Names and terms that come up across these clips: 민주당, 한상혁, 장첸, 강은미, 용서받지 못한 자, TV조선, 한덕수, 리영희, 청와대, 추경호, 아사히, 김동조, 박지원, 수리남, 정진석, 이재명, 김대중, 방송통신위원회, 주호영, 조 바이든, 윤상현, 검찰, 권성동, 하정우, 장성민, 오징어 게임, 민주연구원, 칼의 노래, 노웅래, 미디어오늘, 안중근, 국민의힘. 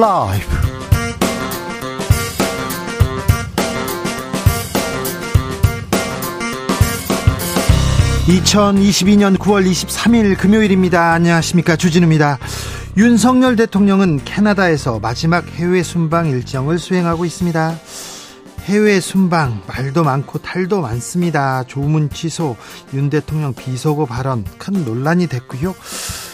라이브. 2022년 9월 23일 금요일입니다. 안녕하십니까, 주진우입니다. 윤석열 대통령은 캐나다에서 마지막 해외 순방 일정을 수행하고 있습니다. 해외 순방 말도 많고 탈도 많습니다. 조문 취소, 윤 대통령 비속어 발언 큰 논란이 됐고요.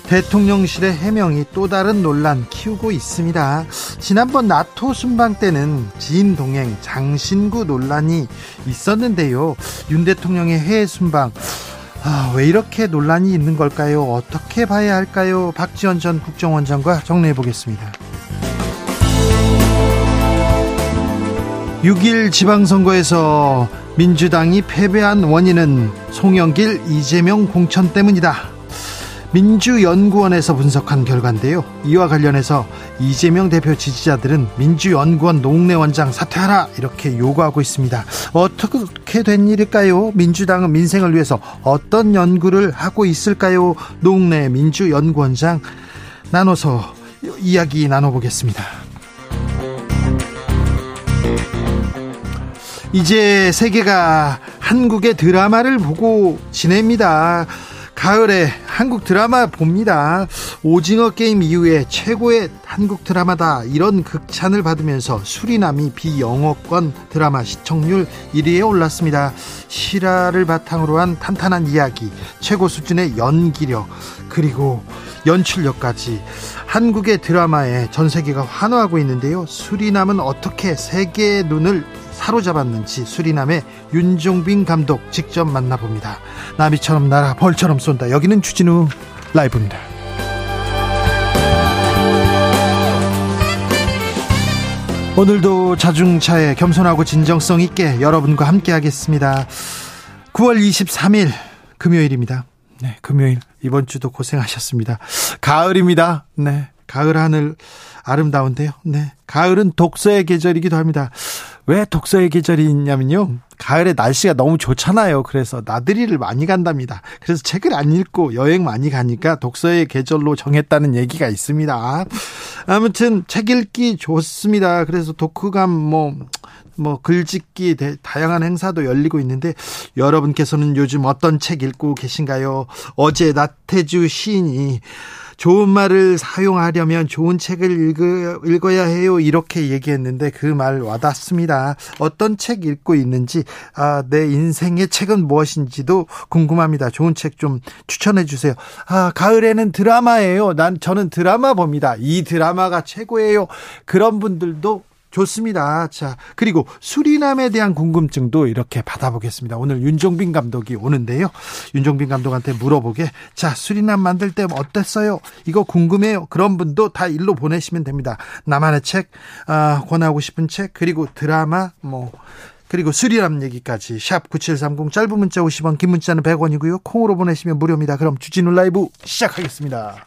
대통령실의 해명이 또 다른 논란 키우고 있습니다. 지난번 나토 순방 때는 지인 동행 장신구 논란이 있었는데요. 윤 대통령의 해외 순방, 왜 이렇게 논란이 있는 걸까요? 어떻게 봐야 할까요? 박지원 전 국정원장과 정리해 보겠습니다. 6일 지방선거에서 민주당이 패배한 원인은 송영길, 이재명 공천 때문이다. 민주연구원에서 분석한 결과인데요. 이와 관련해서 이재명 대표 지지자들은 민주연구원 노웅래 원장 사퇴하라, 이렇게 요구하고 있습니다. 어떻게 된 일일까요? 민주당은 민생을 위해서 어떤 연구를 하고 있을까요? 노웅래 민주연구원장 나눠서 이야기 나눠보겠습니다. 이제 세계가 한국의 드라마를 보고 지냅니다. 가을에 한국 드라마 봅니다. 오징어 게임 이후에 최고의 한국 드라마다, 이런 극찬을 받으면서 수리남이 비영어권 드라마 시청률 1위에 올랐습니다. 실화를 바탕으로 한 탄탄한 이야기, 최고 수준의 연기력, 그리고 연출력까지 한국의 드라마에 전 세계가 환호하고 있는데요. 수리남은 어떻게 세계의 눈을 사로잡았는지 수리남의 윤종빈 감독 직접 만나봅니다. 나비처럼 날아 벌처럼 쏜다. 여기는 주진우 라이브입니다. 오늘도 자중차에 겸손하고 진정성 있게 여러분과 함께 하겠습니다. 9월 23일 금요일입니다. 네, 금요일. 이번 주도 고생하셨습니다. 가을입니다. 네, 가을 하늘 아름다운데요. 네, 가을은 독서의 계절이기도 합니다. 왜 독서의 계절이 있냐면요, 가을에 날씨가 너무 좋잖아요. 그래서 나들이를 많이 간답니다. 그래서 책을 안 읽고 여행 많이 가니까 독서의 계절로 정했다는 얘기가 있습니다. 아무튼 책 읽기 좋습니다. 그래서 독후감, 뭐 글짓기, 다양한 행사도 열리고 있는데, 여러분께서는 요즘 어떤 책 읽고 계신가요? 어제 나태주 시인이 좋은 말을 사용하려면 좋은 책을 읽어야 해요, 이렇게 얘기했는데 그 말 와닿습니다. 어떤 책 읽고 있는지, 내 인생의 책은 무엇인지도 궁금합니다. 좋은 책 좀 추천해 주세요. 가을에는 드라마예요. 저는 드라마 봅니다. 이 드라마가 최고예요. 그런 분들도 좋습니다. 자, 그리고 수리남에 대한 궁금증도 이렇게 받아보겠습니다. 오늘 윤종빈 감독이 오는데요. 윤종빈 감독한테 물어보게. 자, 수리남 만들 때 어땠어요? 이거 궁금해요. 그런 분도 다 일로 보내시면 됩니다. 나만의 책, 권하고 싶은 책, 그리고 드라마, 그리고 수리남 얘기까지. 샵 9730, 짧은 문자 50원, 긴 문자는 100원이고요. 콩으로 보내시면 무료입니다. 그럼 주진우 라이브 시작하겠습니다.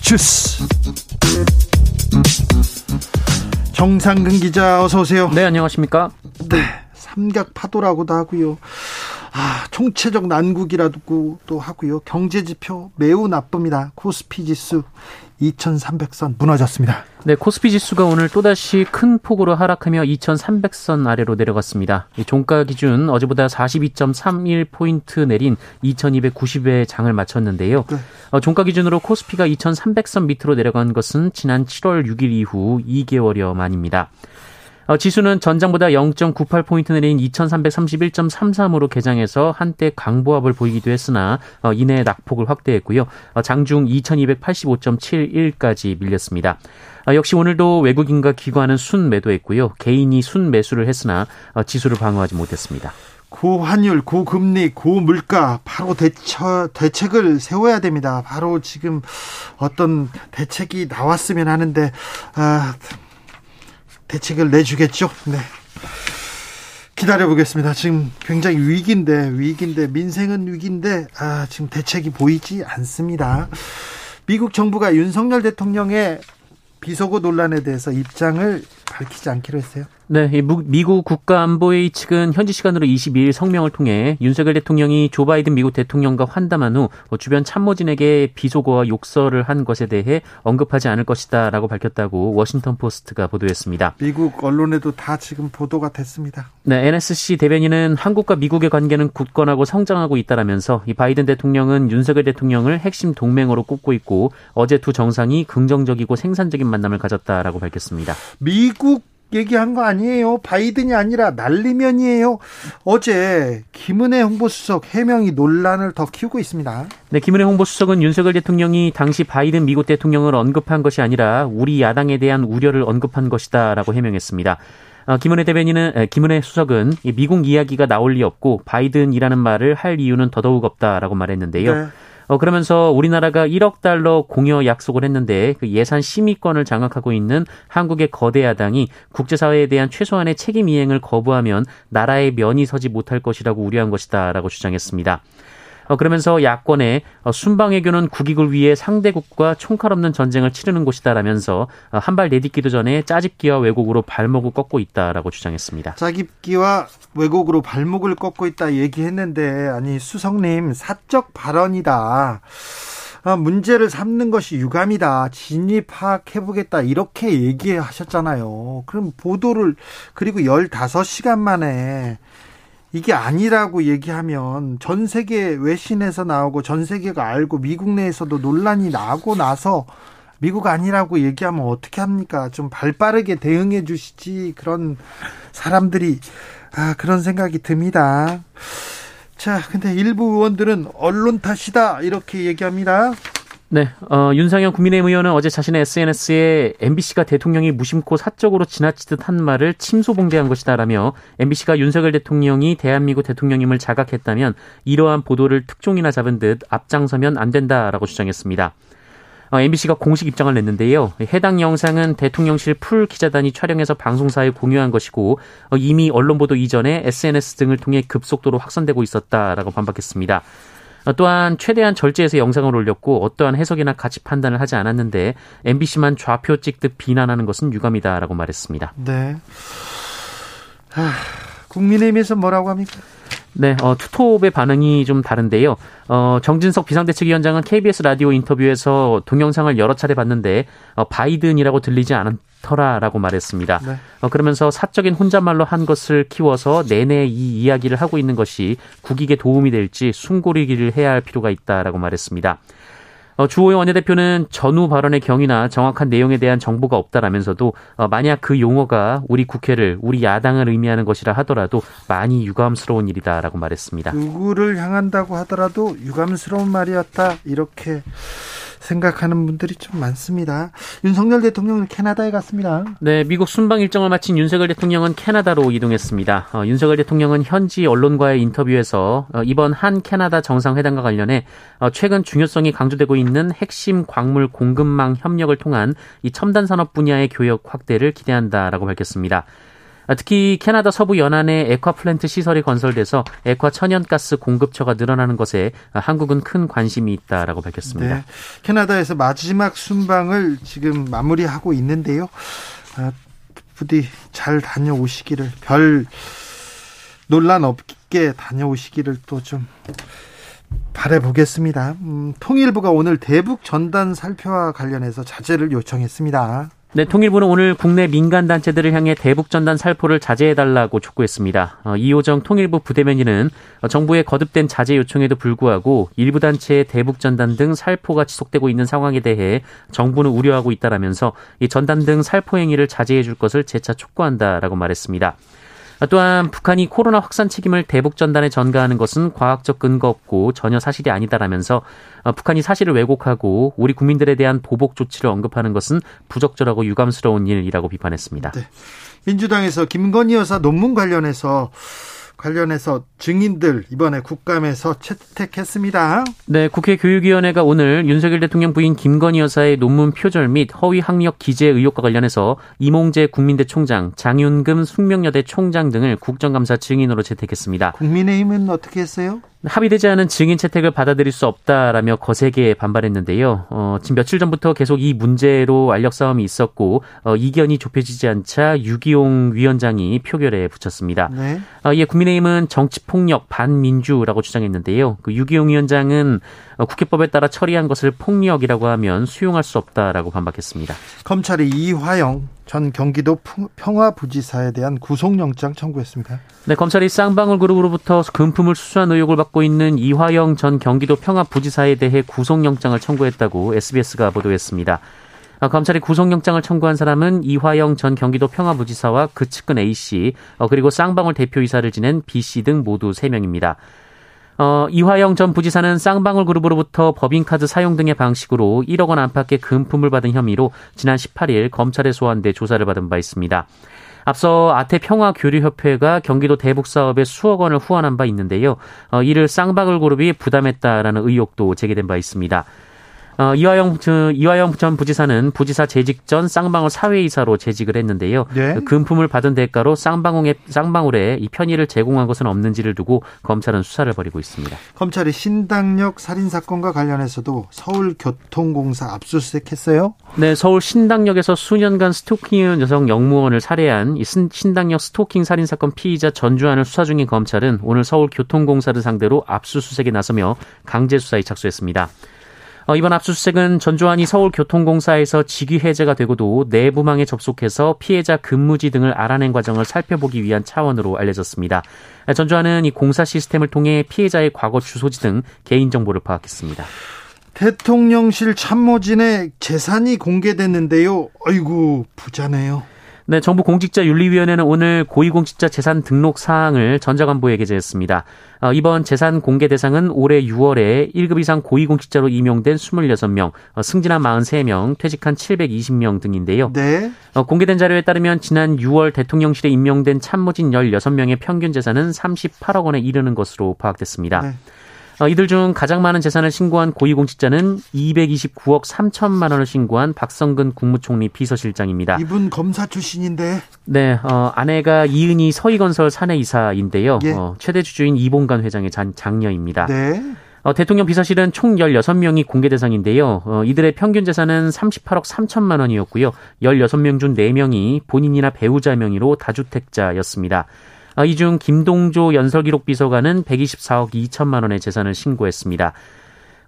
주스 정상근 기자, 어서 오세요. 네, 안녕하십니까. 네, 삼각파도라고도 하고요. 총체적 난국이라고 또 하고요. 경제지표 매우 나쁩니다. 코스피 지수 2300선 무너졌습니다. 네, 코스피 지수가 오늘 또다시 큰 폭으로 하락하며 2300선 아래로 내려갔습니다. 종가 기준 어제보다 42.31포인트 내린 2290에 장을 마쳤는데요. 네. 종가 기준으로 코스피가 2300선 밑으로 내려간 것은 지난 7월 6일 이후 2개월여 만입니다. 지수는 전장보다 0.98포인트 내린 2331.33으로 개장해서 한때 강보합을 보이기도 했으나 이내 낙폭을 확대했고요. 장중 2285.71까지 밀렸습니다. 역시 오늘도 외국인과 기관은 순매도했고요. 개인이 순매수를 했으나 지수를 방어하지 못했습니다. 고환율, 고금리, 고물가 바로 대책을 세워야 됩니다. 바로 지금 어떤 대책이 나왔으면 하는데 대책을 내주겠죠? 네. 기다려보겠습니다. 지금 굉장히 위기인데 민생은 위기인데 지금 대책이 보이지 않습니다. 미국 정부가 윤석열 대통령의 비속어 논란에 대해서 입장을 밝히지 않기로 했어요. 네, 미국 국가안보회의 측은 현지 시간으로 22일 성명을 통해 윤석열 대통령이 조 바이든 미국 대통령과 환담한 후 주변 참모진에게 비속어와 욕설을 한 것에 대해 언급하지 않을 것이다 라고 밝혔다고 워싱턴 포스트가 보도했습니다. 미국 언론에도 다 지금 보도가 됐습니다. 네, NSC 대변인은 한국과 미국의 관계는 굳건하고 성장하고 있다라면서 이 바이든 대통령은 윤석열 대통령을 핵심 동맹으로 꼽고 있고 어제 두 정상이 긍정적이고 생산적인 만남을 가졌다라고 밝혔습니다. 미국 얘기한 거 아니에요. 바이든이 아니라 난리면이에요. 어제 김은혜 홍보수석 해명이 논란을 더 키우고 있습니다. 네, 김은혜 홍보수석은 윤석열 대통령이 당시 바이든 미국 대통령을 언급한 것이 아니라 우리 야당에 대한 우려를 언급한 것이다라고 해명했습니다. 김은혜 수석은 미국 이야기가 나올 리 없고 바이든이라는 말을 할 이유는 더더욱 없다라고 말했는데요. 네. 그러면서 우리나라가 1억 달러 공여 약속을 했는데 그 예산 심의권을 장악하고 있는 한국의 거대 야당이 국제사회에 대한 최소한의 책임 이행을 거부하면 나라의 면이 서지 못할 것이라고 우려한 것이다라고 주장했습니다. 그러면서 야권에 순방외교는 국익을 위해 상대국과 총칼 없는 전쟁을 치르는 곳이다라면서 한발 내딛기도 전에 짜깁기와 왜곡으로 발목을 꺾고 있다라고 주장했습니다. 짜깁기와 왜곡으로 발목을 꺾고 있다 얘기했는데 아니 수석님 사적 발언이다. 문제를 삼는 것이 유감이다. 진위 파악해보겠다. 이렇게 얘기하셨잖아요. 그럼 보도를 그리고 15시간 만에 이게 아니라고 얘기하면 전 세계 외신에서 나오고 전 세계가 알고 미국 내에서도 논란이 나고 나서 미국 아니라고 얘기하면 어떻게 합니까? 좀 발빠르게 대응해 주시지. 그런 사람들이 그런 생각이 듭니다. 자, 근데 일부 의원들은 언론 탓이다 이렇게 얘기합니다. 네, 윤상현 국민의힘 의원은 어제 자신의 SNS에 MBC가 대통령이 무심코 사적으로 지나치듯 한 말을 침소봉대한 것이다라며 MBC가 윤석열 대통령이 대한민국 대통령임을 자각했다면 이러한 보도를 특종이나 잡은 듯 앞장서면 안 된다라고 주장했습니다. MBC가 공식 입장을 냈는데요. 해당 영상은 대통령실 풀 기자단이 촬영해서 방송사에 공유한 것이고 이미 언론 보도 이전에 SNS 등을 통해 급속도로 확산되고 있었다라고 반박했습니다. 또한 최대한 절제해서 영상을 올렸고 어떠한 해석이나 가치 판단을 하지 않았는데 MBC만 좌표 찍듯 비난하는 것은 유감이다라고 말했습니다. 네. 국민의힘에서 뭐라고 합니까? 네, 투톱의 반응이 좀 다른데요. 정진석 비상대책위원장은 KBS 라디오 인터뷰에서 동영상을 여러 차례 봤는데 바이든이라고 들리지 않더라라고 말했습니다. 네. 그러면서 사적인 혼잣말로 한 것을 키워서 내내 이 이야기를 하고 있는 것이 국익에 도움이 될지 숨고르기를 해야 할 필요가 있다라고 말했습니다. 주호영 원내대표는 전후 발언의 경위나 정확한 내용에 대한 정보가 없다라면서도 만약 그 용어가 우리 국회를 우리 야당을 의미하는 것이라 하더라도 많이 유감스러운 일이다라고 말했습니다. 누구를 향한다고 하더라도 유감스러운 말이었다 이렇게 생각하는 분들이 좀 많습니다. 윤석열 대통령은 캐나다에 갔습니다. 네, 미국 순방 일정을 마친 윤석열 대통령은 캐나다로 이동했습니다. 윤석열 대통령은 현지 언론과의 인터뷰에서 이번 한 캐나다 정상회담과 관련해 최근 중요성이 강조되고 있는 핵심 광물 공급망 협력을 통한 이 첨단 산업 분야의 교역 확대를 기대한다라고 밝혔습니다. 특히 캐나다 서부 연안에 액화 플랜트 시설이 건설돼서 액화 천연가스 공급처가 늘어나는 것에 한국은 큰 관심이 있다라고 밝혔습니다. 네, 캐나다에서 마지막 순방을 지금 마무리하고 있는데요. 부디 잘 다녀오시기를, 별 논란 없게 다녀오시기를 또 좀 바라보겠습니다. 통일부가 오늘 대북 전단 살펴와 관련해서 자제를 요청했습니다. 네, 통일부는 오늘 국내 민간단체들을 향해 대북전단 살포를 자제해달라고 촉구했습니다. 이호정 통일부 부대변인은 정부의 거듭된 자제 요청에도 불구하고 일부 단체의 대북전단 등 살포가 지속되고 있는 상황에 대해 정부는 우려하고 있다라면서 이 전단 등 살포 행위를 자제해줄 것을 재차 촉구한다라고 말했습니다. 또한 북한이 코로나 확산 책임을 대북 전단에 전가하는 것은 과학적 근거 없고 전혀 사실이 아니다라면서 북한이 사실을 왜곡하고 우리 국민들에 대한 보복 조치를 언급하는 것은 부적절하고 유감스러운 일이라고 비판했습니다. 네. 민주당에서 김건희 여사 논문 관련해서 관련해서 증인들 이번에 국감에서 채택했습니다. 네, 국회 교육위원회가 오늘 윤석열 대통령 부인 김건희 여사의 논문 표절 및 허위 학력 기재 의혹과 관련해서 이몽재 국민대 총장, 장윤금 숙명여대 총장 등을 국정감사 증인으로 채택했습니다. 국민의힘은 어떻게 했어요? 합의되지 않은 증인 채택을 받아들일 수 없다라며 거세게 반발했는데요. 지금 며칠 전부터 계속 이 문제로 알력싸움이 있었고 이견이 좁혀지지 않자 유기용 위원장이 표결에 붙였습니다. 네. 이에 국민의힘은 정치폭력 반민주라고 주장했는데요. 그 유기용 위원장은 국회법에 따라 처리한 것을 폭력이라고 하면 수용할 수 없다라고 반박했습니다. 검찰이 이화영 전 경기도 평화부지사에 대한 구속영장 청구했습니다. 네, 검찰이 쌍방울 그룹으로부터 금품을 수수한 의혹을 받고 있는 이화영 전 경기도 평화부지사에 대해 구속영장을 청구했다고 SBS가 보도했습니다. 검찰이 구속영장을 청구한 사람은 이화영 전 경기도 평화부지사와 그 측근 A씨, 그리고 쌍방울 대표이사를 지낸 B씨 등 모두 3명입니다. 이화영 전 부지사는 쌍방울 그룹으로부터 법인카드 사용 등의 방식으로 1억 원 안팎의 금품을 받은 혐의로 지난 18일 검찰에 소환돼 조사를 받은 바 있습니다. 앞서 아태평화교류협회가 경기도 대북사업에 수억 원을 후원한 바 있는데요. 이를 쌍방울 그룹이 부담했다라는 의혹도 제기된 바 있습니다. 이화영 전 부지사는 부지사 재직 전 쌍방울 사회이사로 재직을 했는데요. 네. 금품을 받은 대가로 쌍방울에 이 편의를 제공한 것은 없는지를 두고 검찰은 수사를 벌이고 있습니다. 검찰이 신당역 살인사건과 관련해서도 서울교통공사 압수수색했어요? 네, 서울 신당역에서 수년간 스토킹한 여성 영무원을 살해한 이 신당역 스토킹 살인사건 피의자 전주환을 수사 중인 검찰은 오늘 서울교통공사를 상대로 압수수색에 나서며 강제수사에 착수했습니다. 이번 압수수색은 전주환이 서울교통공사에서 직위해제가 되고도 내부망에 접속해서 피해자 근무지 등을 알아낸 과정을 살펴보기 위한 차원으로 알려졌습니다. 전주환은 이 공사 시스템을 통해 피해자의 과거 주소지 등 개인정보를 파악했습니다. 대통령실 참모진의 재산이 공개됐는데요. 아이고, 부자네요. 네, 정부 공직자윤리위원회는 오늘 고위공직자 재산 등록 사항을 전자관보에 게재했습니다. 이번 재산 공개 대상은 올해 6월에 1급 이상 고위공직자로 임용된 26명, 승진한 43명, 퇴직한 720명 등인데요. 네. 공개된 자료에 따르면 지난 6월 대통령실에 임명된 참모진 16명의 평균 재산은 38억 원에 이르는 것으로 파악됐습니다. 네. 이들 중 가장 많은 재산을 신고한 고위공직자는 229억 3천만 원을 신고한 박성근 국무총리 비서실장입니다. 이분 검사 출신인데. 네, 아내가 이은희 서희건설 사내이사인데요. 예. 최대 주주인 이봉관 회장의 장녀입니다. 네. 대통령 비서실은 총 16명이 공개 대상인데요. 이들의 평균 재산은 38억 3천만 원이었고요. 16명 중 4명이 본인이나 배우자 명의로 다주택자였습니다. 이 중 김동조 연설기록비서관은 124억 2천만 원의 재산을 신고했습니다.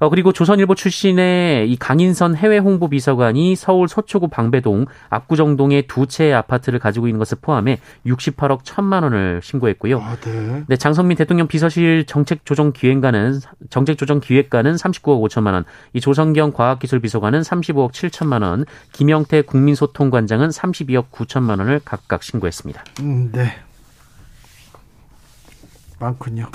그리고 조선일보 출신의 이 강인선 해외홍보비서관이 서울 서초구 방배동, 압구정동의 두 채의 아파트를 가지고 있는 것을 포함해 68억 1천만 원을 신고했고요. 아, 네. 네, 장성민 대통령 비서실 정책조정기획관은 39억 5천만 원, 이 조성경 과학기술비서관은 35억 7천만 원, 김영태 국민소통관장은 32억 9천만 원을 각각 신고했습니다. 네. 많군요.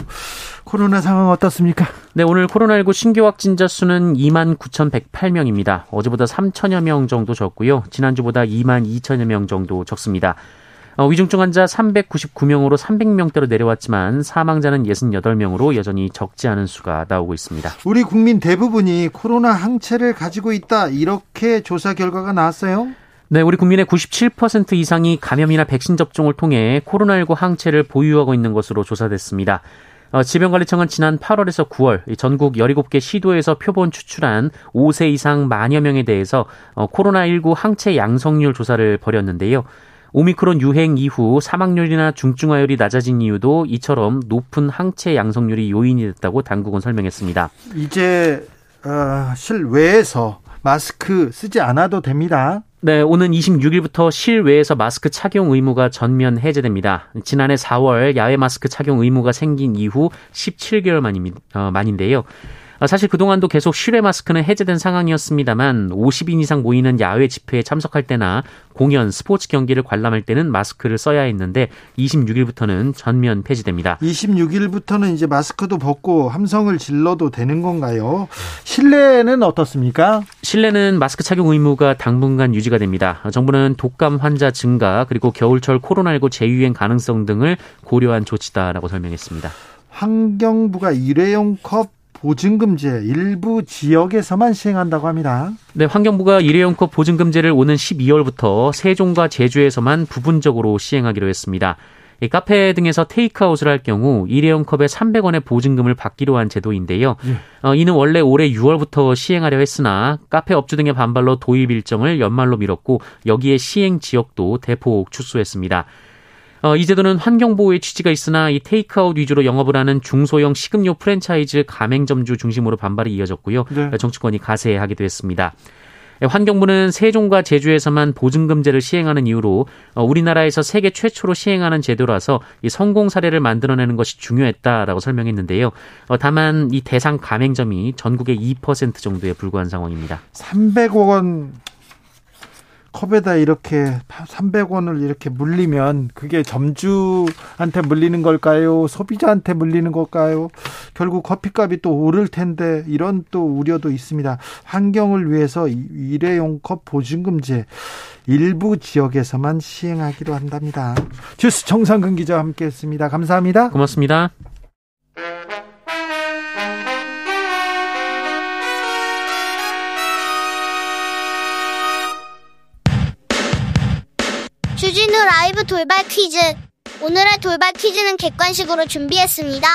코로나 상황 어떻습니까? 네, 오늘 코로나19 신규 확진자 수는 29,108명입니다. 어제보다 3천여 명 정도 적고요. 지난주보다 22,000여 명 정도 적습니다. 위중증 환자 399명으로 300명대로 내려왔지만 사망자는 68명으로 여전히 적지 않은 수가 나오고 있습니다. 우리 국민 대부분이 코로나 항체를 가지고 있다. 이렇게 조사 결과가 나왔어요? 네, 우리 국민의 97% 이상이 감염이나 백신 접종을 통해 코로나19 항체를 보유하고 있는 것으로 조사됐습니다. 질병관리청은 지난 8월에서 9월 전국 17개 시도에서 표본 추출한 5세 이상 10,000여 명에 대해서 코로나19 항체 양성률 조사를 벌였는데요. 오미크론 유행 이후 사망률이나 중증화율이 낮아진 이유도 이처럼 높은 항체 양성률이 요인이 됐다고 당국은 설명했습니다. 이제 실외에서 마스크 쓰지 않아도 됩니다. 네, 오는 26일부터 실외에서 마스크 착용 의무가 전면 해제됩니다. 지난해 4월 야외 마스크 착용 의무가 생긴 이후 17개월 만인데요. 사실 그동안도 계속 실외 마스크는 해제된 상황이었습니다만 50인 이상 모이는 야외 집회에 참석할 때나 공연, 스포츠 경기를 관람할 때는 마스크를 써야 했는데 26일부터는 전면 폐지됩니다. 26일부터는 이제 마스크도 벗고 함성을 질러도 되는 건가요? 실내는 어떻습니까? 실내는 마스크 착용 의무가 당분간 유지가 됩니다. 정부는 독감 환자 증가 그리고 겨울철 코로나19 재유행 가능성 등을 고려한 조치다라고 설명했습니다. 환경부가 일회용 컵 보증금제 일부 지역에서만 시행한다고 합니다. 네, 환경부가 일회용컵 보증금제를 오는 12월부터 세종과 제주에서만 부분적으로 시행하기로 했습니다. 카페 등에서 테이크아웃을 할 경우 일회용컵에 300원의 보증금을 받기로 한 제도인데요. 이는 원래 올해 6월부터 시행하려 했으나 카페 업주 등의 반발로 도입 일정을 연말로 미뤘고 여기에 시행 지역도 대폭 축소했습니다. 이 제도는 환경보호의 취지가 있으나 이 테이크아웃 위주로 영업을 하는 중소형 식음료 프랜차이즈 가맹점주 중심으로 반발이 이어졌고요. 네. 정치권이 가세하기도 했습니다. 환경부는 세종과 제주에서만 보증금제를 시행하는 이유로 우리나라에서 세계 최초로 시행하는 제도라서 이 성공 사례를 만들어내는 것이 중요했다라고 설명했는데요. 다만 이 대상 가맹점이 전국의 2% 정도에 불과한 상황입니다. 300억 원. 컵에다 이렇게 300원을 이렇게 물리면 그게 점주한테 물리는 걸까요? 소비자한테 물리는 걸까요? 결국 커피값이 또 오를 텐데 이런 또 우려도 있습니다. 환경을 위해서 일회용 컵 보증금제 일부 지역에서만 시행하기로 한답니다. 뉴스 정상근 기자와 함께했습니다. 감사합니다. 고맙습니다. 주진우 라이브 돌발 퀴즈. 오늘의 돌발 퀴즈는 객관식으로 준비했습니다.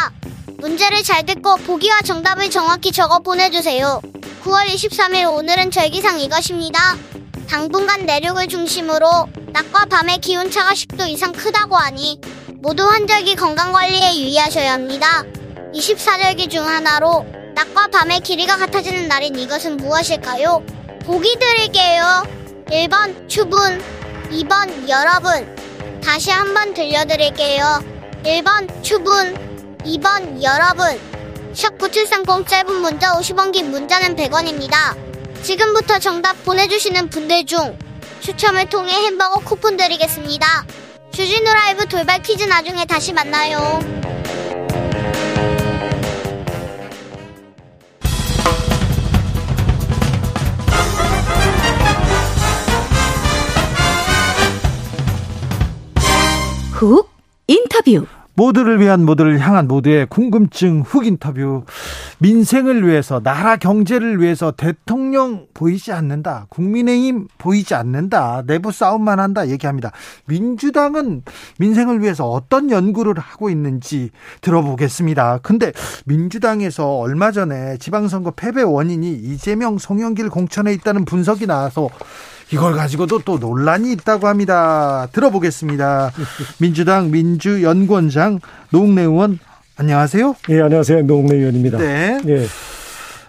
문제를 잘 듣고 보기와 정답을 정확히 적어 보내주세요. 9월 23일 오늘은 절기상 이것입니다. 당분간 내륙을 중심으로 낮과 밤의 기온차가 10도 이상 크다고 하니 모두 환절기 건강관리에 유의하셔야 합니다. 24절기 중 하나로 낮과 밤의 길이가 같아지는 날인 이것은 무엇일까요? 보기 드릴게요. 1번 추분, 2번 여러분. 다시 한번 들려드릴게요. 1번 추분, 2번 여러분. 샵9730 짧은 문자 50원, 긴 문자는 100원입니다. 지금부터 정답 보내주시는 분들 중 추첨을 통해 햄버거 쿠폰 드리겠습니다. 주진우 라이브 돌발 퀴즈 나중에 다시 만나요. 훅 인터뷰. 모두를 위한, 모두를 향한, 모두의 궁금증 훅 인터뷰. 민생을 위해서, 나라 경제를 위해서 대통령 보이지 않는다, 국민의힘 보이지 않는다, 내부 싸움만 한다 얘기합니다. 민주당은 민생을 위해서 어떤 연구를 하고 있는지 들어보겠습니다. 근데 민주당에서 얼마 전에 지방선거 패배 원인이 이재명, 송영길 공천에 있다는 분석이 나와서 이걸 가지고도 또 논란이 있다고 합니다. 들어보겠습니다. 민주당 민주연구원장 노웅래 의원, 안녕하세요. 예, 안녕하세요. 노웅래 의원입니다. 네. 예.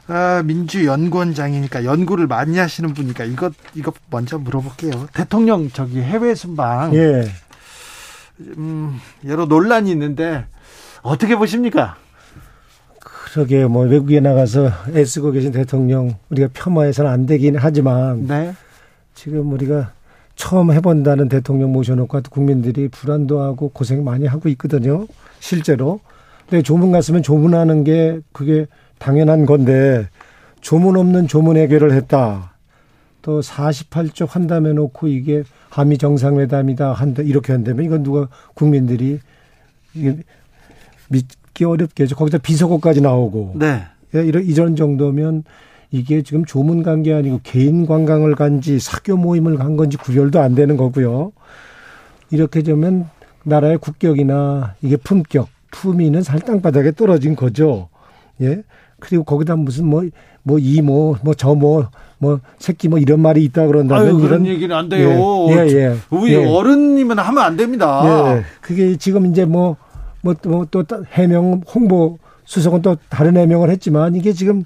아, 민주연구원장이니까 연구를 많이 하시는 분이니까 이거 먼저 물어볼게요. 대통령 저기 해외 순방. 예. 여러 논란이 있는데 어떻게 보십니까? 그러게 뭐 외국에 나가서 애쓰고 계신 대통령 우리가 폄하해서는 안 되긴 하지만. 네. 지금 우리가 처음 해본다는 대통령 모셔놓고 국민들이 불안도 하고 고생 많이 하고 있거든요. 실제로. 근데 조문 갔으면 조문하는 게 그게 당연한 건데 조문 없는 조문 해결을 했다. 또 48조 환담해 놓고 이게 한미 정상회담이다 한다 이렇게 한다면 이건 누가 국민들이 이게 믿기 어렵겠죠. 거기서 비서고까지 나오고. 네. 이런 정도면 이게 지금 조문 간 게 아니고 개인 관광을 간지 사교 모임을 간 건지 구별도 안 되는 거고요. 이렇게 되면 나라의 국격이나 이게 품격, 품위는 살땅바닥에 떨어진 거죠. 예. 그리고 거기다 무슨 새끼 이런 말이 있다 그런다면. 아유, 그런 얘기는 안 돼요. 예. 우리 어른이면 하면 안 됩니다. 예. 그게 지금 이제 또 해명 홍보 수석은 또 다른 해명을 했지만 이게 지금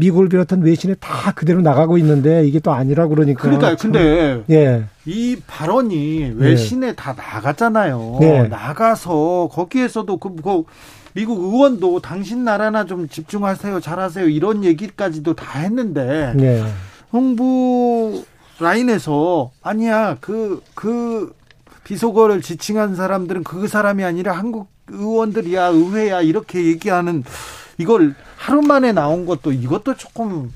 미국을 비롯한 외신에 다 그대로 나가고 있는데 이게 또 아니라 그러니까. 그러니까요. 근데 예. 이 발언이 외신에 다 나갔잖아요. 네. 나가서 거기에서도 그 미국 의원도 당신 나라나 좀 집중하세요, 잘하세요, 이런 얘기까지도 다 했는데 네. 홍보 라인에서 아니야, 그 비속어를 지칭한 사람들은 그 사람이 아니라 한국 의원들이야, 의회야, 이렇게 얘기하는, 이걸 하루 만에 나온 것도, 이것도 조금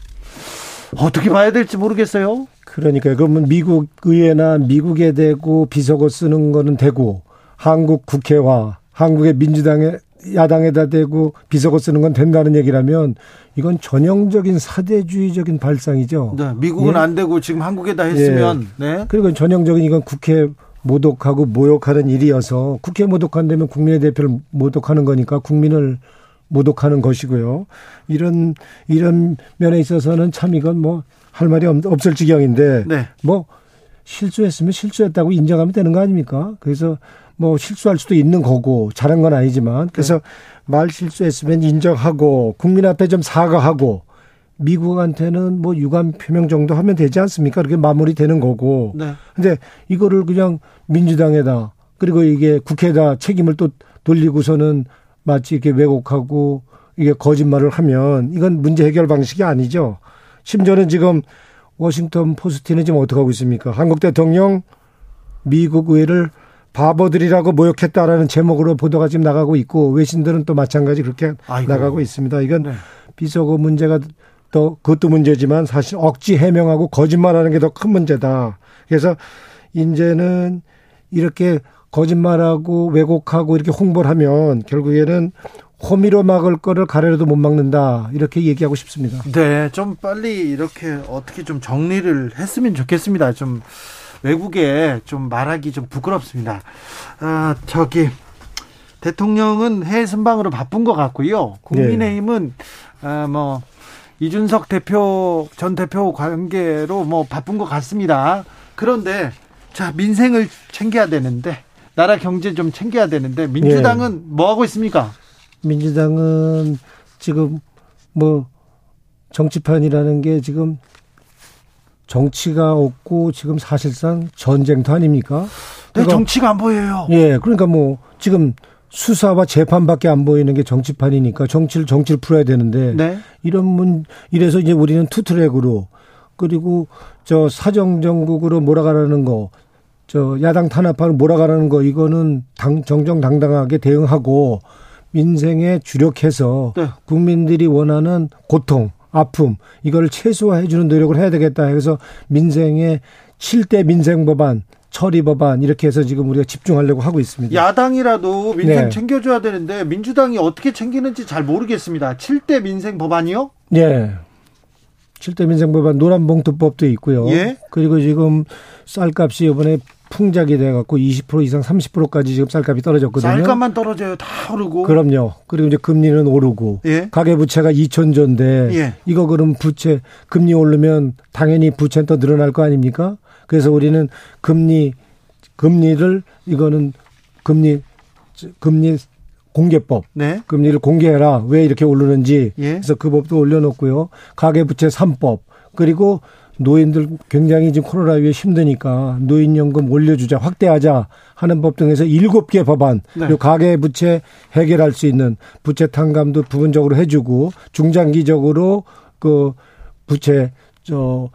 어떻게 봐야 될지 모르겠어요. 그러니까요. 그러면 미국 의회나 미국에 대고 비속어 쓰는 거는 되고, 한국 국회와 한국의 민주당의 야당에다 대고 비속어 쓰는 건 된다는 얘기라면 이건 전형적인 사대주의적인 발상이죠. 네, 미국은 예? 안 되고 지금 한국에다 했으면. 예. 네. 그리고 전형적인 이건 국회 모독하고 모욕하는 일이어서, 국회 모독한다면 국민의 대표를 모독하는 거니까 국민을 모독하는 것이고요. 이런 면에 있어서는 참 이건 뭐 할 말이 없을 지경인데 네. 뭐 실수했으면 실수했다고 인정하면 되는 거 아닙니까? 그래서 뭐 실수할 수도 있는 거고 잘한 건 아니지만, 그래서 네. 말 실수했으면 인정하고 국민 앞에 좀 사과하고 미국한테는 뭐 유감 표명 정도 하면 되지 않습니까? 그렇게 마무리되는 거고. 네. 근데 이거를 그냥 민주당에다, 그리고 이게 국회에다 책임을 또 돌리고서는 마치 이렇게 왜곡하고 이게 거짓말을 하면 이건 문제 해결 방식이 아니죠. 심지어는 지금 워싱턴 포스트는 지금 어떻게 하고 있습니까? 한국 대통령 미국 의회를 바보들이라고 모욕했다라는 제목으로 보도가 지금 나가고 있고, 외신들은 또 마찬가지 그렇게 아이고. 나가고 있습니다. 이건 네. 비속어 문제가 또, 그것도 문제지만 사실 억지 해명하고 거짓말하는 게 더 큰 문제다. 그래서 이제는 이렇게 거짓말하고 왜곡하고 이렇게 홍보를 하면 결국에는 호미로 막을 거를 가래로도 못 막는다, 이렇게 얘기하고 싶습니다. 네, 좀 빨리 이렇게 어떻게 좀 정리를 했으면 좋겠습니다. 좀 외국에 좀 말하기 좀 부끄럽습니다. 대통령은 해외 순방으로 바쁜 것 같고요. 국민의힘은 이준석 대표 전 대표 관계로 뭐 바쁜 것 같습니다. 그런데 자, 민생을 챙겨야 되는데, 나라 경제 좀 챙겨야 되는데, 민주당은 뭐 하고 있습니까? 민주당은 지금 뭐 정치판이라는 게 지금 정치가 없고 지금 사실상 전쟁터 아닙니까? 그러니까 정치가 안 보여요. 예, 그러니까 뭐 지금 수사와 재판밖에 안 보이는 게 정치판이니까 정치를 풀어야 되는데 네. 이래서 이제 우리는 투트랙으로, 그리고 저 사정정국으로 몰아가라는 거, 저 야당 탄압하는 몰아가라는 거, 이거는 정정당당하게 대응하고 민생에 주력해서 네. 국민들이 원하는 고통, 아픔, 이걸 최소화해 주는 노력을 해야 되겠다. 그래서 민생에 7대 민생 법안, 처리 법안, 이렇게 해서 지금 우리가 집중하려고 하고 있습니다. 야당이라도 민생 네. 챙겨줘야 되는데 민주당이 어떻게 챙기는지 잘 모르겠습니다. 7대 민생 법안이요? 네. 7대 민생 법안, 노란봉투법도 있고요. 예? 그리고 지금 쌀값이 이번에 풍작이 돼갖고 20% 이상 30%까지 지금 쌀값이 떨어졌거든요. 쌀값만 떨어져요. 다 오르고. 그럼요. 그리고 이제 금리는 오르고. 예? 가계부채가 2,000조인데 예. 이거 그럼 부채, 금리 오르면 당연히 부채는 더 늘어날 거 아닙니까? 그래서 우리는 금리를 이거는 금리 공개법. 네. 금리를 공개해라. 왜 이렇게 오르는지. 예. 그래서 그 법도 올려놓고요. 가계부채 3법. 그리고 노인들 굉장히 지금 코로나 위에 힘드니까 노인연금 올려주자, 확대하자 하는 법 등에서 7개 법안, 네. 그리고 가계부채 해결할 수 있는 부채 탕감도 부분적으로 해주고, 중장기적으로 그 부채 좀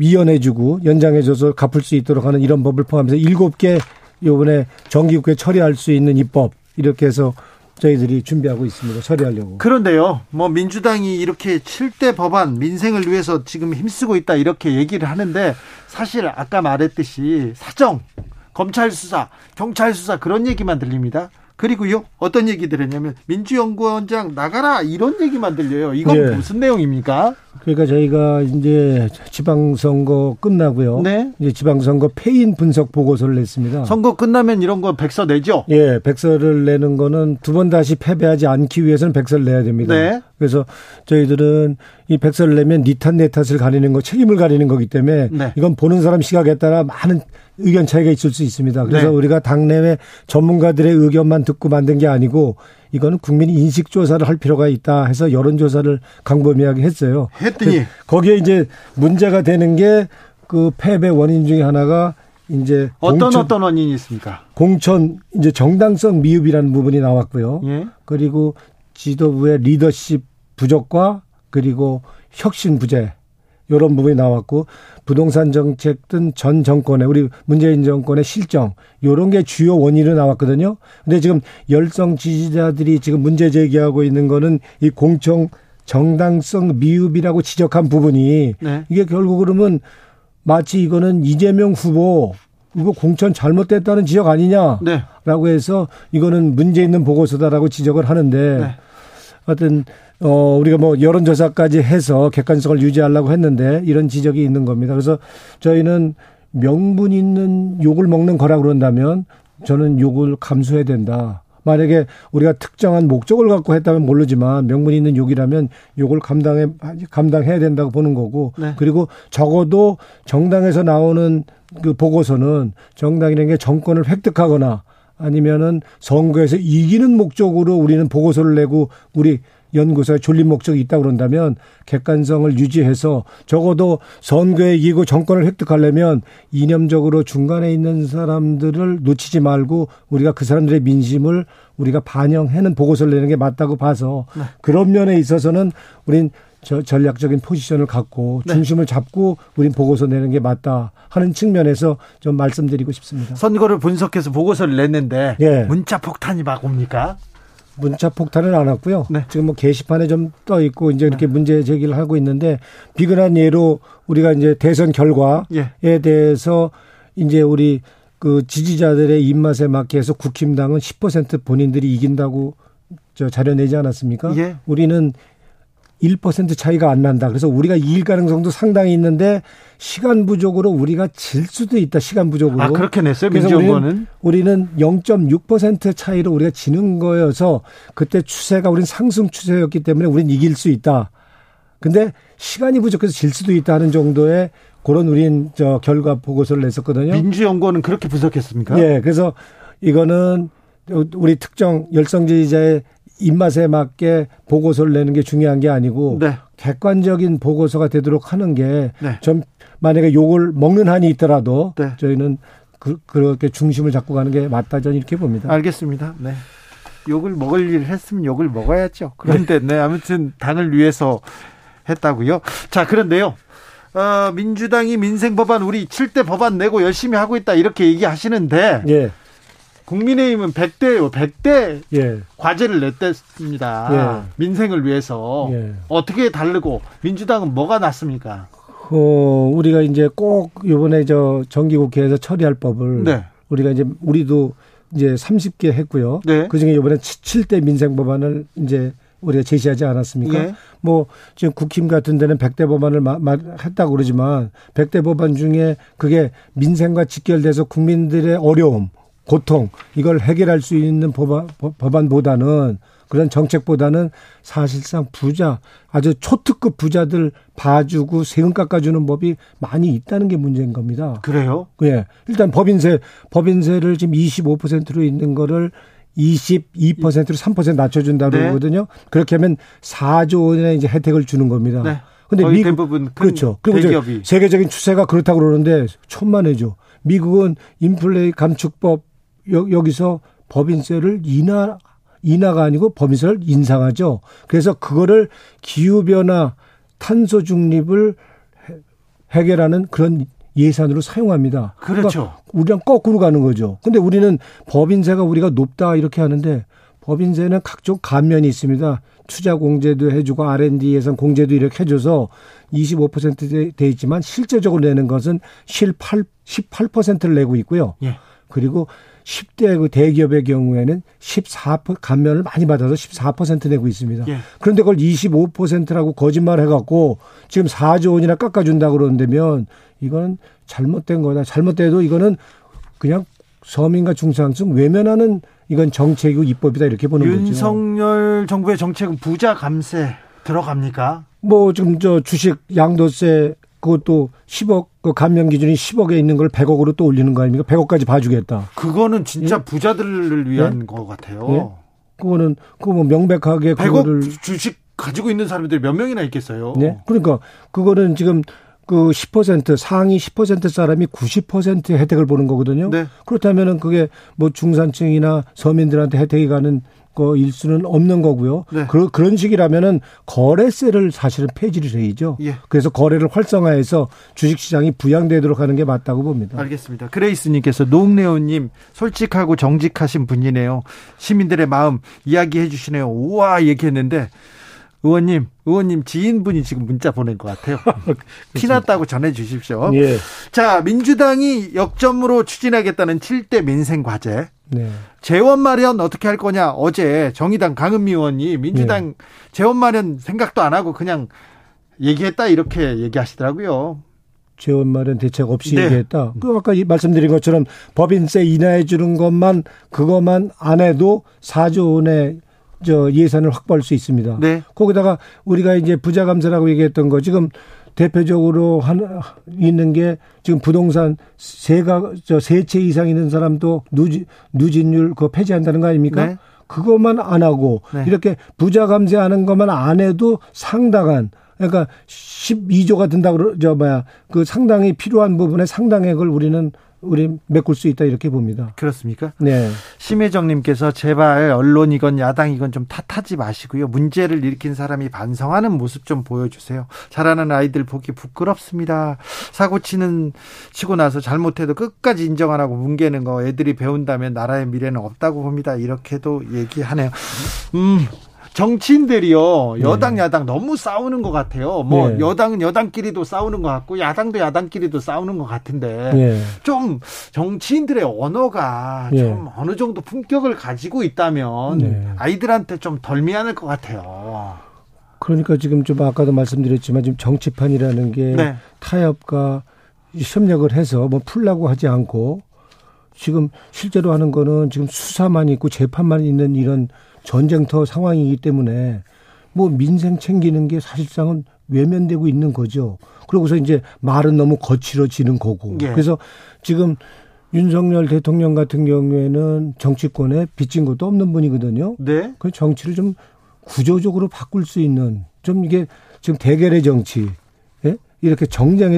이연해주고 연장해줘서 갚을 수 있도록 하는 이런 법을 포함해서 7개 이번에 정기국회 처리할 수 있는 입법, 이렇게 해서 저희들이 준비하고 있습니다. 처리하려고. 그런데요, 뭐 민주당이 이렇게 7대 법안 민생을 위해서 지금 힘쓰고 있다, 이렇게 얘기를 하는데, 사실 아까 말했듯이 사정, 검찰 수사, 경찰 수사, 그런 얘기만 들립니다. 그리고요, 어떤 얘기들 했냐면 민주연구원장 나가라, 이런 얘기만 들려요. 이건 네. 무슨 내용입니까? 그러니까 저희가 이제 지방선거 끝나고요. 네. 이제 지방선거 패인 분석 보고서를 냈습니다. 선거 끝나면 이런 거 백서 내죠? 예, 백서를 내는 거는 두 번 다시 패배하지 않기 위해서는 백서를 내야 됩니다. 네. 그래서 저희들은 이 백서를 내면 니 탓, 내 탓을 가리는 거, 책임을 가리는 거기 때문에 네. 이건 보는 사람 시각에 따라 많은 의견 차이가 있을 수 있습니다. 그래서 네. 우리가 당내외 전문가들의 의견만 듣고 만든 게 아니고 이거는 국민 인식 조사를 할 필요가 있다 해서 여론 조사를 광범위하게 했어요. 했더니 거기에 이제 문제가 되는 게 그 패배 원인 중에 하나가 이제 어떤 원인이 있습니까? 공천 이제 정당성 미흡이라는 부분이 나왔고요. 예? 그리고 지도부의 리더십 부족과 그리고 혁신 부재 이런 부분이 나왔고, 부동산 정책 등 전 정권의 우리 문재인 정권의 실정 이런 게 주요 원인으로 나왔거든요. 근데 지금 열성 지지자들이 지금 문제 제기하고 있는 거는 이 공천 정당성 미흡이라고 지적한 부분이 네. 이게 결국 그러면 마치 이거는 이재명 후보 이거 공천 잘못됐다는 지적 아니냐라고 네. 해서 이거는 문제 있는 보고서다라고 지적을 하는데 네. 하여튼 우리가 뭐 여론조사까지 해서 객관성을 유지하려고 했는데 이런 지적이 있는 겁니다. 그래서 저희는 명분 있는 욕을 먹는 거라 그런다면 저는 욕을 감수해야 된다. 만약에 우리가 특정한 목적을 갖고 했다면 모르지만 명분 있는 욕이라면 욕을 감당해야 된다고 보는 거고 네. 그리고 적어도 정당에서 나오는 그 보고서는 정당이라는 게 정권을 획득하거나 아니면은 선거에서 이기는 목적으로 우리는 보고서를 내고 우리 연구소에 졸린 목적이 있다고 그런다면 객관성을 유지해서 적어도 선거에 이기고 정권을 획득하려면 이념적으로 중간에 있는 사람들을 놓치지 말고 우리가 그 사람들의 민심을 우리가 반영하는 보고서를 내는 게 맞다고 봐서 네. 그런 면에 있어서는 우린 전략적인 포지션을 갖고 중심을 네. 잡고 우린 보고서 내는 게 맞다 하는 측면에서 좀 말씀드리고 싶습니다. 선거를 분석해서 보고서를 냈는데 네. 문자 폭탄이 막 옵니까? 문자 폭탄은 안 왔고요. 네. 지금 뭐 게시판에 좀 떠 있고 이제 이렇게 네. 문제 제기를 하고 있는데, 비근한 예로 우리가 이제 대선 결과에 예. 대해서 이제 우리 그 지지자들의 입맛에 맞게 해서 국힘당은 10% 본인들이 이긴다고 저 자료 내지 않았습니까? 예. 우리는 1% 차이가 안 난다. 그래서 우리가 이길 가능성도 상당히 있는데 시간 부족으로 우리가 질 수도 있다. 시간 부족으로. 아, 그렇게 냈어요? 민주연구원은? 우리는 0.6% 차이로 우리가 지는 거여서 그때 추세가 우린 상승 추세였기 때문에 우린 이길 수 있다. 근데 시간이 부족해서 질 수도 있다 하는 정도의 그런 우린 저 결과 보고서를 냈었거든요. 민주연구원은 그렇게 분석했습니까? 예. 그래서 이거는 우리 특정 열성 지지자의 입맛에 맞게 보고서를 내는 게 중요한 게 아니고 네. 객관적인 보고서가 되도록 하는 게 좀 네. 만약에 욕을 먹는 한이 있더라도 네. 저희는 그렇게 중심을 잡고 가는 게 맞다 저는 이렇게 봅니다. 알겠습니다. 네. 욕을 먹을 일을 했으면 욕을 먹어야죠. 그런데 네. 아무튼 당을 위해서 했다고요. 자, 그런데요. 민주당이 민생 법안 우리 7대 법안 내고 열심히 하고 있다 이렇게 얘기하시는데 네. 국민의힘은 100대예요. 100대 예. 과제를 냈습니다. 예. 민생을 위해서 예. 어떻게 다르고 민주당은 뭐가 났습니까? 우리가 이제 꼭 이번에 저 정기국회에서 처리할 법을 네. 우리도 이제 30개 했고요. 네. 그중에 이번에 7대 민생 법안을 이제 우리가 제시하지 않았습니까? 예. 뭐 지금 국힘 같은 데는 100대 법안을 했다고 그러지만 100대 법안 중에 그게 민생과 직결돼서 국민들의 어려움 고통 이걸 해결할 수 있는 법안보다는 그런 정책보다는 사실상 부자 아주 초특급 부자들 봐주고 세금 깎아주는 법이 많이 있다는 게 문제인 겁니다. 그래요? 예. 일단 법인세를 지금 25%로 있는 거를 22%로 3% 낮춰준다고 네. 그러거든요. 그렇게 하면 4조 원의 이제 혜택을 주는 겁니다. 네. 근데 거의 미국 대부분 그렇죠. 그리고 세계적인 추세가 그렇다고 그러는데 천만에죠. 미국은 인플레이 감축법 여기서 법인세를 인하가 아니고 법인세를 인상하죠. 그래서 그거를 기후변화 탄소 중립을 해결하는 그런 예산으로 사용합니다. 그렇죠. 그러니까 우리랑 거꾸로 가는 거죠. 그런데 우리는 법인세가 우리가 높다 이렇게 하는데 법인세는 각종 감면이 있습니다. 투자 공제도 해주고 R&D 예산 공제도 이렇게 해줘서 25% 돼 있지만 실제적으로 내는 것은 18%를 내고 있고요. 예. 그리고 10대 그 대기업의 경우에는 14% 감면을 많이 받아서 14% 내고 있습니다. 예. 그런데 그걸 25%라고 거짓말 해갖고 지금 4조 원이나 깎아준다 그러는데면 이건 잘못된 거다. 잘못돼도 이거는 그냥 서민과 중산층 외면하는 이건 정책이고 입법이다 이렇게 보는 거죠. 윤석열 정부의 정책은 부자 감세 들어갑니까? 뭐 지금 저 주식 양도세 그것도 10억 그 감면 기준이 10억에 있는 걸 100억으로 또 올리는 거 아닙니까? 100억까지 봐주겠다. 그거는 진짜 예? 부자들을 위한 예? 것 같아요. 예? 그거 뭐 명백하게 100억 주식 가지고 있는 사람들이 몇 명이나 있겠어요? 네. 예? 그러니까 그거는 지금 그 10% 상위 10% 사람이 90%의 혜택을 보는 거거든요. 네. 그렇다면은 그게 뭐 중산층이나 서민들한테 혜택이 가는 거일 수는 없는 거고요. 네. 그런 식이라면은 거래세를 사실은 폐지를 해야죠. 예. 그래서 거래를 활성화해서 주식시장이 부양되도록 하는 게 맞다고 봅니다. 알겠습니다. 그레이스님께서 노웅래 의원님 솔직하고 정직하신 분이네요. 시민들의 마음 이야기해 주시네요. 우와 얘기했는데. 의원님 지인분이 지금 문자 보낸 것 같아요. 티났다고 전해 주십시오. 예. 자, 민주당이 역점으로 추진하겠다는 7대 민생과제. 네. 재원 마련 어떻게 할 거냐. 어제 정의당 강은미 의원이 민주당 네. 재원 마련 생각도 안 하고 그냥 얘기했다 이렇게 얘기하시더라고요. 재원 마련 대책 없이 네. 얘기했다. 그 아까 말씀드린 것처럼 법인세 인하해 주는 것만 그것만 안 해도 4조 원의 저 예산을 확보할 수 있습니다. 네. 거기다가 우리가 이제 부자 감세라고 얘기했던 거 지금 대표적으로 하나 있는 게 지금 부동산 세채 이상 있는 사람도 누진율 그거 폐지한다는 거 아닙니까? 네. 그것만 안 하고 네. 이렇게 부자 감세하는 것만 안 해도 상당한 그러니까 12조가 든다고 그 상당히 필요한 부분의 상당액을 우리 메꿀 수 있다 이렇게 봅니다. 그렇습니까? 네. 심혜정님께서 제발 언론이건 야당이건 좀 탓하지 마시고요. 문제를 일으킨 사람이 반성하는 모습 좀 보여주세요. 자라는 아이들 보기 부끄럽습니다. 치고 나서 잘못해도 끝까지 인정 안 하고 뭉개는 거 애들이 배운다면 나라의 미래는 없다고 봅니다. 이렇게도 얘기하네요. 정치인들이요. 여당 네. 야당 너무 싸우는 것 같아요. 뭐 네. 여당은 여당끼리도 싸우는 것 같고 야당도 야당끼리도 싸우는 것 같은데 네. 좀 정치인들의 언어가 네. 좀 어느 정도 품격을 가지고 있다면 네. 아이들한테 좀 덜 미안할 것 같아요. 그러니까 지금 좀 아까도 말씀드렸지만 지금 정치판이라는 게 네. 타협과 협력을 해서 뭐 풀라고 하지 않고 지금 실제로 하는 거는 지금 수사만 있고 재판만 있는 이런 전쟁터 상황이기 때문에 뭐 민생 챙기는 게 사실상은 외면되고 있는 거죠. 그러고서 이제 말은 너무 거칠어지는 거고. 예. 그래서 지금 윤석열 대통령 같은 경우에는 정치권에 빚진 것도 없는 분이거든요. 네. 그 정치를 좀 구조적으로 바꿀 수 있는 좀 이게 지금 대결의 정치. 예? 이렇게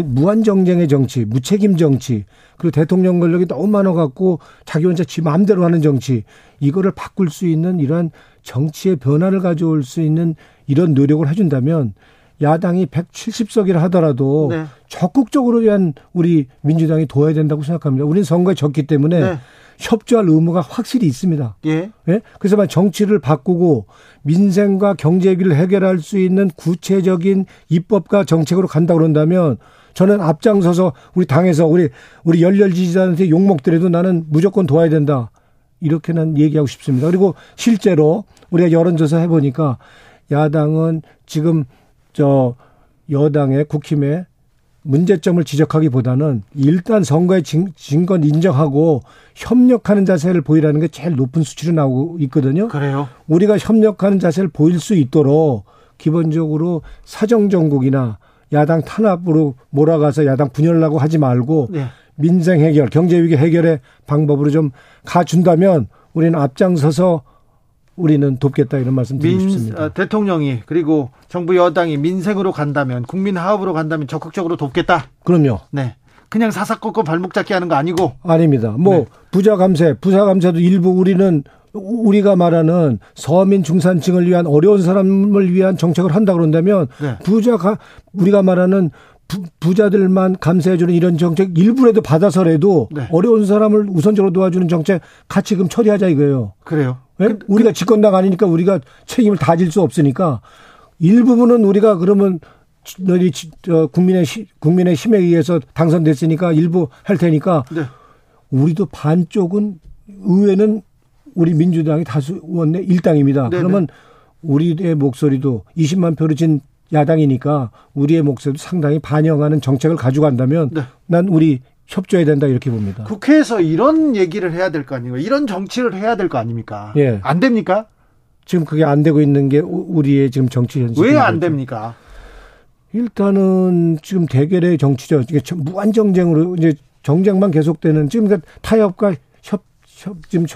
무한 정쟁의 정치, 무책임 정치, 그리고 대통령 권력이 너무 많아갖고 자기 혼자 지 마음대로 하는 정치, 이거를 바꿀 수 있는 이러한 정치의 변화를 가져올 수 있는 이런 노력을 해준다면 야당이 170석이라 하더라도 네. 적극적으로 위한 우리 민주당이 도와야 된다고 생각합니다. 우리는 선거에 졌기 때문에 네. 협조할 의무가 확실히 있습니다. 예. 예? 그래서 만 정치를 바꾸고 민생과 경제 위기를 해결할 수 있는 구체적인 입법과 정책으로 간다 그런다면 저는 앞장서서 우리 당에서 우리 열렬 지지자한테 욕먹더라도 나는 무조건 도와야 된다. 이렇게는 얘기하고 싶습니다. 그리고 실제로 우리가 여론조사 해보니까 야당은 지금 저 여당의 국힘의 문제점을 지적하기보다는 일단 선거에 진 건 인정하고 협력하는 자세를 보이라는 게 제일 높은 수치로 나오고 있거든요. 그래요. 우리가 협력하는 자세를 보일 수 있도록 기본적으로 사정정국이나 야당 탄압으로 몰아가서 야당 분열하고 하지 말고 네. 민생 해결, 경제위기 해결의 방법으로 좀 가준다면 우리는 앞장서서 우리는 돕겠다 이런 말씀 드리고 싶습니다. 대통령이 그리고 정부 여당이 민생으로 간다면 국민 하업으로 간다면 적극적으로 돕겠다. 그럼요. 네, 그냥 사사건건 발목 잡기 하는 거 아니고. 아닙니다. 뭐 네. 부자 감세도 일부 우리가 말하는 서민 중산층을 위한 어려운 사람을 위한 정책을 한다 그런다면 네. 우리가 말하는 부자들만 감세해주는 이런 정책 일부라도 받아서라도 네. 어려운 사람을 우선적으로 도와주는 정책 같이 그럼 처리하자 이거예요. 그래요. 네? 우리가 집권당 아니니까 우리가 책임을 다질 수 없으니까 일부분은 우리가 그러면 너희 국민의 힘에 의해서 당선됐으니까 일부 할 테니까 네. 우리도 반쪽은 의회는 우리 민주당이 다수 원내 일당입니다. 네, 그러면 네. 우리의 목소리도 20만 표를 진 야당이니까 우리의 목소리도 상당히 반영하는 정책을 가져간다면 네. 난 우리 협조해야 된다 이렇게 봅니다. 국회에서 이런 얘기를 해야 될 거 아닙니까? 이런 정치를 해야 될 거 아닙니까? 예. 안 됩니까? 지금 그게 안 되고 있는 게 우리의 지금 정치 현실. 왜 안 됩니까? 일단은 지금 대결의 정치죠. 이게 무한 정쟁으로 이제 정쟁만 계속되는 지금 그러니까 타협과 지금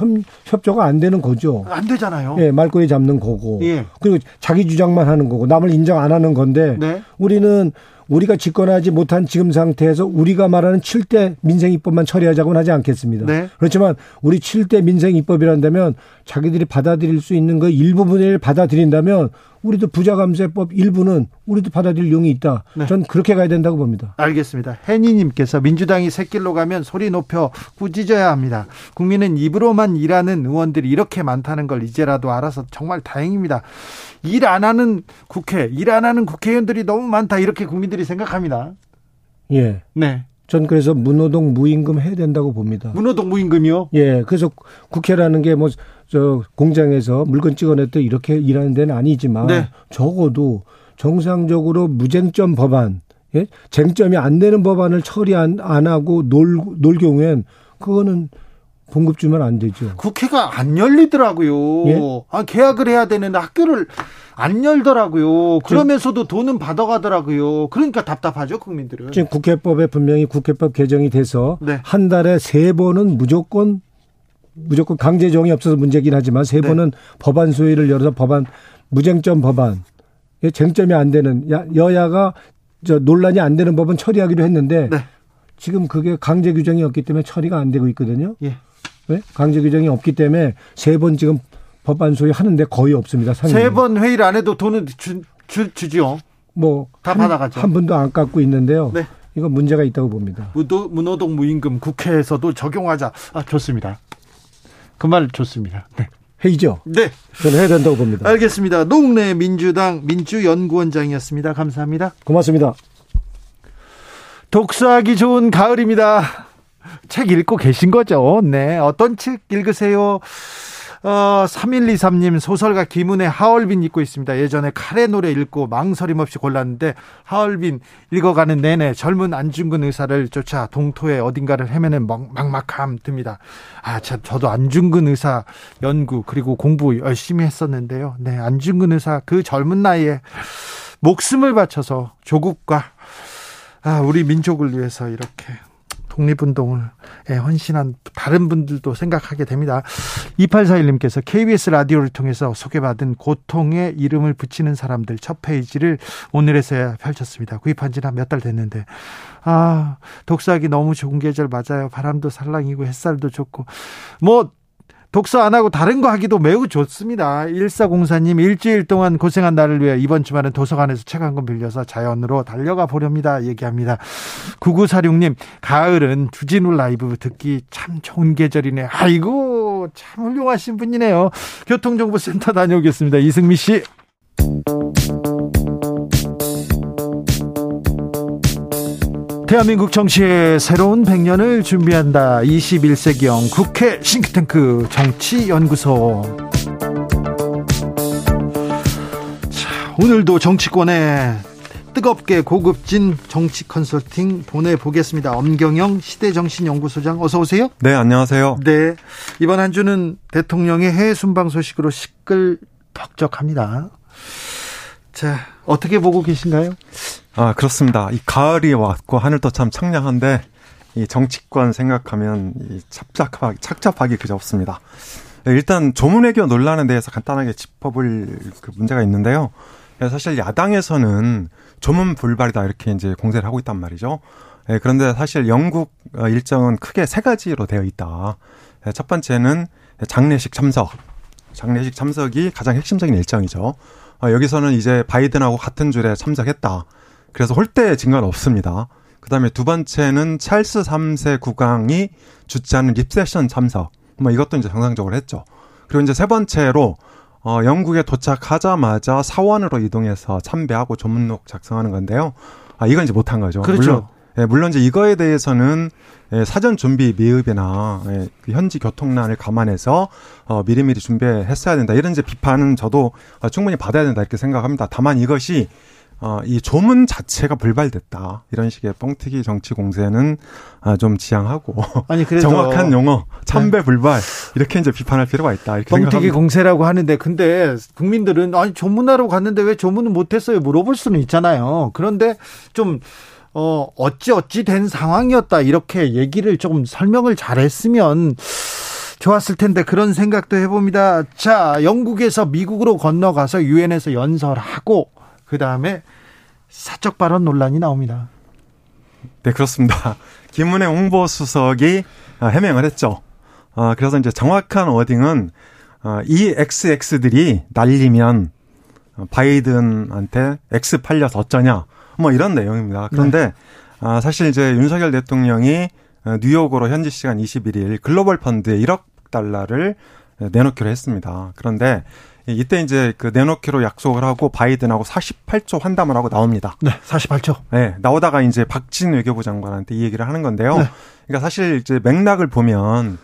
협조가 안 되는 거죠. 안 되잖아요. 예, 말꼬리 잡는 거고. 예. 그리고 자기 주장만 하는 거고 남을 인정 안 하는 건데 네. 우리는 우리가 집권하지 못한 지금 상태에서 우리가 말하는 7대 민생입법만 처리하자고는 하지 않겠습니다. 네. 그렇지만 우리 7대 민생입법이란다면 자기들이 받아들일 수 있는 그 일부분을 받아들인다면 우리도 부자감세법 일부는 우리도 받아들일 용이 있다. 네. 전 그렇게 가야 된다고 봅니다. 알겠습니다. 혜니님께서 민주당이 새길로 가면 소리 높여 꾸짖어야 합니다. 국민은 입으로만 일하는 의원들이 이렇게 많다는 걸 이제라도 알아서 정말 다행입니다. 일 안 하는 국회, 일 안 하는 국회의원들이 너무 많다 이렇게 국민들이 생각합니다. 예. 네. 전 그래서 무노동 무임금 해야 된다고 봅니다. 무노동 무임금이요? 예. 그래서 국회라는 게 뭐 저 공장에서 물건 찍어냈던 이렇게 일하는 데는 아니지만 네. 적어도 정상적으로 무쟁점 법안, 예? 쟁점이 안 되는 법안을 처리 안 하고 놀 경우엔 그거는 봉급 주면 안 되죠. 국회가 안 열리더라고요. 예? 아, 계약을 해야 되는데 학교를 안 열더라고요. 그러면서도 돈은 받아가더라고요. 그러니까 답답하죠, 국민들은. 지금 국회법에 분명히 국회법 개정이 돼서 네. 한 달에 3번은 무조건 강제 적용이 없어서 문제긴 하지만 3번은 네. 법안 소위를 열어서 법안 무쟁점 법안 쟁점이 안 되는 여야가 저 논란이 안 되는 법은 처리하기로 했는데 네. 지금 그게 강제 규정이 없기 때문에 처리가 안 되고 있거든요. 예. 네? 강제 규정이 없기 때문에 3번 지금 법안 소위 하는데 거의 없습니다. 3번 회의를 안 해도 돈은 주지요. 뭐 다 받아가죠. 한 분도 안 깎고 있는데요. 네. 이건 문제가 있다고 봅니다. 무노동 무임금 국회에서도 적용하자. 아, 좋습니다. 그 말 좋습니다. 네. 회의죠. 네. 저는 해야 된다고 봅니다. 알겠습니다. 노웅래 민주당 민주연구원장이었습니다. 감사합니다. 고맙습니다. 독서하기 좋은 가을입니다. 책 읽고 계신 거죠? 네. 어떤 책 읽으세요? 3123님 소설가 김은혜 하얼빈 읽고 있습니다. 예전에 칼의 노래 읽고 망설임 없이 골랐는데 하얼빈 읽어가는 내내 젊은 안중근 의사를 쫓아 동토의 어딘가를 헤매는 막막함 듭니다. 아, 저도 안중근 의사 연구 그리고 공부 열심히 했었는데요. 네, 안중근 의사 그 젊은 나이에 목숨을 바쳐서 조국과 우리 민족을 위해서 이렇게 독립운동을 헌신한 다른 분들도 생각하게 됩니다. 2841님께서 KBS 라디오를 통해서 소개받은 고통에 이름을 붙이는 사람들 첫 페이지를 오늘에서야 펼쳤습니다. 구입한 지는 몇 달 됐는데 독서하기 너무 좋은 계절 맞아요. 바람도 살랑이고 햇살도 좋고 뭐 독서 안 하고 다른 거 하기도 매우 좋습니다. 1404님 일주일 동안 고생한 나를 위해 이번 주말은 도서관에서 책 한 권 빌려서 자연으로 달려가 보렵니다. 얘기합니다. 9946님 가을은 주진우 라이브 듣기 참 좋은 계절이네. 아이고 참 훌륭하신 분이네요. 교통정보센터 다녀오겠습니다. 이승미 씨. 대한민국 정치의 새로운 100년을 준비한다. 21세기형 국회 싱크탱크 정치연구소. 자, 오늘도 정치권에 뜨겁게 고급진 정치 컨설팅 보내보겠습니다. 엄경영 시대정신연구소장 어서 오세요. 네, 안녕하세요. 네, 이번 한 주는 대통령의 해외 순방 소식으로 시끌벅적합니다. 자, 어떻게 보고 계신가요? 아, 그렇습니다. 이 가을이 왔고 하늘도 참 창량한데 이 정치권 생각하면 이 착잡하기 그저 없습니다. 일단 조문외교 논란에 대해서 간단하게 짚어볼 그 문제가 있는데요. 사실 야당에서는 조문 불발이다 이렇게 이제 공세를 하고 있단 말이죠. 그런데 사실 영국 일정은 크게 3가지로 되어 있다. 첫 번째는 장례식 참석. 장례식 참석이 가장 핵심적인 일정이죠. 여기서는 이제 바이든하고 같은 줄에 참석했다. 그래서 홀대 증거는 없습니다. 그다음에 두 번째는 찰스 3세 국왕이 주최하는 립세션 참석. 이것도 이제 정상적으로 했죠. 그리고 이제 세 번째로 영국에 도착하자마자 사원으로 이동해서 참배하고 조문록 작성하는 건데요. 이건 이제 못한 거죠. 그렇죠. 물론 이제 이거에 대해서는 사전 준비 미흡이나 현지 교통난을 감안해서 미리미리 준비했어야 된다. 이런 이제 비판은 저도 충분히 받아야 된다 이렇게 생각합니다. 다만 이것이 이 조문 자체가 불발됐다. 이런 식의 뻥튀기 정치 공세는 좀 지양하고 아니, 그래서 정확한 용어 참배 불발 이렇게 이제 비판할 필요가 있다. 이렇게 뻥튀기 생각합니다. 공세라고 하는데 근데 국민들은 아니 조문하러 갔는데 왜 조문은 못했어요? 물어볼 수는 있잖아요. 그런데 좀 어찌 된 상황이었다. 이렇게 얘기를 조금 설명을 잘했으면 좋았을 텐데 그런 생각도 해봅니다. 자, 영국에서 미국으로 건너가서 유엔에서 연설하고 그 다음에 사적 발언 논란이 나옵니다. 네, 그렇습니다. 김은혜 홍보수석이 해명을 했죠. 그래서 이제 정확한 워딩은 이 XX들이 날리면 바이든한테 X 팔려서 어쩌냐 뭐 이런 내용입니다. 그런데 네. 사실 이제 윤석열 대통령이 뉴욕으로 현지 시간 21일 글로벌 펀드에 $1억 내놓기로 했습니다. 그런데 이때 이제 그 내놓기로 약속을 하고 바이든하고 48초 환담을 하고 나옵니다. 네, 48초. 네, 나오다가 이제 박진 외교부 장관한테 이 얘기를 하는 건데요. 네. 그러니까 사실 이제 맥락을 보면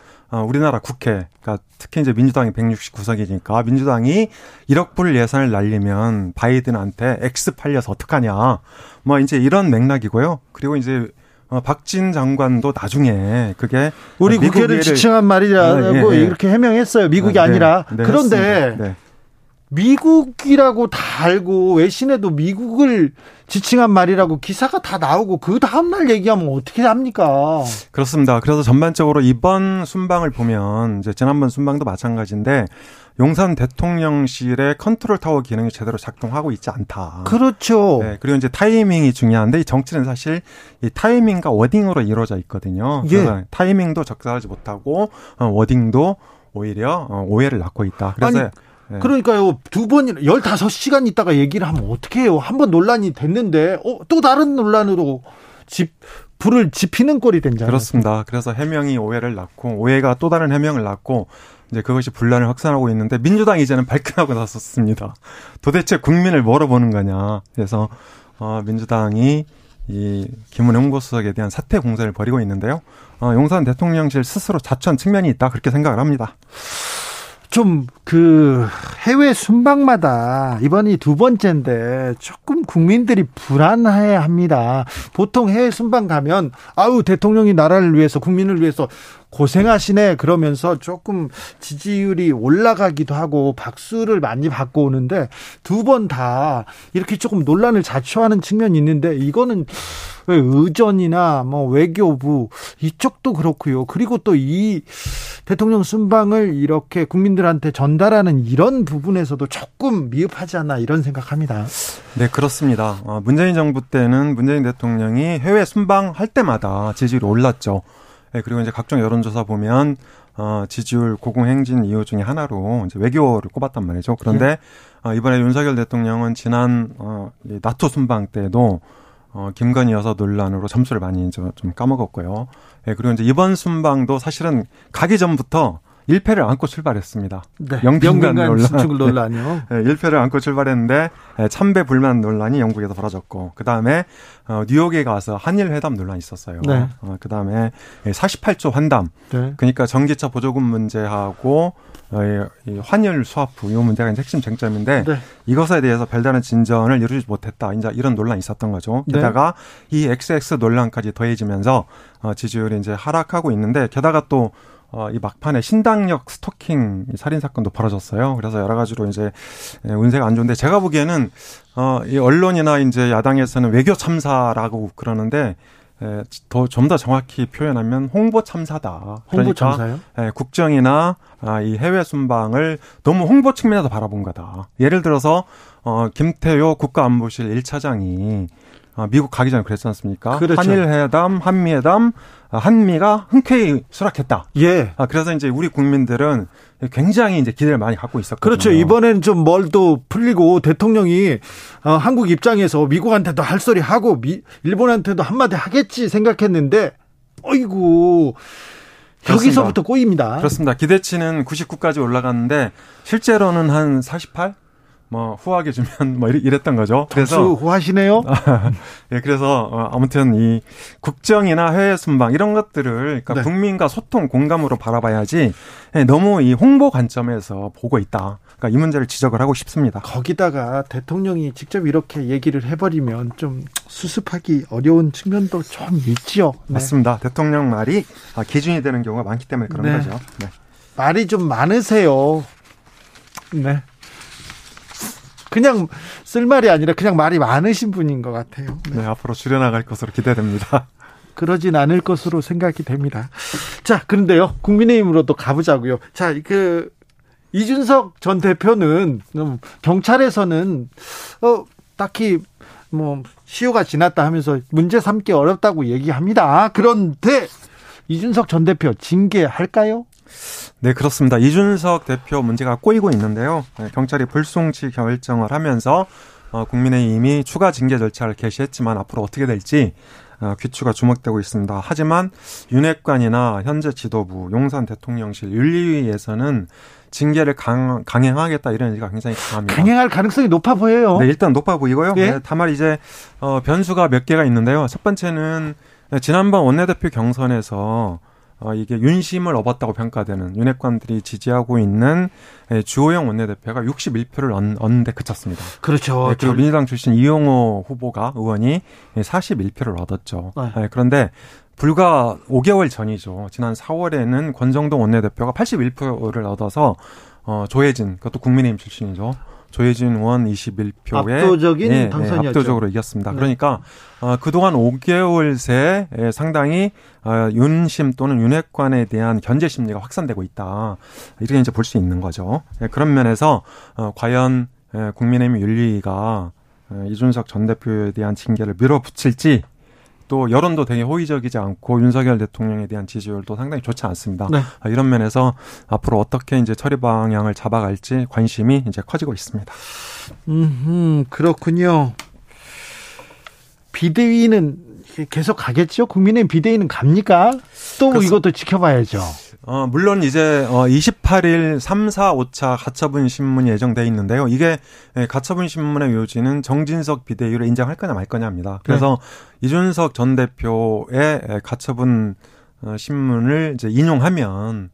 우리나라 국회, 그러니까 특히 이제 민주당이 169석이니까 민주당이 $1억 예산을 날리면 바이든한테 X 팔려서 어떡하냐. 뭐 이제 이런 맥락이고요. 그리고 이제 박진 장관도 나중에 그게 우리 국회를 지칭한 말이라고 이렇게 해명했어요. 미국이 아니라. 네, 그런데 미국이라고 다 알고 외신에도 미국을 지칭한 말이라고 기사가 다 나오고 그 다음날 얘기하면 어떻게 합니까? 그렇습니다. 그래서 전반적으로 이번 순방을 보면 이제 지난번 순방도 마찬가지인데 용산 대통령실의 컨트롤 타워 기능이 제대로 작동하고 있지 않다. 그렇죠. 네, 그리고 이제 타이밍이 중요한데 이 정치는 사실 이 타이밍과 워딩으로 이루어져 있거든요. 예. 타이밍도 적절하지 못하고 워딩도 오히려 오해를 낳고 있다. 그래서 아니. 네. 그러니까요. 15시간 있다가 얘기를 하면 어떻게 해요? 한 번 논란이 됐는데 또 다른 논란으로 불을 지피는 꼴이 된잖아요. 그렇습니다. 그래서 해명이 오해를 낳고 오해가 또 다른 해명을 낳고 이제 그것이 분란을 확산하고 있는데 민주당이 이제는 발끈하고 나섰습니다. 도대체 국민을 뭐로 보는 거냐. 그래서 민주당이 이 김은혜 홍보수석에 대한 사퇴 공세를 벌이고 있는데요. 용산 대통령실 스스로 자처한 측면이 있다 그렇게 생각을 합니다. 좀 그 해외 순방마다 이번이 두 번째인데 조금 국민들이 불안해합니다. 보통 해외 순방 가면 아우 대통령이 나라를 위해서 국민을 위해서 고생하시네 그러면서 조금 지지율이 올라가기도 하고 박수를 많이 받고 오는데 두 번 다 이렇게 조금 논란을 자초하는 측면이 있는데 이거는 의전이나 뭐 외교부 이쪽도 그렇고요. 그리고 또 이 대통령 순방을 이렇게 국민들한테 전달하는 이런 부분에서도 조금 미흡하지 않나 이런 생각합니다. 네, 그렇습니다. 문재인 정부 때는 문재인 대통령이 해외 순방할 때마다 지지율이 올랐죠. 네, 그리고 이제 각종 여론조사 보면 지지율 고공행진 이유 중에 하나로 이제 외교를 꼽았단 말이죠. 그런데 이번에 윤석열 대통령은 지난 나토 순방 때도 김건희 여사 논란으로 점수를 많이 이제 좀 까먹었고요. 네, 그리고 이제 이번 순방도 사실은 가기 전부터 1패를 안고 출발했습니다. 네, 영빈관 논란이요. 네, 1패를 안고 출발했는데 참배 불만 논란이 영국에서 벌어졌고 그다음에 뉴욕에 가서 한일회담 논란이 있었어요. 네. 그다음에 48조 환담. 네. 그러니까 전기차 보조금 문제하고 환율 스와프 이 문제가 이제 핵심 쟁점인데 네. 이것에 대해서 별다른 진전을 이루지 못했다. 이제 이런 논란이 있었던 거죠. 게다가 네. 이 XX 논란까지 더해지면서 지지율이 이제 하락하고 있는데 게다가 또 이 막판에 신당역 스토킹 살인 사건도 벌어졌어요. 그래서 여러 가지로 이제 운세가 안 좋은데 제가 보기에는 이 언론이나 이제 야당에서는 외교 참사라고 그러는데 좀 더 정확히 표현하면 홍보 참사다. 홍보 참사요? 그러니까 국정이나 이 해외 순방을 너무 홍보 측면에서 바라본 거다. 예를 들어서 김태효 국가안보실 1차장이 미국 가기 전에 그랬지 않습니까? 그렇죠. 한일회담, 한미회담, 한미가 흔쾌히 수락했다. 예. 그래서 이제 우리 국민들은 굉장히 이제 기대를 많이 갖고 있었거든요. 그렇죠. 이번엔 좀 뭘도 풀리고 대통령이 한국 입장에서 미국한테도 할 소리 하고 일본한테도 한마디 하겠지 생각했는데, 어이구. 그렇습니다. 여기서부터 꼬입니다. 그렇습니다. 기대치는 99까지 올라갔는데, 실제로는 한 48? 뭐 후하게 주면 뭐 이랬던 거죠. 그래서 후하시네요. 예, 그래서 아무튼 이 국정이나 해외 순방 이런 것들을 그러니까 네. 국민과 소통 공감으로 바라봐야지 너무 이 홍보 관점에서 보고 있다. 그러니까 이 문제를 지적을 하고 싶습니다. 거기다가 대통령이 직접 이렇게 얘기를 해버리면 좀 수습하기 어려운 측면도 좀 있지요. 네. 맞습니다. 대통령 말이 기준이 되는 경우가 많기 때문에 그런 네. 거죠. 네. 말이 좀 많으세요. 네. 그냥 쓸 말이 아니라 그냥 말이 많으신 분인 것 같아요. 네, 앞으로 줄여나갈 것으로 기대됩니다. 그러진 않을 것으로 생각이 됩니다. 자, 그런데요. 국민의힘으로 또 가보자고요. 자, 이준석 전 대표는 경찰에서는 딱히 뭐 시효가 지났다 하면서 문제 삼기 어렵다고 얘기합니다. 그런데 이준석 전 대표 징계할까요? 네, 그렇습니다. 이준석 대표 문제가 꼬이고 있는데요. 경찰이 불송치 결정을 하면서 국민의힘이 추가 징계 절차를 개시했지만 앞으로 어떻게 될지 귀추가 주목되고 있습니다. 하지만 윤핵관이나 현재 지도부, 용산 대통령실 윤리위에서는 징계를 강행하겠다 이런 얘기가 굉장히 강합니다. 강행할 가능성이 높아 보여요. 네, 일단 높아 보이고요. 네. 네, 다만 이제 변수가 몇 개가 있는데요. 첫 번째는 지난번 원내대표 경선에서 이게 윤심을 얻었다고 평가되는 윤핵관들이 지지하고 있는 주호영 원내대표가 61표를 얻는데 그쳤습니다. 그렇죠. 네, 그리고 민주당 출신 이용호 후보가 의원이 41표를 얻었죠. 네, 그런데 불과 5개월 전이죠. 지난 4월에는 권정동 원내대표가 81표를 얻어서 조혜진, 그것도 국민의힘 출신이죠. 조혜진 의원 21표에 압도적인 당선이었죠. 압도적으로 이겼습니다. 네. 그러니까 그동안 5개월 새 상당히 윤심 또는 윤핵관에 대한 견제 심리가 확산되고 있다. 이렇게 이제 볼 수 있는 거죠. 네, 그런 면에서 과연 국민의힘 윤리위가 이준석 전 대표에 대한 징계를 밀어붙일지, 또 여론도 되게 호의적이지 않고 윤석열 대통령에 대한 지지율도 상당히 좋지 않습니다. 네. 이런 면에서 앞으로 어떻게 이제 처리 방향을 잡아갈지 관심이 이제 커지고 있습니다. 그렇군요. 비대위는 계속 가겠죠? 국민의힘 비대위는 갑니까? 또 그래서, 이것도 지켜봐야죠. 물론 이제 28일 3, 4, 5차 가처분 신문이 예정돼 있는데요. 이게 가처분 신문의 요지는 정진석 비대위를 인정할 거냐 말 거냐입니다. 그래서 네. 이준석 전 대표의 가처분 신문을 이제 인용하면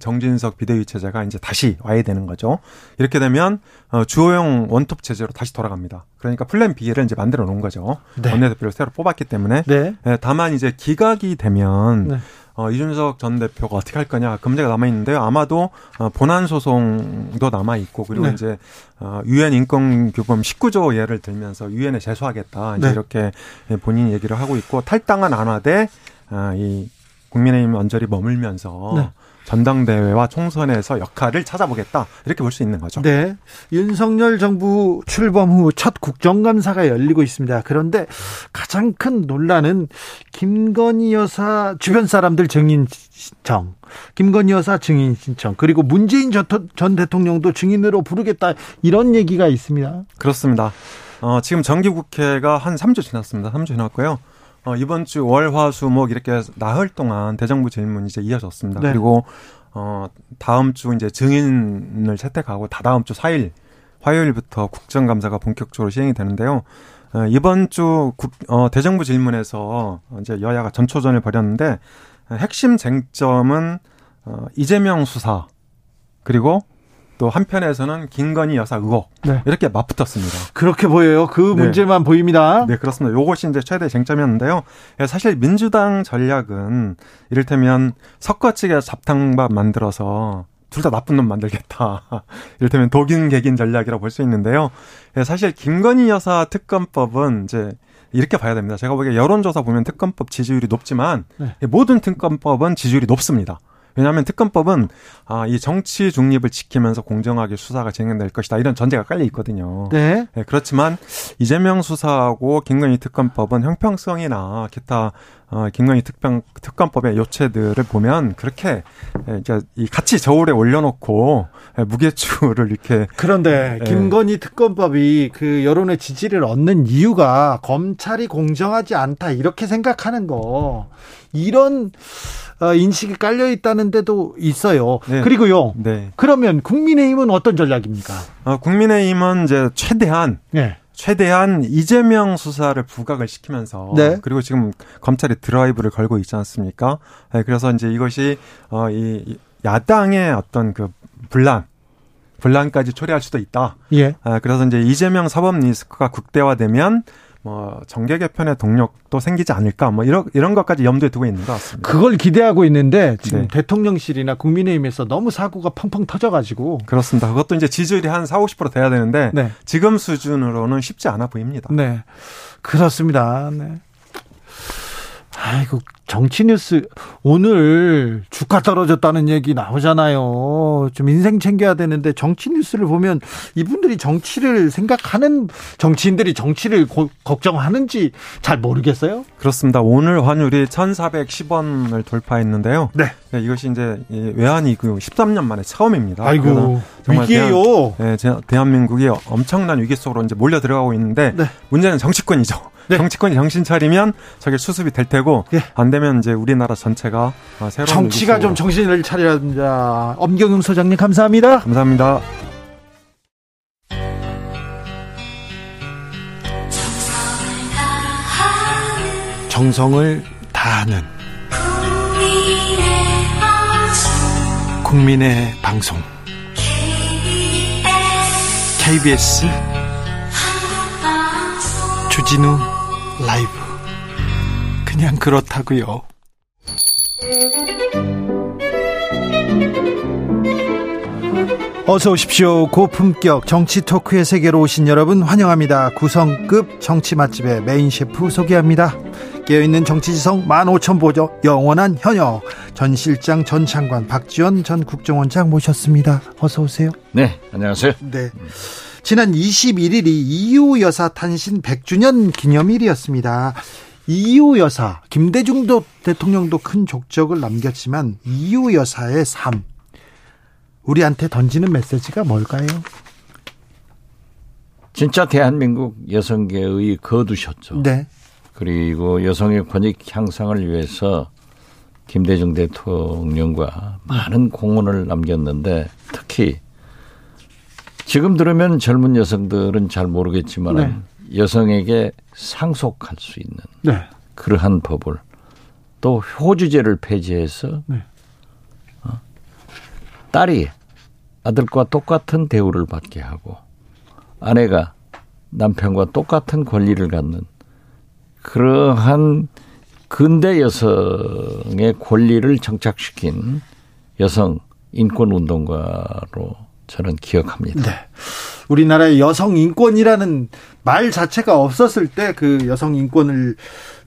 정진석 비대위 체제가 이제 다시 와야 되는 거죠. 이렇게 되면 주호영 원톱 체제로 다시 돌아갑니다. 그러니까 플랜 B를 이제 만들어 놓은 거죠. 네. 원내대표를 새로 뽑았기 때문에. 네. 다만 이제 기각이 되면 네. 이준석 전 대표가 어떻게 할 거냐 그 문제가 남아있는데요. 아마도 본안 소송도 남아있고 그리고 네. 이제 유엔 인권규범 19조 예를 들면서 유엔에 제소하겠다 이제 네. 이렇게 본인 얘기를 하고 있고, 탈당한 안하되 이 국민의힘 언저리 머물면서 네. 전당대회와 총선에서 역할을 찾아보겠다 이렇게 볼 수 있는 거죠. 네, 윤석열 정부 출범 후 첫 국정감사가 열리고 있습니다. 그런데 가장 큰 논란은 김건희 여사 주변 사람들 증인 신청, 김건희 여사 증인 신청, 그리고 문재인 전 대통령도 증인으로 부르겠다 이런 얘기가 있습니다. 그렇습니다. 지금 정기국회가 한 3주 지났습니다. 3주 지났고요. 이번 주 월, 화, 수, 목 이렇게 나흘 동안 대정부 질문 이제 이어졌습니다. 네. 그리고 다음 주 이제 증인을 채택하고 다다음 주 4일 화요일부터 국정감사가 본격적으로 시행이 되는데요. 이번 주 대정부 질문에서 이제 여야가 전초전을 벌였는데 핵심 쟁점은 이재명 수사 그리고 또 한편에서는 김건희 여사 의혹 네. 이렇게 맞붙었습니다. 그렇게 보여요. 그 문제만 네. 보입니다. 네, 그렇습니다. 이것이 이제 최대 쟁점이었는데요. 사실 민주당 전략은 이를테면 석거치게 잡탕밥 만들어서 둘 다 나쁜 놈 만들겠다. 이를테면 독인 개긴 전략이라고 볼 수 있는데요. 사실 김건희 여사 특검법은 이제 이렇게 봐야 됩니다. 제가 보기에 여론조사 보면 특검법 지지율이 높지만 네. 모든 특검법은 지지율이 높습니다. 왜냐하면 특검법은 이 정치 중립을 지키면서 공정하게 수사가 진행될 것이다. 이런 전제가 깔려 있거든요. 네. 네, 그렇지만 이재명 수사하고 김건희 특검법은 형평성이나 기타 김건희 특검법의 요체들을 보면 그렇게 이제 같이 저울에 올려놓고 무게추를 이렇게. 그런데 김건희 특검법이 그 여론의 지지를 얻는 이유가 검찰이 공정하지 않다 이렇게 생각하는 거. 이런 인식이 깔려 있다는 데도 있어요. 네. 그리고요. 네. 그러면 국민의힘은 어떤 전략입니까? 국민의힘은 이제 최대한 이재명 수사를 부각을 시키면서 네. 그리고 지금 검찰이 드라이브를 걸고 있지 않습니까? 네, 그래서 이제 이것이 이 야당의 어떤 그 분란까지 초래할 수도 있다. 예. 그래서 이제 이재명 사법 리스크가 극대화되면 정계 개편의 동력도 생기지 않을까 이런 것까지 염두에 두고 있는 것 같습니다. 그걸 기대하고 있는데 지금 네. 대통령실이나 국민의힘에서 너무 사고가 펑펑 터져가지고. 그렇습니다. 그것도 이제 지지율이 한 40, 50% 돼야 되는데 네. 지금 수준으로는 쉽지 않아 보입니다. 네, 그렇습니다. 네. 아이고, 정치뉴스 오늘 주가 떨어졌다는 얘기 나오잖아요. 좀 인생 챙겨야 되는데 정치뉴스를 보면 이분들이 정치를 생각하는, 정치인들이 정치를 걱정하는지 잘 모르겠어요. 그렇습니다. 오늘 환율이 1,410원을 돌파했는데요. 네. 네, 이것이 이제 외환 이후 13년 만에 처음입니다. 아이고, 정말 위기예요. 대한민국이 엄청난 위기 속으로 이제 몰려 들어가고 있는데, 네, 문제는 정치권이죠. 네. 정치권이 정신 차리면 저게 수습이 될 테고, 예, 안 되면 이제 우리나라 전체가 새로운 정치가 좀 정신을 차려야 합니다. 엄경영 소장님 감사합니다. 감사합니다. 정성을 다하는 국민의 방송 KBS 주진우 라이브. 그냥 그렇다고요. 어서 오십시오. 고품격 정치 토크의 세계로 오신 여러분 환영합니다. 구성급 정치 맛집의 메인 셰프 소개합니다. 깨어있는 정치지성 15,000보죠. 영원한 현역. 전 실장, 전 장관, 박지원 전 국정원장 모셨습니다. 어서 오세요. 네, 안녕하세요. 네. 지난 21일이 이유 여사 탄신 100주년 기념일이었습니다. 이유 여사, 김대중 대통령도 큰 족적을 남겼지만 이유 여사의 삶, 우리한테 던지는 메시지가 뭘까요? 진짜 대한민국 여성계의 거두셨죠. 네. 그리고 여성의 권익 향상을 위해서 김대중 대통령과 많은 공헌을 남겼는데, 특히 지금 들으면 젊은 여성들은 잘 모르겠지만, 네, 여성에게 상속할 수 있는, 네, 그러한 법을, 또 효주제를 폐지해서, 네, 딸이 아들과 똑같은 대우를 받게 하고 아내가 남편과 똑같은 권리를 갖는 그러한 근대 여성의 권리를 정착시킨 여성 인권운동가로 저는 기억합니다. 네. 우리나라의 여성 인권이라는 말 자체가 없었을 때 그 여성 인권을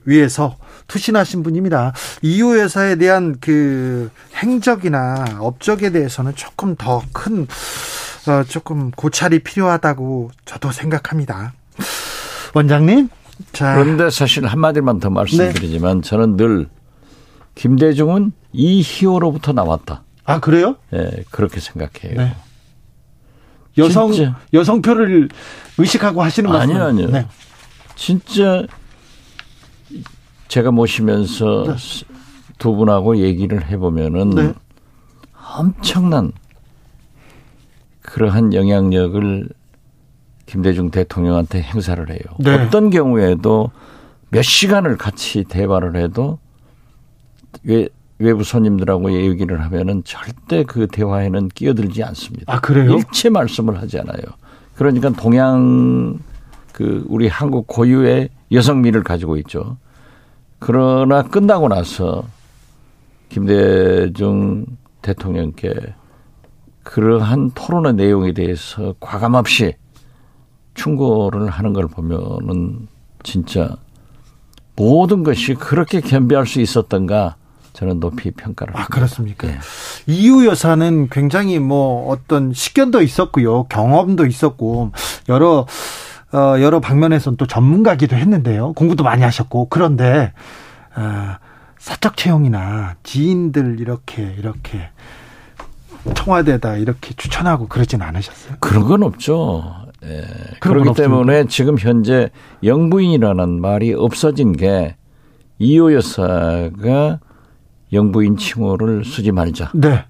위해서 투신하신 분입니다. 이유 여사에 대한 그 행적이나 업적에 대해서는 조금 더 큰, 조금 고찰이 필요하다고 저도 생각합니다. 원장님. 자. 그런데 사실 한마디만 더 말씀드리지만, 네, 저는 늘 김대중은 이 희호로부터 나왔다. 아, 그래요? 네, 그렇게 생각해요. 네. 여성, 진짜. 여성표를 의식하고 하시는 말씀은? 아니요. 네. 진짜 제가 모시면서, 네, 두 분하고 얘기를 해보면은, 네, 엄청난 그러한 영향력을 김대중 대통령한테 행사를 해요. 네. 어떤 경우에도 몇 시간을 같이 대화를 해도 외부 손님들하고 얘기를 하면은 절대 그 대화에는 끼어들지 않습니다. 아, 그래요? 일체 말씀을 하지 않아요. 그러니까 동양, 그 우리 한국 고유의 여성미를 가지고 있죠. 그러나 끝나고 나서 김대중 대통령께 그러한 토론의 내용에 대해서 과감없이 충고를 하는 걸 보면은 진짜 모든 것이 그렇게 겸비할 수 있었던가, 저는 높이 평가를 합니다. 아, 그렇습니까? 네. 이유 여사는 굉장히 뭐 어떤 식견도 있었고요, 경험도 있었고, 여러 방면에서는 또 전문가기도 했는데요. 공부도 많이 하셨고. 그런데 사적 채용이나 지인들 이렇게 청와대다 이렇게 추천하고 그러진 않으셨어요? 그런 건 없죠. 네. 그렇기 때문에 지금 현재 영부인이라는 말이 없어진 게, 이유 여사가 영부인 칭호를 쓰지 말자. 네.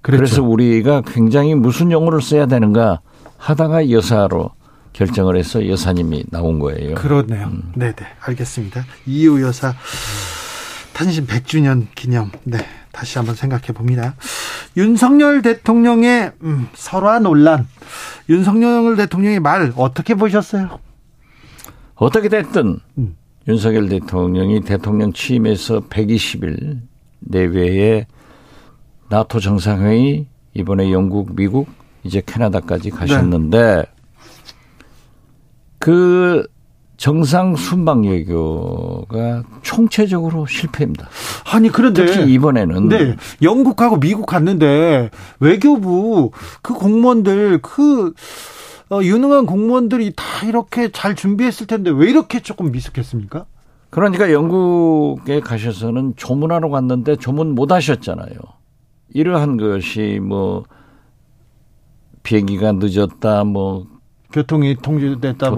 그랬죠. 그래서 우리가 굉장히 무슨 용어를 써야 되는가 하다가 여사로 결정을 해서 여사님이 나온 거예요. 그러네요. 네네. 알겠습니다. 이유 여사 탄신 100주년 기념. 네. 다시 한번 생각해 봅니다. 윤석열 대통령의 설화 논란. 윤석열 대통령의 말 어떻게 보셨어요? 어떻게 됐든 윤석열 대통령이 대통령 취임해서 120일 내외에 나토 정상회의, 이번에 영국, 미국, 이제 캐나다까지 가셨는데, 네, 그 정상 순방외교가 총체적으로 실패입니다. 아니 그런데 특히 이번에는 네, 영국하고 미국 갔는데 외교부 그 공무원들 그 유능한 공무원들이 다 이렇게 잘 준비했을 텐데 왜 이렇게 조금 미숙했습니까? 그러니까 영국에 가셔서는 조문하러 갔는데 조문 못 하셨잖아요. 이러한 것이 뭐 비행기가 늦었다, 뭐 교통이 통제됐다,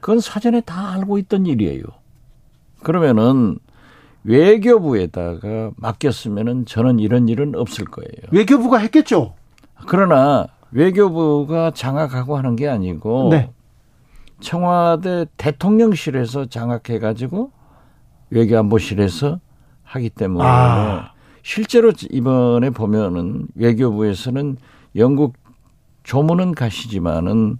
그건 사전에 다 알고 있던 일이에요. 그러면은 외교부에다가 맡겼으면은 저는 이런 일은 없을 거예요. 외교부가 했겠죠. 그러나 외교부가 장악하고 하는 게 아니고 네, 청와대 대통령실에서 장악해가지고 외교안보실에서 하기 때문에 실제로 이번에 보면은 외교부에서는 영국 조문은 가시지만은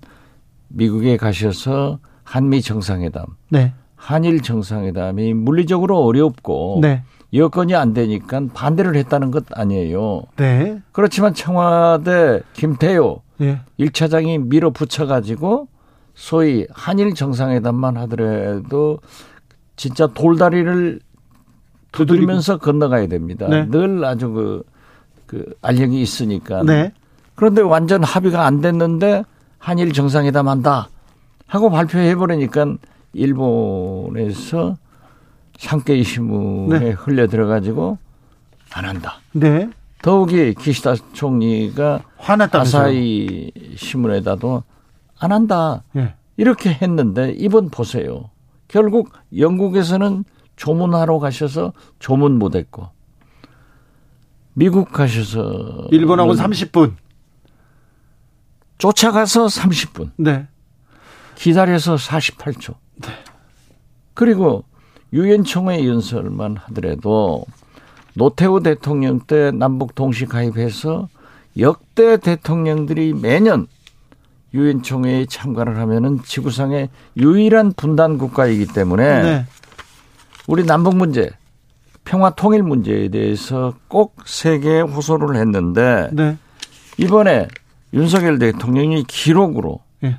미국에 가셔서 한미 정상회담, 네, 한일 정상회담이 물리적으로 어렵고 네, 여건이 안 되니까 반대를 했다는 것 아니에요. 네. 그렇지만 청와대 김태효 네, 1차장이 밀어붙여가지고 소위 한일 정상회담만 하더라도 진짜 돌다리를 두드리면서 건너가야 됩니다. 네. 늘 아주 그 알력이 있으니까. 네. 그런데 완전 합의가 안 됐는데 한일 정상회담 한다 하고 발표해버리니까 일본에서 산케이 신문에 네, 흘려들어가지고 안 한다. 네. 더욱이 기시다 총리가 화났다면서요. 아사히 신문에다도 안 한다. 네. 이렇게 했는데 이번 보세요. 결국 영국에서는 조문하러 가셔서 조문 못했고 미국 가셔서 일본하고 30분 쫓아가서 30분 네, 기다려서 48초 네, 그리고 유엔총회 연설만 하더라도 노태우 대통령 때 남북 동시 가입해서 역대 대통령들이 매년 유엔총회에 참가를 하면은 지구상의 유일한 분단 국가이기 때문에 네, 우리 남북 문제, 평화 통일 문제에 대해서 꼭 세계에 호소를 했는데 네, 이번에 윤석열 대통령이 기록으로 예,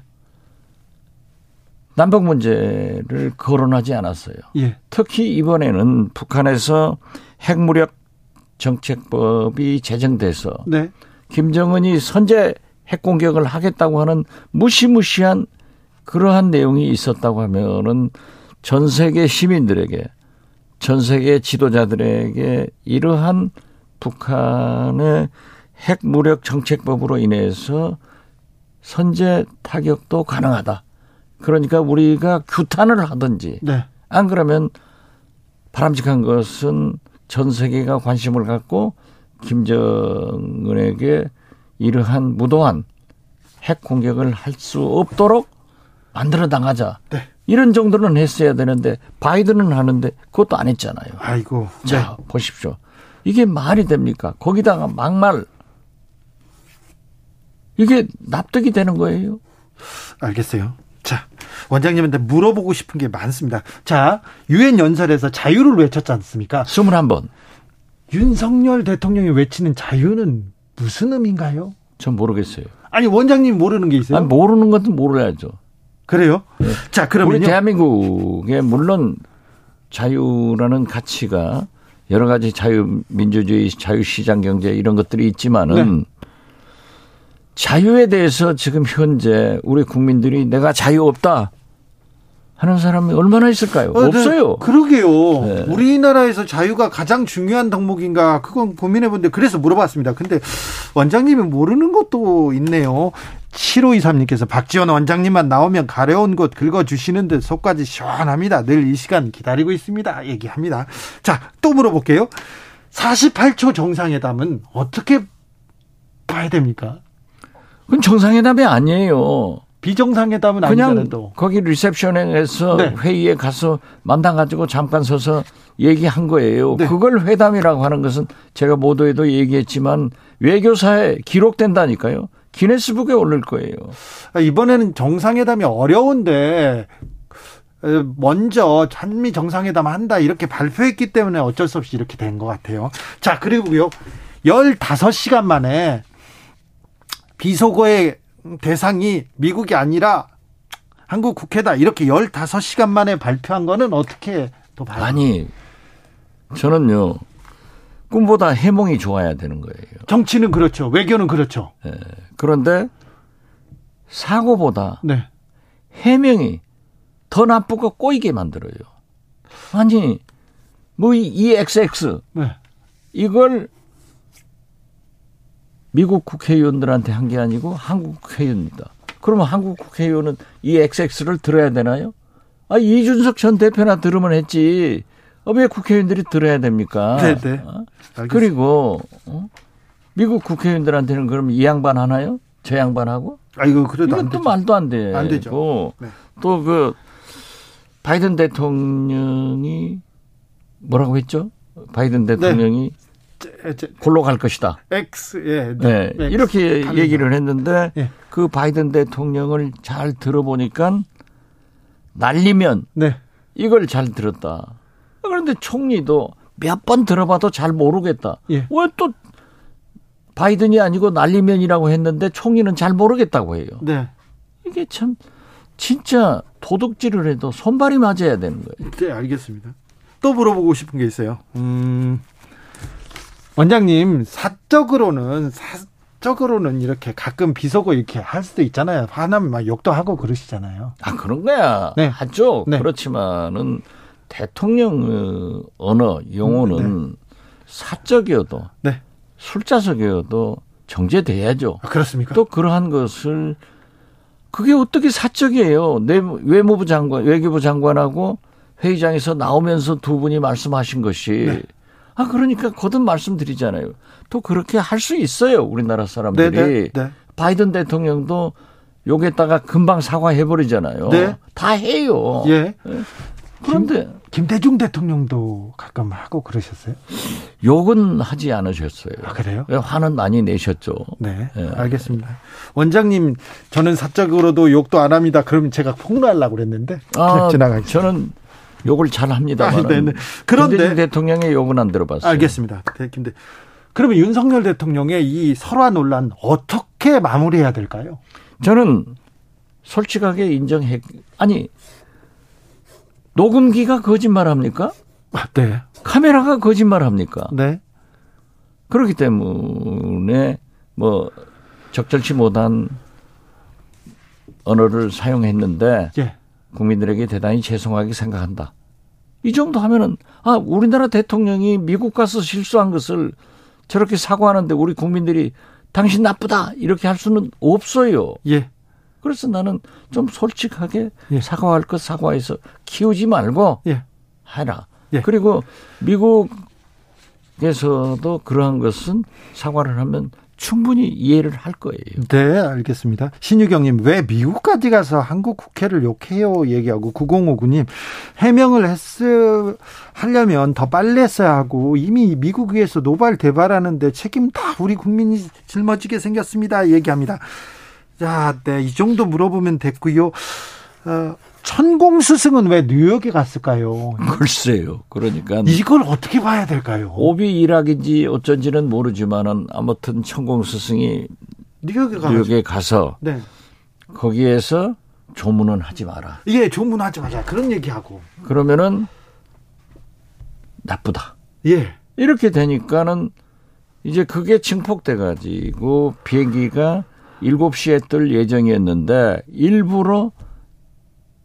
남북 문제를 거론하지 않았어요. 예. 특히 이번에는 북한에서 핵무력 정책법이 제정돼서 네, 김정은이 선제 핵공격을 하겠다고 하는 무시무시한 그러한 내용이 있었다고 하면은 전 세계 시민들에게, 전 세계 지도자들에게 이러한 북한의 핵무력 정책법으로 인해서 선제 타격도 가능하다. 그러니까 우리가 규탄을 하든지 네, 안 그러면 바람직한 것은 전 세계가 관심을 갖고 김정은에게 이러한 무도한 핵 공격을 할 수 없도록 만들어 나가자. 네. 이런 정도는 했어야 되는데 바이든은 하는데 그것도 안 했잖아요. 아이고. 자, 네, 보십시오. 이게 말이 됩니까? 거기다가 막말. 이게 납득이 되는 거예요? 알겠어요. 자, 원장님한테 물어보고 싶은 게 많습니다. 자, 유엔 연설에서 자유를 외쳤지 않습니까? 21번. 윤석열 대통령이 외치는 자유는 무슨 의미인가요? 전 모르겠어요. 아니, 원장님 모르는 게 있어요? 아니, 모르는 것도 모르야죠. 그래요? 네. 자, 그러면 우리 대한민국에 물론 자유라는 가치가 여러 가지 자유민주주의, 자유시장경제 이런 것들이 있지만은 네, 자유에 대해서 지금 현재 우리 국민들이 내가 자유 없다 하는 사람이 얼마나 있을까요? 없어요. 네, 그러게요. 네. 우리나라에서 자유가 가장 중요한 덕목인가 그건 고민해본데 그래서 물어봤습니다. 근데 원장님이 모르는 것도 있네요. 7523님께서 박지원 원장님만 나오면 가려운 곳 긁어주시는 듯 속까지 시원합니다. 늘 이 시간 기다리고 있습니다. 얘기합니다. 자, 또 물어볼게요. 48초 정상회담은 어떻게 봐야 됩니까? 그건 정상회담이 아니에요. 비정상회담은 아니잖아요. 또. 거기 리셉션에서 네, 회의에 가서 만나가지고 잠깐 서서 얘기한 거예요. 네. 그걸 회담이라고 하는 것은 제가 모두에도 얘기했지만 외교사에 기록된다니까요. 기네스북에 오를 거예요. 이번에는 정상회담이 어려운데 먼저 한미 정상회담 한다 이렇게 발표했기 때문에 어쩔 수 없이 이렇게 된 것 같아요. 자, 그리고요. 15시간 만에 비속어의 대상이 미국이 아니라 한국 국회다 이렇게 15시간 만에 발표한 거는 어떻게 또 봐요? 아니, 저는요. 꿈보다 해몽이 좋아야 되는 거예요. 정치는 그렇죠. 외교는 그렇죠. 네. 그런데 사고보다 네. 해명이 더 나쁘고 꼬이게 만들어요. 아니, 뭐 이 XX 네. 이걸 미국 국회의원들한테 한 게 아니고 한국 국회의원입니다. 그러면 한국 국회의원은 이 XX를 들어야 되나요? 아, 이준석 전 대표나 들으면 했지. 왜 국회의원들이 들어야 됩니까? 네네. 그리고 미국 국회의원들한테는 그럼 이 양반 하나요? 저 양반 하고? 아, 이거 그래도 안 되죠. 이것도 말도 안 돼. 안 되죠. 네. 또 그 바이든 대통령이 뭐라고 했죠? 바이든 대통령이 네. 골로 갈 것이다. X, 예. 네. X. 이렇게 X. 얘기를 했는데 네. 그 바이든 대통령을 잘 들어보니까 날리면 네. 이걸 잘 들었다. 그런데 총리도 몇 번 들어봐도 잘 모르겠다. 예. 왜 또 바이든이 아니고 난리면이라고 했는데 총리는 잘 모르겠다고 해요. 네. 이게 참 진짜 도둑질을 해도 손발이 맞아야 되는 거예요. 네, 알겠습니다. 또 물어보고 싶은 게 있어요. 원장님, 사적으로는 이렇게 가끔 비속어 이렇게 할 수도 있잖아요. 화나면 막 욕도 하고 그러시잖아요. 아, 그런 거야. 네. 하죠. 네. 그렇지만은 대통령 언어, 용어는 네. 사적이어도 네. 술자석이어도 정제돼야죠. 아, 그렇습니까? 또 그러한 것을 그게 어떻게 사적이에요. 외무부 장관, 외교부 장관하고 회의장에서 나오면서 두 분이 말씀하신 것이 네. 아, 그러니까 거듭 말씀드리잖아요. 또 그렇게 할 수 있어요. 우리나라 사람들이. 네, 네, 네. 바이든 대통령도 욕했다가 금방 사과해버리잖아요. 네. 다 해요. 예. 네. 그런데 김대중 대통령도 가끔 하고 그러셨어요? 욕은 하지 않으셨어요. 아, 그래요? 화는 많이 내셨죠. 네, 네. 알겠습니다. 원장님, 저는 사적으로도 욕도 안 합니다. 그러면 제가 폭로하려고 그랬는데 그냥 지나가겠습니다. 저는 욕을 잘 합니다만 아, 네네. 그런데 김대중 대통령의 욕은 안 들어봤어요. 알겠습니다. 그러면 윤석열 대통령의 이 설화 논란 어떻게 마무리해야 될까요? 저는 솔직하게 아니, 녹음기가 거짓말합니까? 네. 카메라가 거짓말합니까? 네. 그렇기 때문에 뭐 적절치 못한 언어를 사용했는데 예. 국민들에게 대단히 죄송하게 생각한다. 이 정도 하면은 우리나라 대통령이 미국 가서 실수한 것을 저렇게 사과하는데 우리 국민들이 당신 나쁘다 이렇게 할 수는 없어요. 예. 그래서 나는 좀 솔직하게 예. 사과할 것 사과해서 키우지 말고 예. 해라. 예. 그리고 미국에서도 그러한 것은 사과를 하면 충분히 이해를 할 거예요. 네, 알겠습니다. 신유경님, 왜 미국까지 가서 한국 국회를 욕해요 얘기하고 9059님 해명을 하려면 더 빨리 했어야 하고 이미 미국 위에서 노발대발하는데 책임 다 우리 국민이 짊어지게 생겼습니다 얘기합니다. 자, 네, 이 정도 물어보면 됐고요. 천공 스승은 왜 뉴욕에 갔을까요? 글쎄요. 그러니까 이걸 어떻게 봐야 될까요? 오비 일학인지 어쩐지는 모르지만은 아무튼 천공 스승이 뉴욕에 가서 네. 거기에서 조문은 하지 마라. 예, 조문하지 마라. 그런 얘기하고 그러면은 나쁘다. 예, 이렇게 되니까는 이제 그게 증폭돼 가지고 비행기가 7시에 뜰 예정이었는데 일부러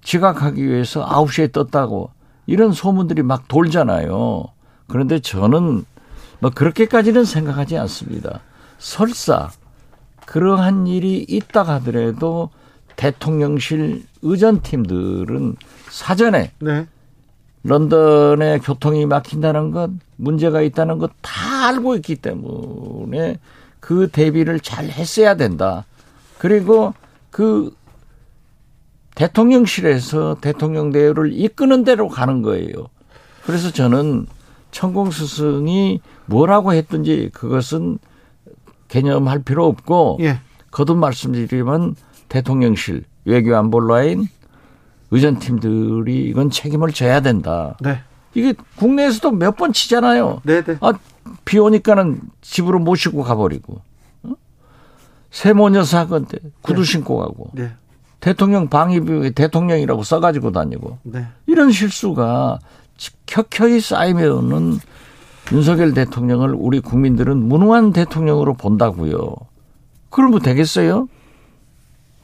지각하기 위해서 9시에 떴다고 이런 소문들이 막 돌잖아요. 그런데 저는 뭐 그렇게까지는 생각하지 않습니다. 설사 그러한 일이 있다 하더라도 대통령실 의전팀들은 사전에 네. 런던에 교통이 막힌다는 것, 문제가 있다는 것 다 알고 있기 때문에 그 대비를 잘 했어야 된다. 그리고 그 대통령실에서 대통령 대우를 이끄는 대로 가는 거예요. 그래서 저는 천공 스승이 뭐라고 했든지 그것은 개념할 필요 없고 예. 거듭 말씀드리면 대통령실, 외교안보라인, 의전팀들이 이건 책임을 져야 된다. 네. 이게 국내에서도 몇 번 치잖아요. 네네. 아, 비 오니까는 집으로 모시고 가버리고 세모녀 사건때 구두 신고 가고 네. 대통령 방위비에 대통령이라고 써가지고 다니고. 네. 이런 실수가 켜켜이 쌓이면은 윤석열 대통령을 우리 국민들은 무능한 대통령으로 본다고요. 그럼 뭐 되겠어요?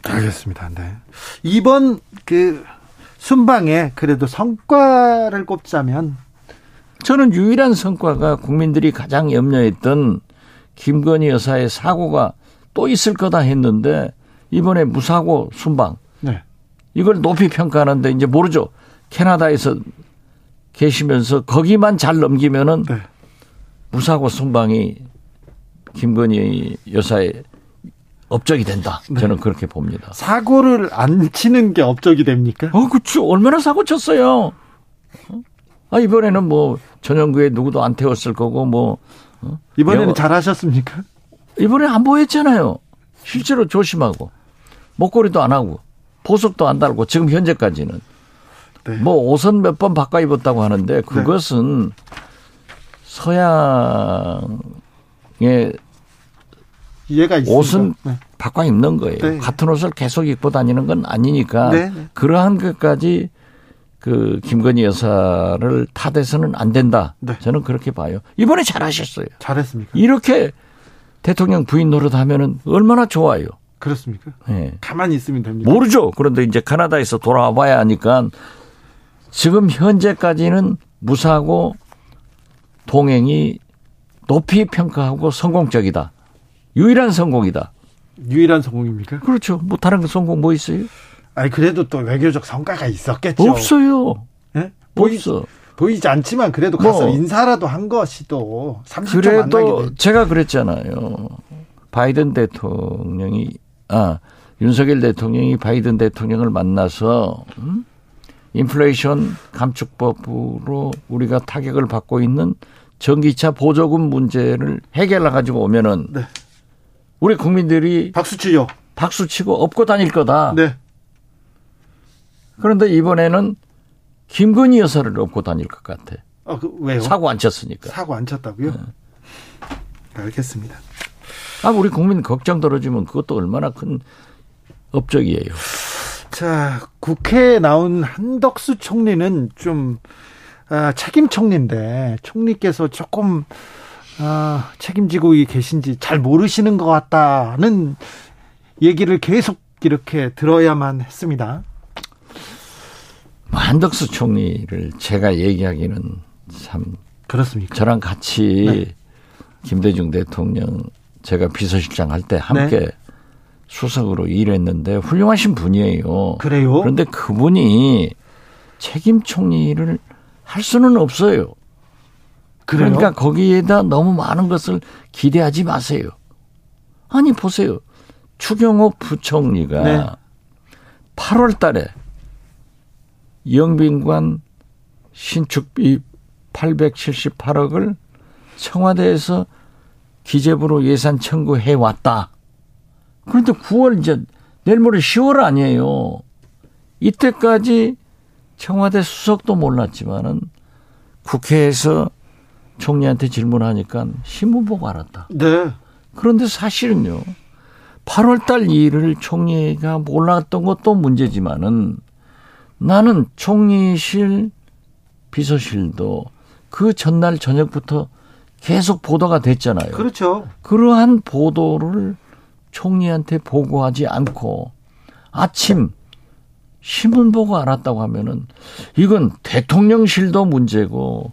알겠습니다. 네. 이번 그 순방에 그래도 성과를 꼽자면 저는 유일한 성과가 국민들이 가장 염려했던 김건희 여사의 사고가 또 있을 거다 했는데 이번에 무사고 순방. 네. 이걸 높이 평가하는데 이제 모르죠. 캐나다에서 계시면서 거기만 잘 넘기면은 네. 무사고 순방이 김건희 여사의 업적이 된다. 네. 저는 그렇게 봅니다. 사고를 안 치는 게 업적이 됩니까? 그렇죠. 얼마나 사고 쳤어요. 이번에는 뭐 전용구에 누구도 안 태웠을 거고 뭐. 이번에는 잘하셨습니까? 이번에 안 보였잖아요. 실제로 조심하고 목걸이도 안 하고 보석도 안 달고 지금 현재까지는. 네. 뭐 옷은 몇 번 바꿔 입었다고 하는데 그것은 네. 서양의 이해가 있습니다. 옷은 네. 바꿔 입는 거예요. 네. 같은 옷을 계속 입고 다니는 건 아니니까 네. 그러한 것까지 그 김건희 여사를 탓해서는 안 된다. 네. 저는 그렇게 봐요. 이번에 잘하셨어요. 잘했습니까? 이렇게 대통령 부인 노릇하면은 얼마나 좋아요. 그렇습니까? 네. 가만히 있으면 됩니다. 모르죠. 그런데 이제 캐나다에서 돌아와 봐야 하니까 지금 현재까지는 무사하고 동행이 높이 평가하고 성공적이다. 유일한 성공이다. 유일한 성공입니까? 그렇죠. 뭐 다른 성공 뭐 있어요? 아니 그래도 또 외교적 성과가 있었겠죠. 없어요. 네? 보이지 않지만 그래도 가서 뭐, 인사라도 한 것이 또 30초 만나게 됐죠. 그래도 제가 그랬잖아요. 바이든 대통령이 윤석열 대통령이 바이든 대통령을 만나서 인플레이션 감축법으로 우리가 타격을 받고 있는 전기차 보조금 문제를 해결해 가지고 오면은 네. 우리 국민들이 박수치고 업고 다닐 거다. 네. 그런데 이번에는 김건희 여사를 업고 다닐 것 같아. 왜요? 사고 안 쳤으니까. 사고 안 쳤다고요? 네. 알겠습니다. 우리 국민 걱정 덜어주면 그것도 얼마나 큰 업적이에요. 자, 국회에 나온 한덕수 총리는 좀 책임 총리인데 총리께서 조금 책임지고 계신지 잘 모르시는 것 같다는 얘기를 계속 이렇게 들어야만 했습니다. 한덕수 총리를 제가 얘기하기는 참 그렇습니까? 저랑 같이 네. 김대중 대통령 제가 비서실장 할 때 함께 네. 수석으로 일했는데 훌륭하신 분이에요. 그래요? 그런데 그분이 책임 총리를 할 수는 없어요. 그래요? 그러니까 거기에다 너무 많은 것을 기대하지 마세요. 아니 보세요. 추경호 부총리가 네. 8월 달에 영빈관 신축비 878억을 청와대에서 기재부로 예산 청구해 왔다. 그런데 9월 이제 내일 모레 10월 아니에요. 이때까지 청와대 수석도 몰랐지만은 국회에서 총리한테 질문하니까 신문 보고 알았다. 네. 그런데 사실은요. 8월 달 일을 총리가 몰랐던 것도 문제지만은 나는 총리실 비서실도 그 전날 저녁부터 계속 보도가 됐잖아요. 그렇죠. 그러한 보도를 총리한테 보고하지 않고 아침 신문 보고 알았다고 하면은 이건 대통령실도 문제고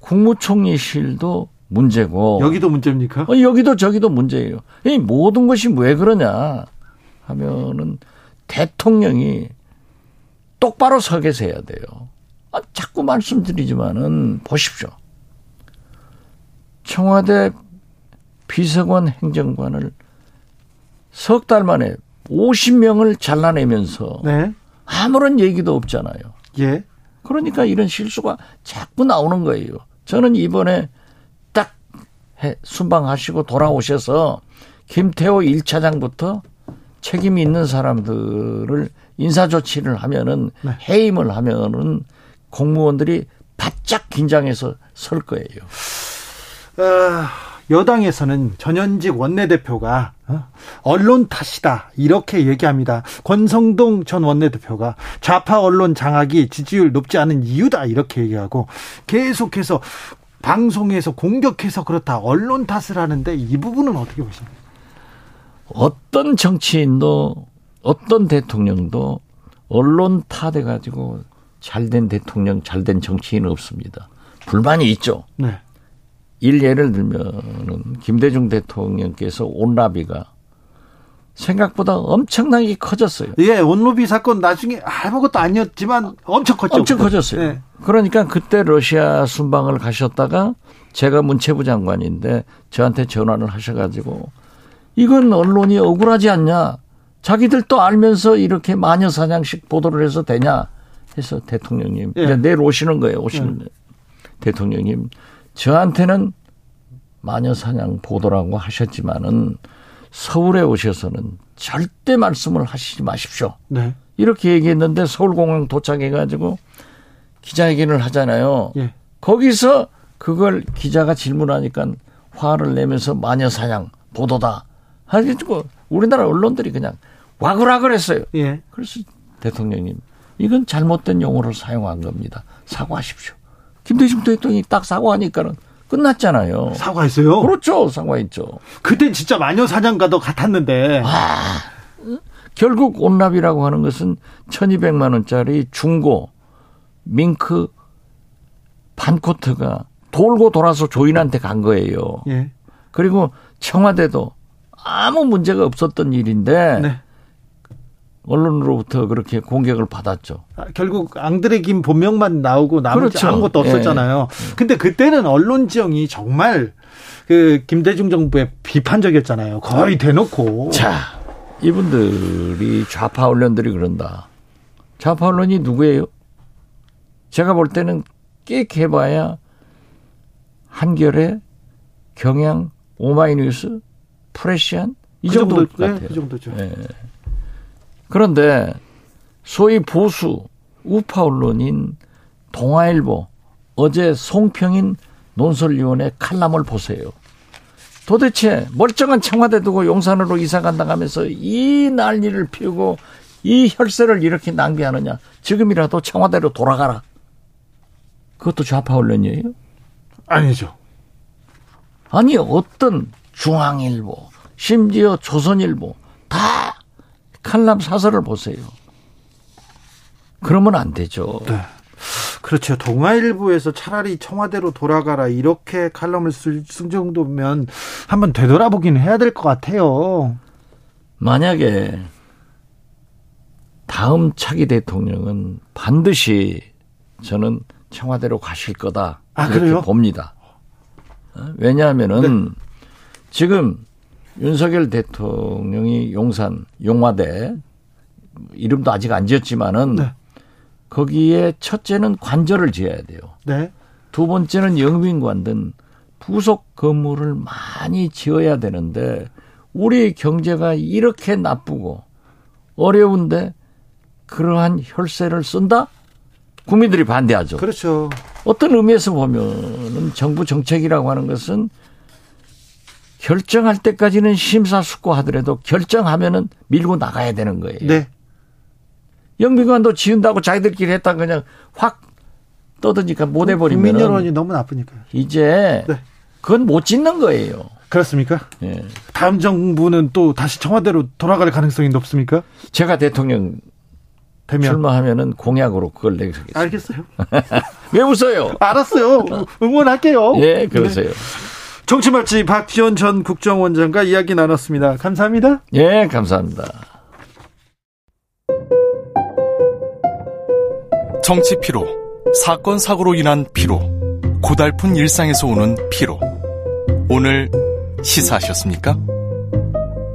국무총리실도 문제고 여기도 문제입니까? 여기도 저기도 문제예요. 이 모든 것이 왜 그러냐 하면은 대통령이 똑바로 서 계셔야 돼요. 자꾸 말씀드리지만은 보십시오. 청와대 비서관 행정관을 석 달 만에 50명을 잘라내면서 네. 아무런 얘기도 없잖아요. 예. 그러니까 이런 실수가 자꾸 나오는 거예요. 저는 이번에 딱 순방하시고 돌아오셔서 김태호 1차장부터 책임이 있는 사람들을 인사조치를 하면은 네. 해임을 하면은 공무원들이 바짝 긴장해서 설 거예요. 여당에서는 전현직 원내대표가 언론 탓이다 이렇게 얘기합니다. 권성동 전 원내대표가 좌파 언론 장악이 지지율 높지 않은 이유다 이렇게 얘기하고, 계속해서 방송에서 공격해서 그렇다 언론 탓을 하는데, 이 부분은 어떻게 보십니까? 어떤 정치인도 어떤 대통령도 언론 탓해 가지고 잘된 대통령, 잘된 정치인은 없습니다. 불만이 있죠. 네. 예를 들면은 김대중 대통령께서 온라비가 생각보다 엄청나게 커졌어요. 예, 온라비 사건 나중에 아무것도 아니었지만 엄청 컸죠. 엄청 커졌어요. 네. 그러니까 그때 러시아 순방을 가셨다가 제가 문체부 장관인데 저한테 전화를 하셔가지고, 이건 언론이 억울하지 않냐, 자기들 또 알면서 이렇게 마녀사냥식 보도를 해서 되냐 해서, 대통령님, 예, 내일 오시는 거예요. 오시는, 예, 대통령님, 저한테는 마녀사냥 보도라고 하셨지만은 서울에 오셔서는 절대 말씀을 하시지 마십시오. 네. 이렇게 얘기했는데, 서울공항 도착해가지고 기자회견을 하잖아요. 예. 거기서 그걸 기자가 질문하니까 화를 내면서 마녀사냥 보도다 하고, 우리나라 언론들이 그냥 와글와글 했어요. 예. 그래서 대통령님, 이건 잘못된 용어를 사용한 겁니다. 사과하십시오. 김대중 대통령이 딱 사과하니까는 끝났잖아요. 사과했어요? 그렇죠. 사과했죠. 그때 진짜 마녀사냥과도 같았는데. 결국 온랍이라고 하는 것은 1200만 원짜리 중고 밍크 반코트가 돌고 돌아서 조인한테 간 거예요. 예. 그리고 청와대도 아무 문제가 없었던 일인데, 네, 언론으로부터 그렇게 공격을 받았죠. 아, 결국 앙드레 김 본명만 나오고 나머지, 그렇죠, 아무것도 없었잖아요. 예. 근데 그때는 언론 지형이 정말 그 김대중 정부에 비판적이었잖아요. 거의 대놓고. 자, 이분들이 좌파 언론들이 그런다. 좌파 언론이 누구예요? 제가 볼 때는 꽤 해봐야 한겨레, 경향, 오마이뉴스, 프레시안 이 그 정도 같아요. 네, 그 정도죠. 네. 그런데 소위 보수 우파 언론인 동아일보, 어제 송평인 논설위원회 칼럼을 보세요. 도대체 멀쩡한 청와대 두고 용산으로 이사간다면서 이 난리를 피우고 이 혈세를 이렇게 낭비하느냐. 지금이라도 청와대로 돌아가라. 그것도 좌파 언론이에요? 아니죠. 아니, 어떤 중앙일보, 심지어 조선일보 다 칼럼 사설을 보세요. 그러면 안 되죠. 네. 그렇죠. 동아일보에서 차라리 청와대로 돌아가라 이렇게 칼럼을 쓸 정도면 한번 되돌아보긴 해야 될 것 같아요. 만약에 다음 차기 대통령은 반드시 저는 청와대로 가실 거다 이렇게 봅니다. 왜냐하면은, 네, 지금 윤석열 대통령이 용산, 용화대, 이름도 아직 안 지었지만은, 네, 거기에 첫째는 관저를 지어야 돼요. 네. 두 번째는 영빈관 등 부속 건물을 많이 지어야 되는데, 우리 경제가 이렇게 나쁘고 어려운데 그러한 혈세를 쓴다? 국민들이 반대하죠. 그렇죠. 어떤 의미에서 보면은 정부 정책이라고 하는 것은 결정할 때까지는 심사숙고하더라도 결정하면은 밀고 나가야 되는 거예요. 네. 영빈관도 지은다고 자기들끼리 했다 그냥 확 떠드니까 못 해버리면, 국민 여론이 너무 나쁘니까요. 이제, 네, 그건 못 짓는 거예요. 그렇습니까? 예. 다음 정부는 또 다시 청와대로 돌아갈 가능성이 높습니까? 제가 대통령 되면, 출마하면은 공약으로 그걸 내겠습니다. 알겠어요. 왜 웃어요? 알았어요. 응원할게요. 예, 그러세요. 네. 정치마치 박지원 전 국정원장과 이야기 나눴습니다. 감사합니다. 예, 감사합니다. 정치 피로, 사건 사고로 인한 피로, 고달픈 일상에서 오는 피로. 오늘 시사하셨습니까?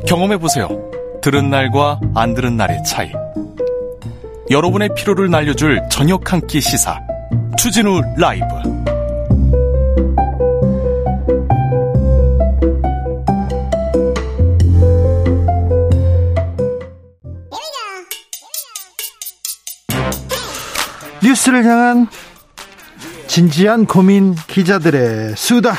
경험해보세요. 들은 날과 안 들은 날의 차이. 여러분의 피로를 날려줄 저녁 한 끼 시사. 추진우 라이브. 뉴스를 향한 진지한 고민, 기자들의 수다.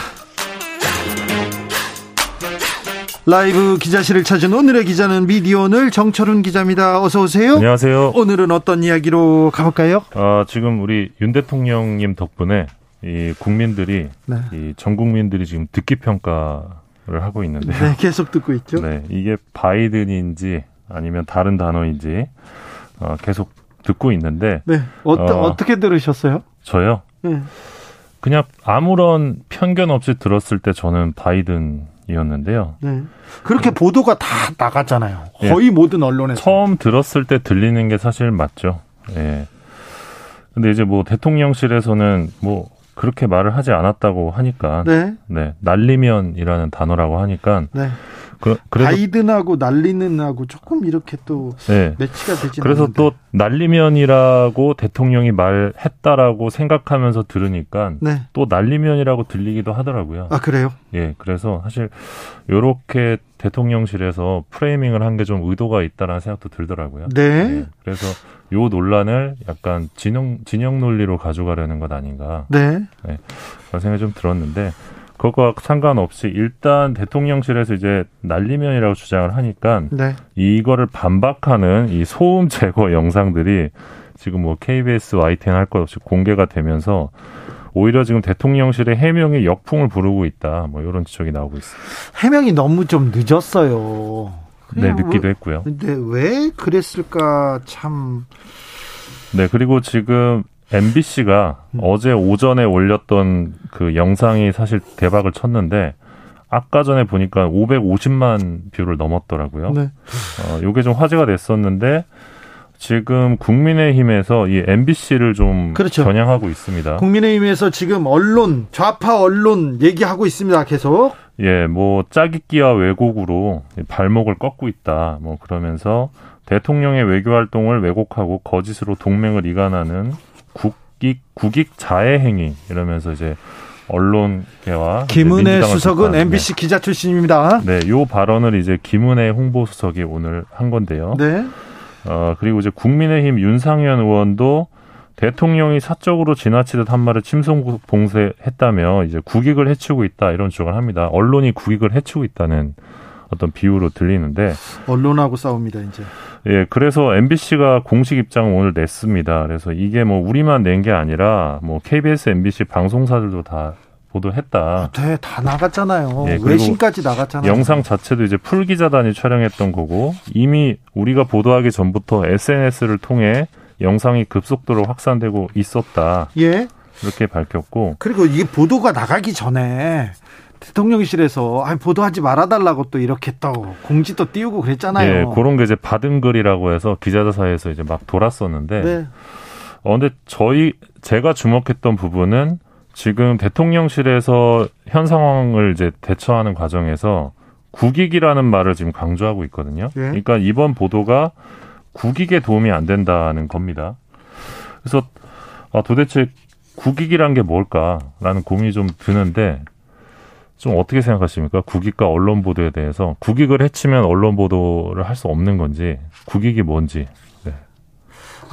라이브 기자실을 찾은 오늘의 기자는 미디어오늘 정철훈 기자입니다. 어서 오세요. 안녕하세요. 오늘은 어떤 이야기로 가볼까요? 지금 우리 윤 대통령님 덕분에 이 국민들이 네. 이 전 국민들이 지금 듣기 평가를 하고 있는데 네, 계속 듣고 있죠. 네, 이게 바이든인지 아니면 다른 단어인지 계속 듣고 있는데 네, 어떻게 들으셨어요? 저요? 네. 그냥 아무런 편견 없이 들었을 때 저는 바이든이었는데요. 네. 그렇게 보도가 다 나갔잖아요. 거의 예. 모든 언론에서. 처음 들었을 때 들리는 게 사실 맞죠. 예. 근데 이제 뭐 대통령실에서는 뭐 그렇게 말을 하지 않았다고 하니까. 네. 네. 날리면이라는 단어라고 하니까. 네. 그래서 바이든하고 날리는하고 조금 이렇게 또 네. 매치가 되지 않는데. 그래서 않는데. 또 날리면이라고 대통령이 말했다라고 생각하면서 들으니까 네. 또 날리면이라고 들리기도 하더라고요. 아 그래요? 예, 그래서 사실 이렇게 대통령실에서 프레이밍을 한 게 좀 의도가 있다라는 생각도 들더라고요. 네. 네. 그래서 요 논란을 약간 진영 논리로 가져가려는 것 아닌가. 네. 네. 그런 생각이 좀 들었는데. 그것과 상관없이 일단 대통령실에서 이제 날리면이라고 주장을 하니까 네. 이거를 반박하는 이 소음 제거 영상들이 지금 뭐 KBS, YTN 할 것 없이 공개가 되면서 오히려 지금 대통령실의 해명이 역풍을 부르고 있다. 뭐 이런 지적이 나오고 있습니다. 해명이 너무 좀 늦었어요. 네, 늦기도 했고요. 근데 왜 그랬을까 참. 네, 그리고 지금 MBC가 어제 오전에 올렸던 그 영상이 사실 대박을 쳤는데 아까 전에 보니까 550만 뷰를 넘었더라고요. 네. 요게 좀 화제가 됐었는데 지금 국민의힘에서 이 MBC를 좀 그렇죠. 겨냥하고 있습니다. 국민의힘에서 지금 언론, 좌파 언론 얘기하고 있습니다. 계속. 예, 뭐 짜깁기와 왜곡으로 발목을 꺾고 있다. 뭐 그러면서 대통령의 외교 활동을 왜곡하고 거짓으로 동맹을 이간하는 국익 자해 행위 이러면서 이제 언론계와 김은혜 수석은 MBC 기자 출신입니다. 네, 요 발언을 이제 김은혜 홍보수석이 오늘 한 건데요. 네. 그리고 이제 국민의힘 윤상현 의원도 대통령이 사적으로 지나치듯 한 말을 침송봉쇄했다며 이제 국익을 해치우고 있다 이런 주장을 합니다. 언론이 국익을 해치우고 있다는 어떤 비유로 들리는데 언론하고 싸웁니다 이제. 예, 그래서 MBC가 공식 입장을 오늘 냈습니다. 그래서 이게 뭐 우리만 낸 게 아니라 뭐 KBS, MBC 방송사들도 다 보도했다. 네, 다 나갔잖아요. 예, 외신까지 나갔잖아요. 영상 자체도 이제 풀 기자단이 촬영했던 거고 이미 우리가 보도하기 전부터 SNS를 통해 영상이 급속도로 확산되고 있었다. 예. 이렇게 밝혔고. 그리고 이게 보도가 나가기 전에. 대통령실에서 보도하지 말아달라고 또 이렇게 또 공지도 띄우고 그랬잖아요. 네, 그런 게 이제 받은 글이라고 해서 기자들 사이에서 이제 막 돌았었는데. 네. 근데 제가 주목했던 부분은 지금 대통령실에서 현 상황을 이제 대처하는 과정에서 국익이라는 말을 지금 강조하고 있거든요. 네. 그러니까 이번 보도가 국익에 도움이 안 된다는 겁니다. 그래서 도대체 국익이란 게 뭘까라는 고민이 좀 드는데. 좀 어떻게 생각하십니까? 국익과 언론 보도에 대해서 국익을 해치면 언론 보도를 할 수 없는 건지 국익이 뭔지. 네.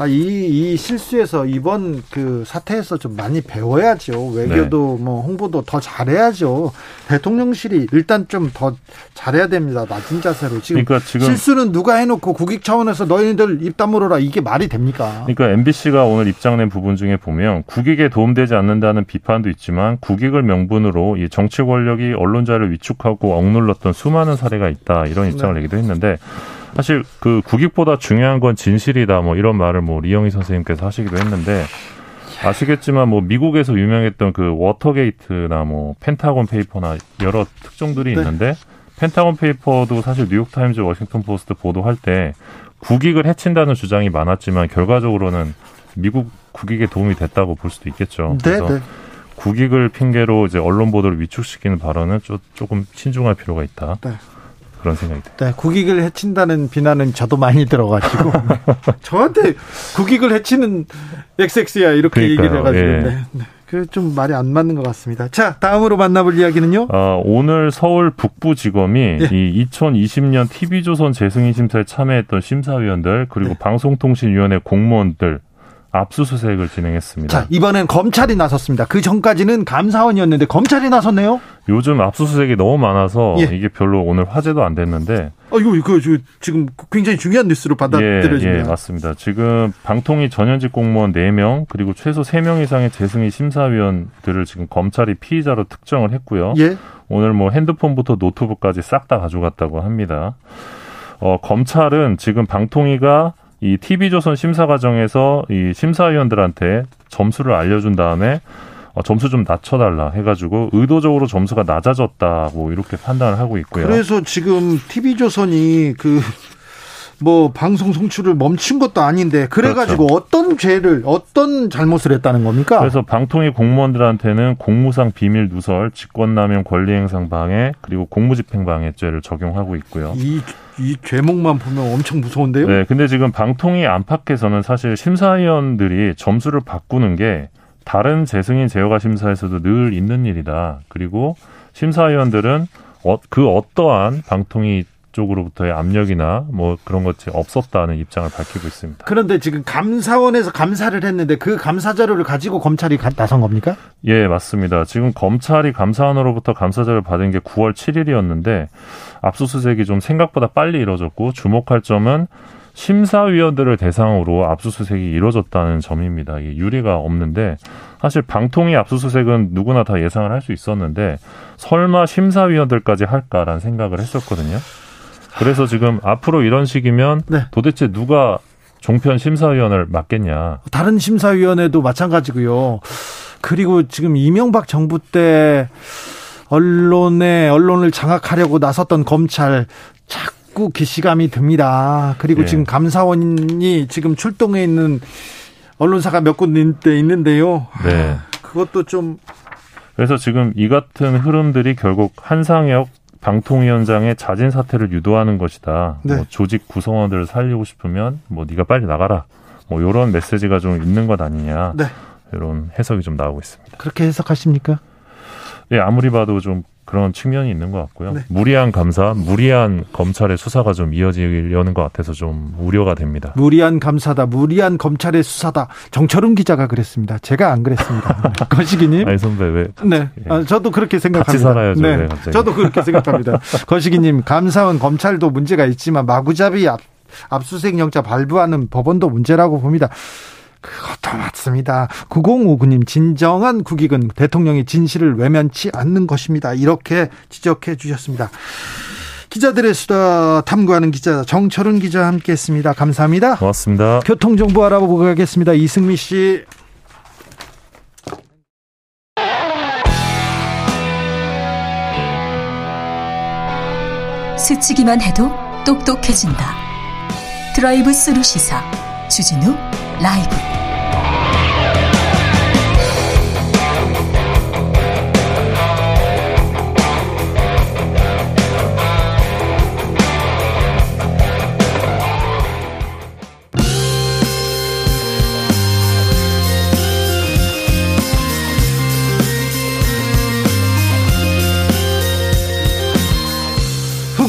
이 실수에서 이번 그 사태에서 좀 많이 배워야죠. 외교도 네. 뭐 홍보도 더 잘해야죠. 대통령실이 일단 좀 더 잘해야 됩니다. 낮은 자세로 지금 실수는 누가 해놓고 국익 차원에서 너희들 입 다물어라 이게 말이 됩니까? 그러니까 MBC가 오늘 입장 낸 부분 중에 보면 국익에 도움되지 않는다는 비판도 있지만 국익을 명분으로 이 정치 권력이 언론자를 위축하고 억눌렀던 수많은 사례가 있다 이런 입장을 네. 내기도 했는데. 사실 그 국익보다 중요한 건 진실이다 뭐 이런 말을 뭐 리영희 선생님께서 하시기도 했는데 아시겠지만 뭐 미국에서 유명했던 그 워터게이트나 뭐 펜타곤 페이퍼나 여러 특종들이 있는데 네. 펜타곤 페이퍼도 사실 뉴욕타임즈, 워싱턴 포스트 보도할 때 국익을 해친다는 주장이 많았지만 결과적으로는 미국 국익에 도움이 됐다고 볼 수도 있겠죠. 그래서 네. 국익을 핑계로 이제 언론 보도를 위축시키는 발언은 조금 신중할 필요가 있다. 네. 그런 생각이 듭니다. 네, 국익을 해친다는 비난은 저도 많이 들어가지고 저한테 국익을 해치는 XX야 이렇게 얘기를 해가지고 예. 네, 그 좀 말이 안 맞는 것 같습니다. 자, 다음으로 만나볼 이야기는요. 오늘 서울 북부지검이 예. 이 2020년 TV조선 재승인 심사에 참여했던 심사위원들 그리고 네. 방송통신위원회 공무원들 압수수색을 진행했습니다. 자, 이번엔 검찰이 나섰습니다. 그 전까지는 감사원이었는데 검찰이 나섰네요. 요즘 압수수색이 너무 많아서 예. 이게 별로 오늘 화제도 안 됐는데. 아, 이거 지금 굉장히 중요한 뉴스로 받아들여집니다. 예, 맞습니다. 지금 방통위 전현직 공무원 4명 그리고 최소 3명 이상의 재승인 심사위원들을 지금 검찰이 피의자로 특정을 했고요. 예. 오늘 뭐 핸드폰부터 노트북까지 싹 다 가져갔다고 합니다. 검찰은 지금 방통위가 이 TV조선 심사 과정에서 이 심사위원들한테 점수를 알려준 다음에 점수 좀 낮춰달라 해가지고 의도적으로 점수가 낮아졌다고 이렇게 판단을 하고 있고요. 그래서 지금 TV조선이 방송 송출을 멈춘 것도 아닌데 그래가지고 그렇죠. 어떤 잘못을 했다는 겁니까? 그래서 방통위 공무원들한테는 공무상 비밀 누설, 직권남용 권리행상 방해, 그리고 공무집행방해죄를 적용하고 있고요. 이 죄목만 보면 엄청 무서운데요? 네, 근데 지금 방통위 안팎에서는 사실 심사위원들이 점수를 바꾸는 게 다른 재승인 재허가 심사에서도 늘 있는 일이다. 그리고 심사위원들은 그 어떠한 방통위 쪽으로부터의 압력이나 뭐 그런 것이 없었다는 입장을 밝히고 있습니다. 그런데 지금 감사원에서 감사를 했는데 그 감사 자료를 가지고 검찰이 나선 겁니까? 예, 맞습니다. 지금 검찰이 감사원으로부터 감사 자료를 받은 게 9월 7일이었는데 압수수색이 좀 생각보다 빨리 이뤄졌고 주목할 점은 심사위원들을 대상으로 압수수색이 이뤄졌다는 점입니다. 이게 유례가 없는데 사실 방통위 압수수색은 누구나 다 예상을 할 수 있었는데 설마 심사위원들까지 할까라는 생각을 했었거든요. 그래서 지금 앞으로 이런 식이면 네. 도대체 누가 종편 심사위원을 맡겠냐. 다른 심사위원회도 마찬가지고요. 그리고 지금 이명박 정부 때 언론을 장악하려고 나섰던 검찰 자꾸 기시감이 듭니다. 그리고 네. 지금 감사원이 지금 출동해 있는 언론사가 몇 군데 있는데요. 네. 그것도 좀. 그래서 지금 이 같은 흐름들이 결국 한상혁 방통위원장의 자진 사퇴를 유도하는 것이다. 네. 조직 구성원들을 살리고 싶으면 네가 빨리 나가라. 이런 메시지가 좀 있는 것 아니냐. 네. 이런 해석이 좀 나오고 있습니다. 그렇게 해석하십니까? 예, 아무리 봐도 좀 그런 측면이 있는 것 같고요. 네. 무리한 감사, 무리한 검찰의 수사가 좀 이어지려는 것 같아서 좀 우려가 됩니다. 무리한 감사다, 무리한 검찰의 수사다. 정철훈 기자가 그랬습니다. 제가 안 그랬습니다. 거시기님. 아니 선배 왜? 갑자기. 네, 저도 그렇게 생각합니다. 같이 살아야죠. 네, 왜 갑자기. 저도 그렇게 생각합니다. 거시기님, 감사원 검찰도 문제가 있지만 마구잡이 압수수색 영장 발부하는 법원도 문제라고 봅니다. 그것도 맞습니다. 9059님, 진정한 국익은 대통령이 진실을 외면치 않는 것입니다. 이렇게 지적해 주셨습니다. 기자들의 수다 탐구하는 기자 정철훈 기자와 함께했습니다. 감사합니다. 고맙습니다. 교통정보 알아보고 가겠습니다. 이승미 씨. 스치기만 해도 똑똑해진다. 드라이브 스루 시사 주진우 라이브.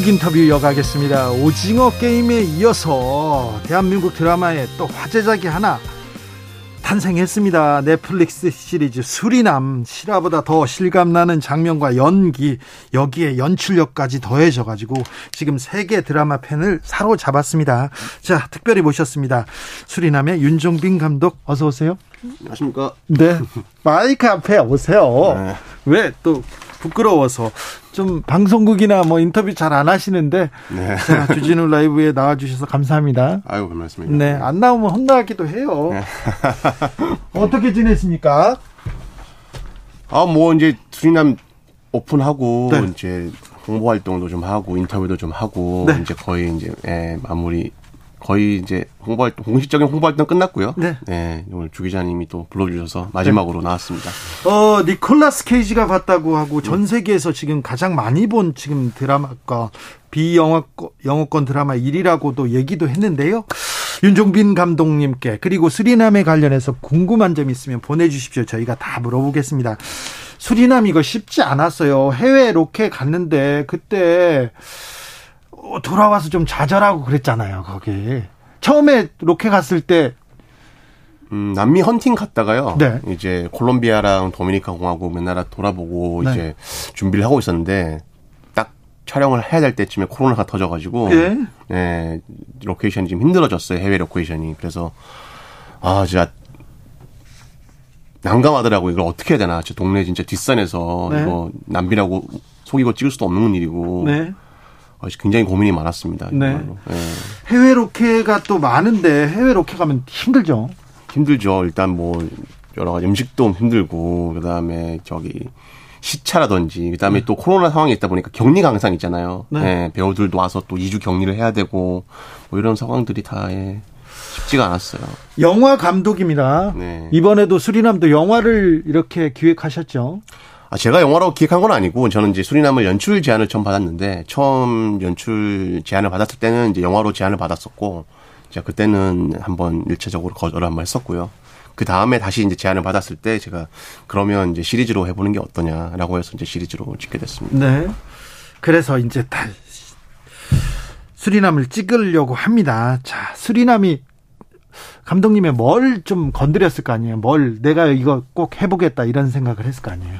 인터뷰 이어가겠습니다. 오징어 게임에 이어서 대한민국 드라마에 또 화제작이 하나 탄생했습니다. 넷플릭스 시리즈 수리남. 실화보다 더 실감나는 장면과 연기, 여기에 연출력까지 더해져가지고 지금 세계 드라마 팬을 사로잡았습니다. 자, 특별히 모셨습니다. 수리남의 윤종빈 감독, 어서 오세요. 안녕하십니까. 네, 마이크 앞에 오세요. 네. 왜 또 부끄러워서 좀 방송국이나 인터뷰 잘 안 하시는데 네. 자, 주진우 라이브에 나와주셔서 감사합니다. 아이고, 고맙습니다. 네, 안 나오면 혼나기도 해요. 네. 어떻게 지냈습니까? 이제 수리남 오픈하고 네. 이제 홍보 활동도 좀 하고 인터뷰도 좀 하고 네. 이제 마무리. 거의 이제 홍보활동, 공식적인 홍보활동 끝났고요. 네. 네, 오늘 주 기자님이 또 불러주셔서 마지막으로 네. 나왔습니다. 니콜라스 케이지가 봤다고 하고 전 세계에서 지금 가장 많이 본 지금 드라마가 영어권 드라마 1위라고도 얘기도 했는데요. 윤종빈 감독님께 그리고 수리남에 관련해서 궁금한 점 있으면 보내주십시오. 저희가 다 물어보겠습니다. 수리남 이거 쉽지 않았어요. 해외 로케 갔는데 그때 돌아와서 좀 좌절하고 그랬잖아요. 거기 처음에 로켓 갔을 때 남미 헌팅 갔다가요. 네. 이제 콜롬비아랑 도미니카 공화국 몇 나라 돌아보고 네. 이제 준비를 하고 있었는데 딱 촬영을 해야 될 때쯤에 코로나가 터져가지고 네. 네, 로케이션이 지금 힘들어졌어요. 해외 로케이션이. 그래서 아 진짜 난감하더라고요. 이걸 어떻게 해야 되나. 저 동네 진짜 뒷산에서 네. 이거 남비라고 속이고 찍을 수도 없는 일이고 네. 굉장히 고민이 많았습니다. 네. 네. 해외 로케가 또 많은데 해외 로케 가면 힘들죠. 힘들죠. 일단 뭐 여러 가지 음식도 힘들고 그다음에 저기 시차라든지 그다음에 또 코로나 상황이 있다 보니까 격리가 항상 있잖아요. 네. 네. 배우들도 와서 또 2주 격리를 해야 되고 뭐 이런 상황들이 다 예. 쉽지가 않았어요. 영화 감독입니다. 네. 이번에도 수리남도 영화를 이렇게 기획하셨죠. 아, 제가 영화로 기획한 건 아니고 저는 이제 수리남을 연출 제안을 처음 받았는데 처음 연출 제안을 받았을 때는 이제 영화로 제안을 받았었고 제가 그때는 한번 일차적으로 거절을 한번 했었고요. 그 다음에 다시 이제 제안을 받았을 때 제가 그러면 이제 시리즈로 해보는 게 어떠냐라고 해서 이제 시리즈로 찍게 됐습니다. 네. 그래서 이제 다 수리남을 찍으려고 합니다. 자, 수리남이 감독님의 뭘 좀 건드렸을 거 아니에요. 뭘 내가 이거 꼭 해보겠다 이런 생각을 했을 거 아니에요.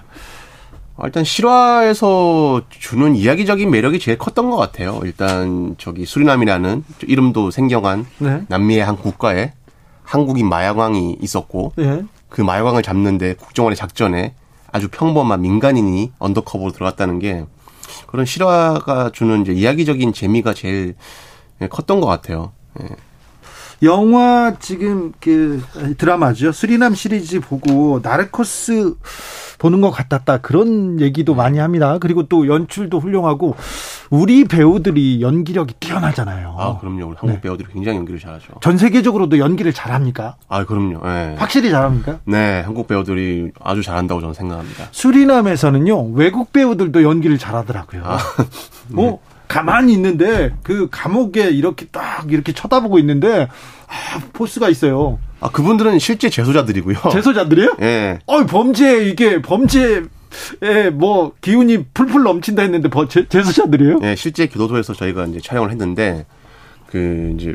일단 실화에서 주는 이야기적인 매력이 제일 컸던 것 같아요. 일단 저기 수리남이라는 이름도 생경한 네. 남미의 한 국가에 한국인 마약왕이 있었고 네. 그 마약왕을 잡는데 국정원의 작전에 아주 평범한 민간인이 언더커버로 들어갔다는 게 그런 실화가 주는 이제 이야기적인 재미가 제일 컸던 것 같아요. 네. 영화 지금 그 드라마죠. 수리남 시리즈 보고 나르코스 보는 것 같았다. 그런 얘기도 많이 합니다. 그리고 또 연출도 훌륭하고 우리 배우들이 연기력이 뛰어나잖아요. 아 그럼요. 우리 한국 네. 배우들이 굉장히 연기를 잘하죠. 전 세계적으로도 연기를 잘합니까? 아 그럼요. 네. 확실히 잘합니까? 네. 한국 배우들이 아주 잘한다고 저는 생각합니다. 수리남에서는요. 외국 배우들도 연기를 잘하더라고요. 아, 네. 가만히 있는데 그 감옥에 이렇게 딱 이렇게 쳐다보고 있는데 아, 포스가 있어요. 아 그분들은 실제 재소자들이고요. 재소자들이요? 예. 범죄에 뭐 기운이 풀풀 넘친다 했는데 재소자들이에요? 예, 실제 교도소에서 저희가 이제 촬영을 했는데 그 이제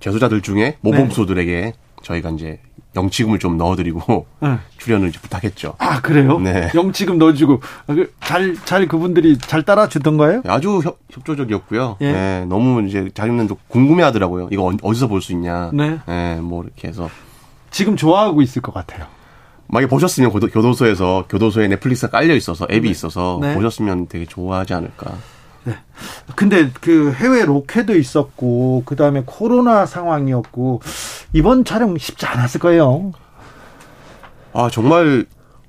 재소자들 중에 모범수들에게 네. 저희가 이제 영치금을 좀 넣어드리고 네. 출연을 이제 부탁했죠. 아 그래요? 네. 영치금 넣어주고 잘 그분들이 잘 따라주던가요? 아주 협조적이었고요. 예. 네, 너무 이제 자기들도 궁금해하더라고요. 이거 어디서 볼 수 있냐. 네. 네, 뭐 이렇게 해서 지금 좋아하고 있을 것 같아요. 만약에 보셨으면 교도소에 넷플릭스가 깔려 있어서 앱이 네. 있어서 네. 보셨으면 되게 좋아하지 않을까. 네. 근데 그 해외 로케도 있었고 그다음에 코로나 상황이었고 이번 촬영 쉽지 않았을 거예요. 아 정말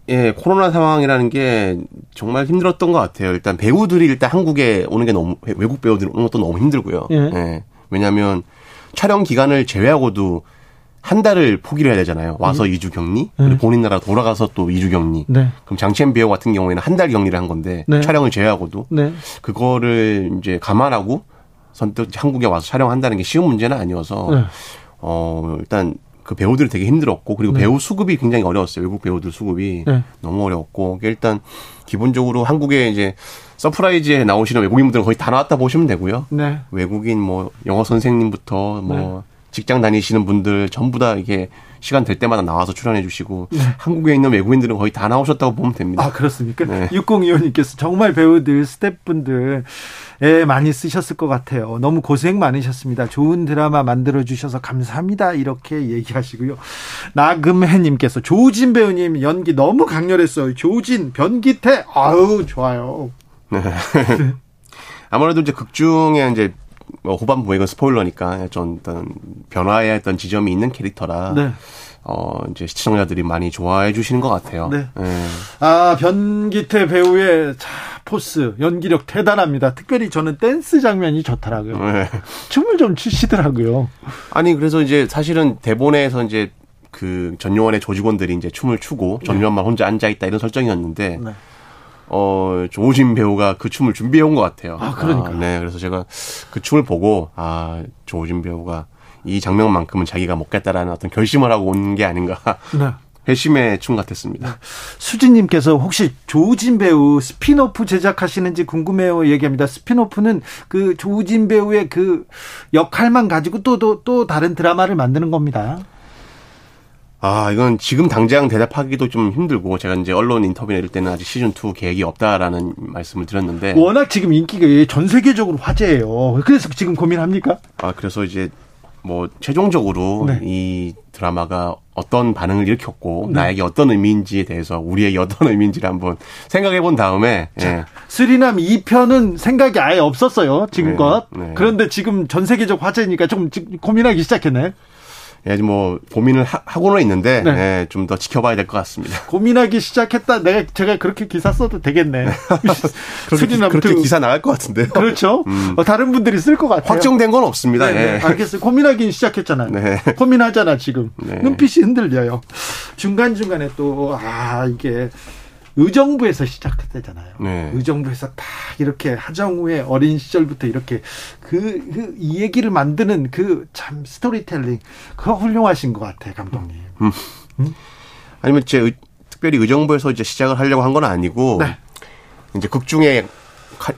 예 코로나 상황이라는 게 정말 힘들었던 것 같아요. 일단 배우들이 한국에 오는 게 너무 외국 배우들이 오는 것도 너무 힘들고요. 예. 예. 왜냐하면 촬영 기간을 제외하고도 한 달을 포기를 해야 되잖아요. 와서 2주 격리, 그리고 본인 나라 돌아가서 또 2주 격리. 네. 그럼 장첸 배우 같은 경우에는 한 달 격리를 한 건데 네. 촬영을 제외하고도 네. 그거를 이제 감안하고 선뜻 한국에 와서 촬영한다는 게 쉬운 문제는 아니어서 네. 일단 그 배우들이 되게 힘들었고 그리고 네. 배우 수급이 굉장히 어려웠어요. 외국 배우들 수급이 네. 너무 어려웠고 일단 기본적으로 한국에 이제 서프라이즈에 나오시는 외국인분들은 거의 다 나왔다 보시면 되고요. 네. 외국인 뭐 영어 선생님부터 뭐 네. 직장 다니시는 분들 전부 다 이게 시간 될 때마다 나와서 출연해 주시고 네. 한국에 있는 외국인들은 거의 다 나오셨다고 보면 됩니다. 아 그렇습니까? 네. 6025님께서 정말 배우들 스태프분들 많이 쓰셨을 것 같아요. 너무 고생 많으셨습니다. 좋은 드라마 만들어주셔서 감사합니다. 이렇게 얘기하시고요. 나금혜님께서 조우진 배우님 연기 너무 강렬했어요. 조우진 변기태 아우 좋아요. 네. 아무래도 이제 극중에 이제 후반부에 이건 스포일러니까 좀 일단 변화해야 했던 지점이 있는 캐릭터라 네. 이제 시청자들이 많이 좋아해 주시는 것 같아요. 네. 네. 아 변기태 배우의 포스 연기력 대단합니다. 특별히 저는 댄스 장면이 좋더라고요. 네. 춤을 좀 추시더라고요. 아니 그래서 이제 사실은 대본에서 이제 그 전요원의 조직원들이 이제 춤을 추고 전요원만 네. 혼자 앉아 있다 이런 설정이었는데. 네. 조우진 배우가 그 춤을 준비해온 것 같아요. 아, 그러니까. 아, 네, 그래서 제가 그 춤을 보고, 아, 조우진 배우가 이 장면만큼은 자기가 먹겠다라는 어떤 결심을 하고 온 게 아닌가. 네. 회심의 춤 같았습니다. 수진님께서 혹시 조우진 배우 스피노프 제작하시는지 궁금해요 얘기합니다. 스피노프는 그 조우진 배우의 그 역할만 가지고 또 다른 드라마를 만드는 겁니다. 아, 이건 지금 당장 대답하기도 좀 힘들고, 제가 이제 언론 인터뷰나 이럴 때는 아직 시즌2 계획이 없다라는 말씀을 드렸는데. 워낙 지금 인기가 전 세계적으로 화제예요. 그래서 지금 고민합니까? 아, 그래서 이제 뭐, 최종적으로 네. 이 드라마가 어떤 반응을 일으켰고, 네. 나에게 어떤 의미인지에 대해서, 우리에게 어떤 의미인지를 한번 생각해 본 다음에. 자, 예. 수리남 2편은 생각이 아예 없었어요, 지금껏. 네, 네. 그런데 지금 전 세계적 화제니까 좀 고민하기 시작했네. 예, 뭐 고민을 하고는 있는데 네. 예, 좀 더 지켜봐야 될 것 같습니다. 고민하기 시작했다. 제가 그렇게 기사 써도 되겠네. 그렇게 기사 나갈 것 같은데요. 그렇죠. 다른 분들이 쓸 것 같아요. 확정된 건 없습니다. 네, 예. 알겠어요. 고민하기 시작했잖아요. 네. 고민하잖아 지금. 네. 눈빛이 흔들려요. 중간중간에 또 이게 의정부에서 시작했잖아요. 네. 의정부에서 딱 이렇게 하정우의 어린 시절부터 이렇게 이 얘기를 만드는 그 참 스토리텔링 그거 훌륭하신 것 같아요, 감독님. 아니면 특별히 의정부에서 이제 시작을 하려고 한 건 아니고 네. 이제 극중에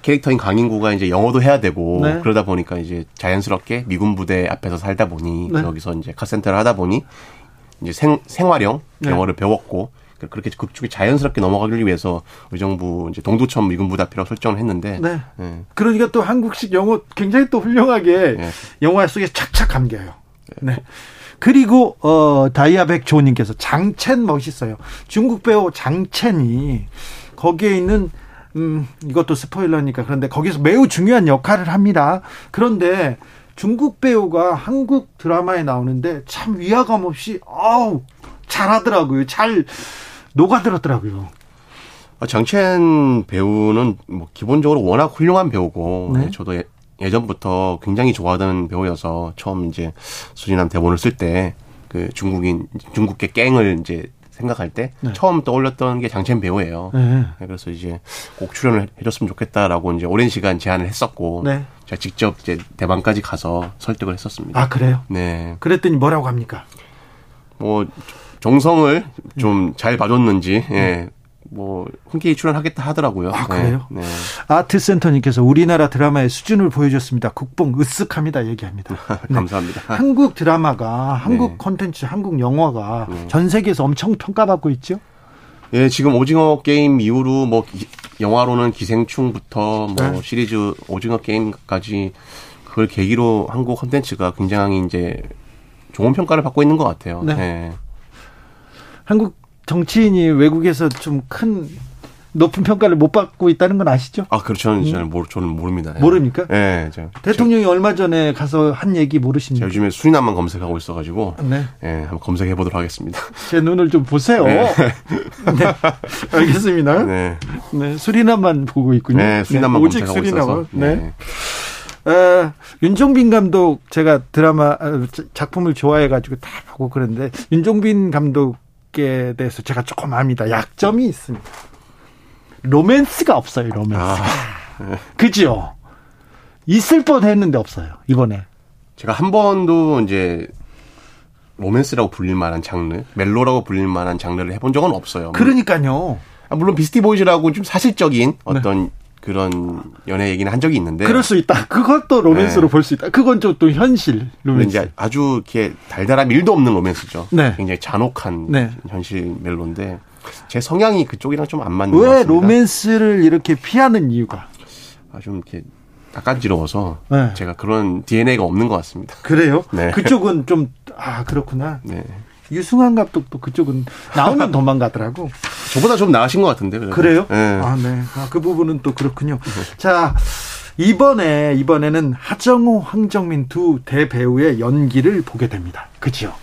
캐릭터인 강인구가 이제 영어도 해야 되고 네. 그러다 보니까 이제 자연스럽게 미군 부대 앞에서 살다 보니 네. 여기서 이제 카센터를 하다 보니 이제 생활형 네. 영어를 배웠고. 그렇게 극쪽이 자연스럽게 넘어가기 위해서 의정부 이제 동두천 미군 부대앞이라고 설정을 했는데. 네. 네. 그러니까 또 한국식 영어 굉장히 또 훌륭하게 네. 영화 속에 착착 감겨요. 네. 네. 그리고 다이아백 조님께서 장첸 멋있어요. 중국 배우 장첸이 거기에 있는 이것도 스포일러니까 그런데 거기서 매우 중요한 역할을 합니다. 그런데 중국 배우가 한국 드라마에 나오는데 참 위화감 없이 잘하더라고요. 잘 녹아들었더라고요. 장첸 배우는 뭐 기본적으로 워낙 훌륭한 배우고 네. 저도 예전부터 굉장히 좋아하던 배우여서 처음 이제 수리남 대본을 쓸 때 그 중국계 갱을 이제 생각할 때 네. 처음 떠올렸던 게 장첸 배우예요. 네. 그래서 이제 꼭 출연을 해줬으면 좋겠다라고 이제 오랜 시간 제안을 했었고 네. 제가 직접 이제 대만까지 가서 설득을 했었습니다. 아 그래요? 네. 그랬더니 뭐라고 합니까? 뭐 정성을 좀 잘 봐줬는지 예. 뭐 흔쾌히 출연하겠다 하더라고요. 아 그래요? 네. 네. 아트센터님께서 우리나라 드라마의 수준을 보여줬습니다. 국뽕 으쓱합니다. 얘기합니다. 감사합니다. 네. 한국 드라마가 한국 콘텐츠, 한국 영화가 전 세계에서 엄청 평가받고 있죠? 예, 지금 오징어 게임 이후로 뭐 영화로는 기생충부터 뭐 네. 시리즈 오징어 게임까지 그걸 계기로 한국 콘텐츠가 굉장히 이제 좋은 평가를 받고 있는 것 같아요. 네. 네. 한국 정치인이 외국에서 좀 큰 높은 평가를 못 받고 있다는 건 아시죠? 아 그렇죠. 저는 모릅니다. 모릅니까? 네. 대통령이 얼마 전에 가서 한 얘기 모르십니까? 제가 요즘에 수리남만 검색하고 있어가지고 네. 네, 한번 검색해 보도록 하겠습니다. 제 눈을 좀 보세요. 네. 네. 알겠습니다. 네. 네. 수리남만 보고 있군요. 네. 수리남만 네. 검색하고 오직 수리남. 있어서. 네. 네. 윤종빈 감독 제가 드라마 작품을 좋아해가지고 다 보고 그런데 윤종빈 감독에 대해서 제가 조금 압니다. 약점이 있습니다. 로맨스가 없어요. 로맨스가. 그죠? 있을 뻔했는데 없어요. 이번에. 제가 한 번도 이제 로맨스라고 불릴 만한 장르, 멜로라고 불릴 만한 장르를 해본 적은 없어요. 그러니까요. 물론 비스티 보이즈라고 좀 사실적인 어떤. 네. 그런 연애 얘기는 한 적이 있는데. 그럴 수 있다. 그것도 로맨스로 네. 볼 수 있다. 그건 좀 또 현실 로맨스. 이제 아주 이렇게 달달함 1도 없는 로맨스죠. 네. 굉장히 잔혹한 네. 현실 멜로인데 제 성향이 그쪽이랑 좀 안 맞는 것 같습니다. 왜 로맨스를 이렇게 피하는 이유가? 좀 이렇게 낯간지러워서 네. 제가 그런 DNA가 없는 것 같습니다. 그래요? 네. 그쪽은 좀 그렇구나. 네. 유승환 감독도 그쪽은 나오면 도망가더라고. 저보다 좀 나으신 것 같은데. 그래요? 네. 네. 그 부분은 또 그렇군요. 자, 이번에는 하정우, 황정민 두 대배우의 연기를 보게 됩니다. 그렇죠?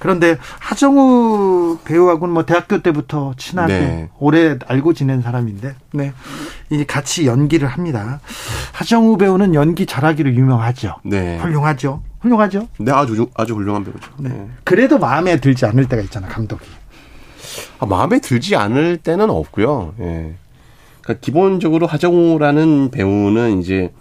그런데 하정우 배우하고는 뭐 대학교 때부터 친하게 네. 오래 알고 지낸 사람인데, 네, 이제 같이 연기를 합니다. 하정우 배우는 연기 잘하기로 유명하죠. 네, 훌륭하죠. 네, 아주 훌륭한 배우죠. 네, 그래도 마음에 들지 않을 때가 있잖아, 감독이. 마음에 들지 않을 때는 없고요. 예, 그러니까 기본적으로 하정우라는 배우는 이제.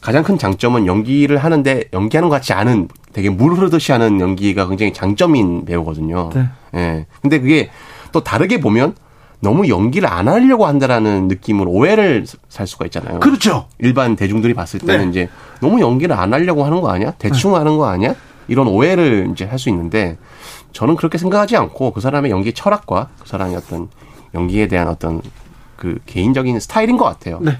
가장 큰 장점은 연기를 하는데 연기하는 것 같지 않은 되게 물 흐르듯이 하는 연기가 굉장히 장점인 배우거든요. 네. 예. 근데 그게 또 다르게 보면 너무 연기를 안 하려고 한다라는 느낌으로 오해를 살 수가 있잖아요. 그렇죠. 일반 대중들이 봤을 때는 네. 이제 너무 연기를 안 하려고 하는 거 아니야? 대충 하는 거 아니야? 이런 오해를 이제 할 수 있는데 저는 그렇게 생각하지 않고 그 사람의 연기 철학과 그 사람의 어떤 연기에 대한 어떤 그 개인적인 스타일인 것 같아요. 네.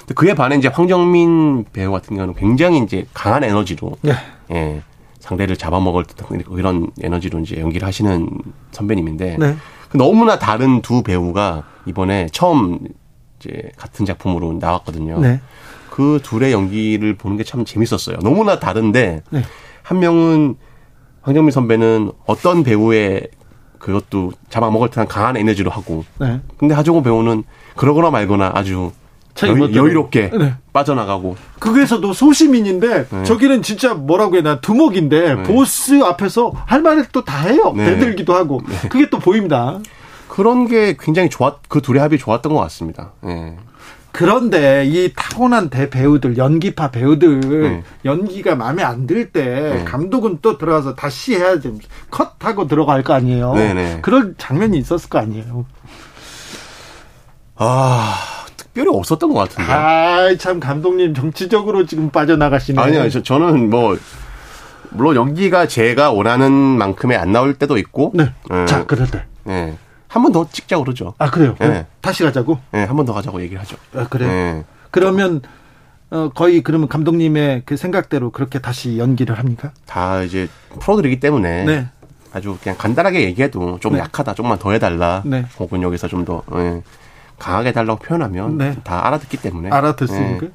근데 그에 반해 이제 황정민 배우 같은 경우는 굉장히 이제 강한 에너지로 네. 예, 상대를 잡아먹을 듯한 이런 에너지로 이제 연기를 하시는 선배님인데 네. 너무나 다른 두 배우가 이번에 처음 이제 같은 작품으로 나왔거든요. 네. 그 둘의 연기를 보는 게 참 재밌었어요. 너무나 다른데 네. 한 명은 황정민 선배는 어떤 배우의 그것도 잡아먹을 듯한 강한 에너지로 하고 네. 근데 하정우 배우는 그러거나 말거나 아주 여유롭게 네. 빠져나가고. 그게서도 소시민인데 네. 저기는 진짜 뭐라고 해야 되나 두목인데 네. 보스 앞에서 할 말을 또 다 해요. 네. 대들기도 하고. 네. 그게 또 보입니다. 그런 게 굉장히 그 둘의 합이 좋았던 것 같습니다. 네. 그런데 이 타고난 대배우들 연기파 배우들 네. 연기가 마음에 안 들 때 네. 감독은 또 들어가서 다시 해야 돼. 컷하고 들어갈 거 아니에요. 네, 네. 그런 장면이 있었을 거 아니에요. 아... 특별히 없었던 것 같은데. 아, 참 감독님 정치적으로 지금 빠져나가시네요. 아니요, 저는 뭐 물론 연기가 제가 원하는 만큼의 안 나올 때도 있고. 네. 자, 그런데. 네. 한 번 더 찍자 그러죠. 아, 그래요? 네. 다시 가자고? 네, 한 번 더 가자고 얘기를 하죠. 아, 그래요? 네. 그러면 거의 그러면 감독님의 그 생각대로 그렇게 다시 연기를 합니까? 다 이제 프로들이기 때문에. 네. 아주 그냥 간단하게 얘기해도 좀 네. 약하다, 조금만 더 해달라. 네. 혹은 여기서 좀 더. 네. 강하게 달라고 표현하면 네. 다 알아듣기 때문에 알아듣습니까? 네.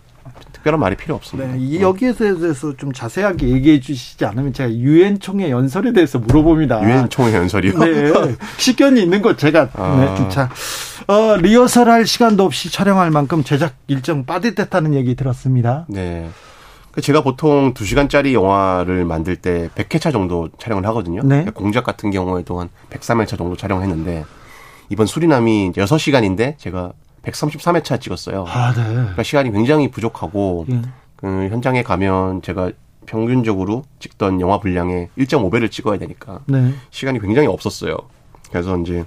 특별한 말이 필요 없습니다. 네. 이 여기에 대해서 좀 자세하게 얘기해 주시지 않으면 제가 유엔 총회 연설에 대해서 물어봅니다. 유엔 총회 연설이요? 네. 식견이 있는 것 제가 네. 자, 리허설할 시간도 없이 촬영할 만큼 제작 일정 빠듯했다는 얘기 들었습니다. 네. 제가 보통 2시간짜리 영화를 만들 때 100회차 정도 촬영을 하거든요. 네. 공작 같은 경우에도 한 103회차 정도 촬영했는데 이번 수리남이 6시간인데 제가 133회차 찍었어요. 아, 네. 그러니까 시간이 굉장히 부족하고 그 현장에 가면 제가 평균적으로 찍던 영화 분량의 1.5배를 찍어야 되니까 네. 시간이 굉장히 없었어요. 그래서 이제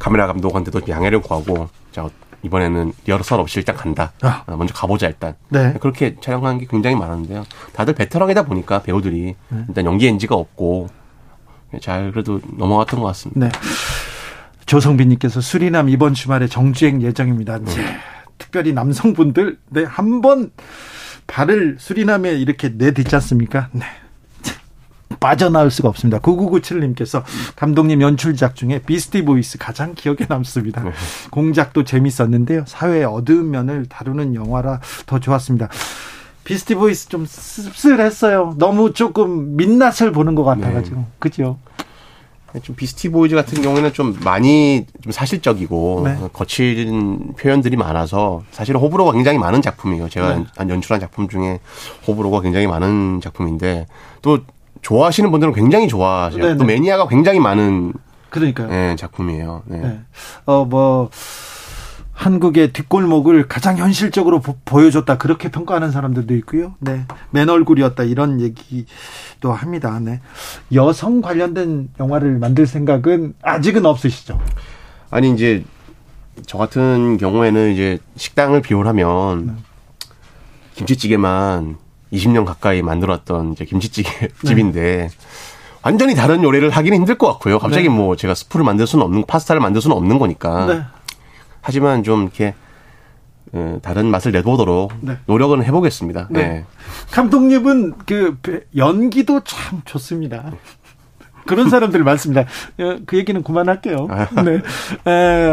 카메라 감독한테도 양해를 구하고 자 이번에는 리허설 없이 일단 간다. 아. 먼저 가보자 일단. 네. 그렇게 촬영한 게 굉장히 많았는데요. 다들 베테랑이다 보니까 배우들이 네. 일단 연기 엔지가 없고 잘 그래도 넘어갔던 것 같습니다. 네. 조성빈님께서 수리남 이번 주말에 정주행 예정입니다. 이제 특별히 남성분들 네, 한번 발을 수리남에 이렇게 내딛지 않습니까? 네. 빠져나올 수가 없습니다. 9997님께서 감독님 연출작 중에 비스티 보이스 가장 기억에 남습니다. 공작도 재밌었는데요. 사회의 어두운 면을 다루는 영화라 더 좋았습니다. 비스티 보이스 좀 씁쓸했어요. 너무 조금 민낯을 보는 것 같아가지고. 네. 그죠? 좀 비스티 보이즈 같은 경우에는 좀 많이 좀 사실적이고 네. 거친 표현들이 많아서 사실은 호불호가 굉장히 많은 작품이에요. 제가 네. 연출한 작품 중에 호불호가 굉장히 많은 작품인데 또 좋아하시는 분들은 굉장히 좋아하세요. 네, 또 네. 매니아가 굉장히 많은 그러니까요. 네, 작품이에요. 네. 네. 뭐 한국의 뒷골목을 가장 현실적으로 보여줬다 그렇게 평가하는 사람들도 있고요. 네, 맨 얼굴이었다 이런 얘기도 합니다. 네, 여성 관련된 영화를 만들 생각은 아직은 없으시죠? 아니 이제 저 같은 경우에는 이제 식당을 비율하면 네. 김치찌개만 20년 가까이 만들었던 이제 김치찌개 네. 집인데. 완전히 다른 요리를 하기는 힘들 것 같고요. 갑자기 네. 뭐 제가 스프를 만들 수는 없는 파스타를 만들 수는 없는 거니까. 네. 하지만 좀 이렇게 다른 맛을 내보도록 네. 노력은 해보겠습니다. 네. 네. 감독님은 그 연기도 참 좋습니다. 네. 그런 사람들 많습니다. 그 얘기는 그만할게요. 네.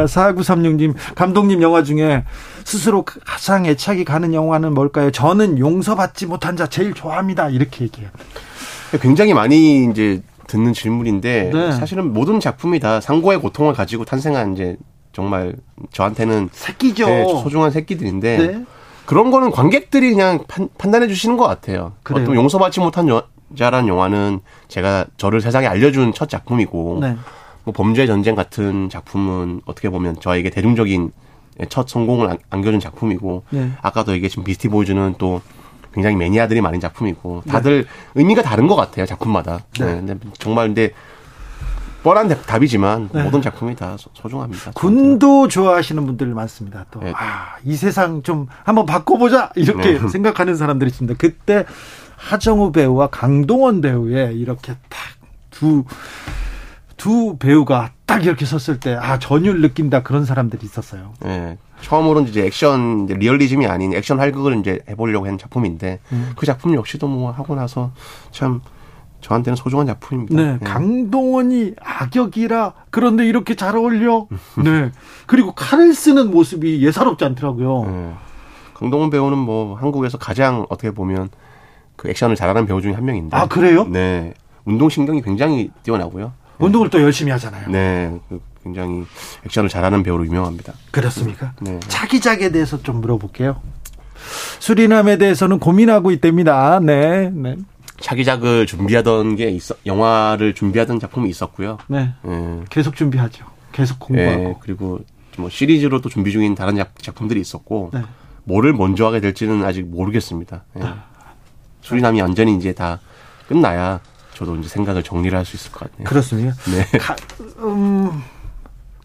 4936님 감독님 영화 중에 스스로 가장 애착이 가는 영화는 뭘까요? 저는 용서받지 못한 자 제일 좋아합니다. 이렇게 얘기해요. 굉장히 많이 이제 듣는 질문인데 네. 사실은 모든 작품이 다 상고의 고통을 가지고 탄생한 이제 정말 저한테는 새끼죠. 네, 소중한 새끼들인데 네. 그런 거는 관객들이 그냥 판단해 주시는 것 같아요. 또 용서받지 못한 자라는 영화는 제가 저를 세상에 알려준 첫 작품이고 네. 뭐 범죄 전쟁 같은 작품은 어떻게 보면 저에게 대중적인 첫 성공을 안겨준 작품이고 네. 아까도 얘기했지만 비스티 보이즈는 또 굉장히 매니아들이 많은 작품이고 다들 네. 의미가 다른 것 같아요. 작품마다. 네. 네, 근데 정말 근데 뻔한 답이지만 네. 모든 작품이 다 소중합니다. 군도 좋아하시는 분들 많습니다. 또 네. 아, 이 세상 좀 한번 바꿔보자 이렇게 네. 생각하는 사람들이 있습니다. 그때 하정우 배우와 강동원 배우의 이렇게 딱 두 배우가 딱 이렇게 섰을 때, 아, 전율 느낀다, 그런 사람들이 있었어요. 네. 처음으로는 이제 액션, 이제 리얼리즘이 아닌 액션 활극을 이제 해보려고 한 작품인데, 그 작품 역시도 뭐 하고 나서 참, 저한테는 소중한 작품입니다. 네, 네. 강동원이 악역이라 그런데 이렇게 잘 어울려. 네. 그리고 칼을 쓰는 모습이 예사롭지 않더라고요. 네. 강동원 배우는 뭐 한국에서 가장 어떻게 보면 그 액션을 잘하는 배우 중에 한 명인데. 아, 그래요? 네. 운동신경이 굉장히 뛰어나고요. 운동을 또 열심히 하잖아요. 네. 굉장히 액션을 잘하는 배우로 유명합니다. 그렇습니까? 네. 차기작에 대해서 좀 물어볼게요. 수리남에 대해서는 고민하고 있답니다. 네. 네. 차기작을 준비하던 게 영화를 준비하던 작품이 있었고요. 네. 예. 계속 준비하죠. 계속 공부하고. 예. 그리고 뭐 시리즈로 또 준비 중인 다른 작품들이 있었고, 네. 뭐를 먼저 하게 될지는 아직 모르겠습니다. 예. 아. 수리남이 완전히 이제 다 끝나야 저도 이제 생각을 정리를 할 수 있을 것 같네요. 그렇습니다. 네.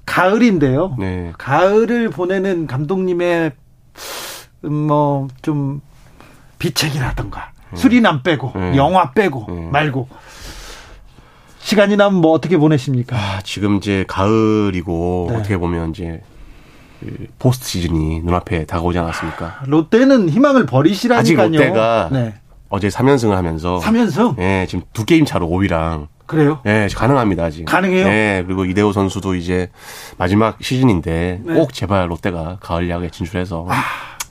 가을인데요. 네. 가을을 보내는 감독님의 뭐 좀 비책이라던가. 수리남 빼고, 영화 빼고, 말고. 시간이 나면 뭐 어떻게 보내십니까? 아, 지금 이제 가을이고, 네. 어떻게 보면 이제, 포스트 시즌이 눈앞에 다가오지 않았습니까? 롯데는 희망을 버리시라니까요. 아직 롯데가 네. 어제 3연승을 하면서. 3연승? 예, 지금 2게임 차로 5위랑. 그래요? 예, 가능합니다, 아직. 가능해요? 예, 그리고 이대호 선수도 이제 마지막 시즌인데, 네. 꼭 제발 롯데가 가을 야구에 진출해서.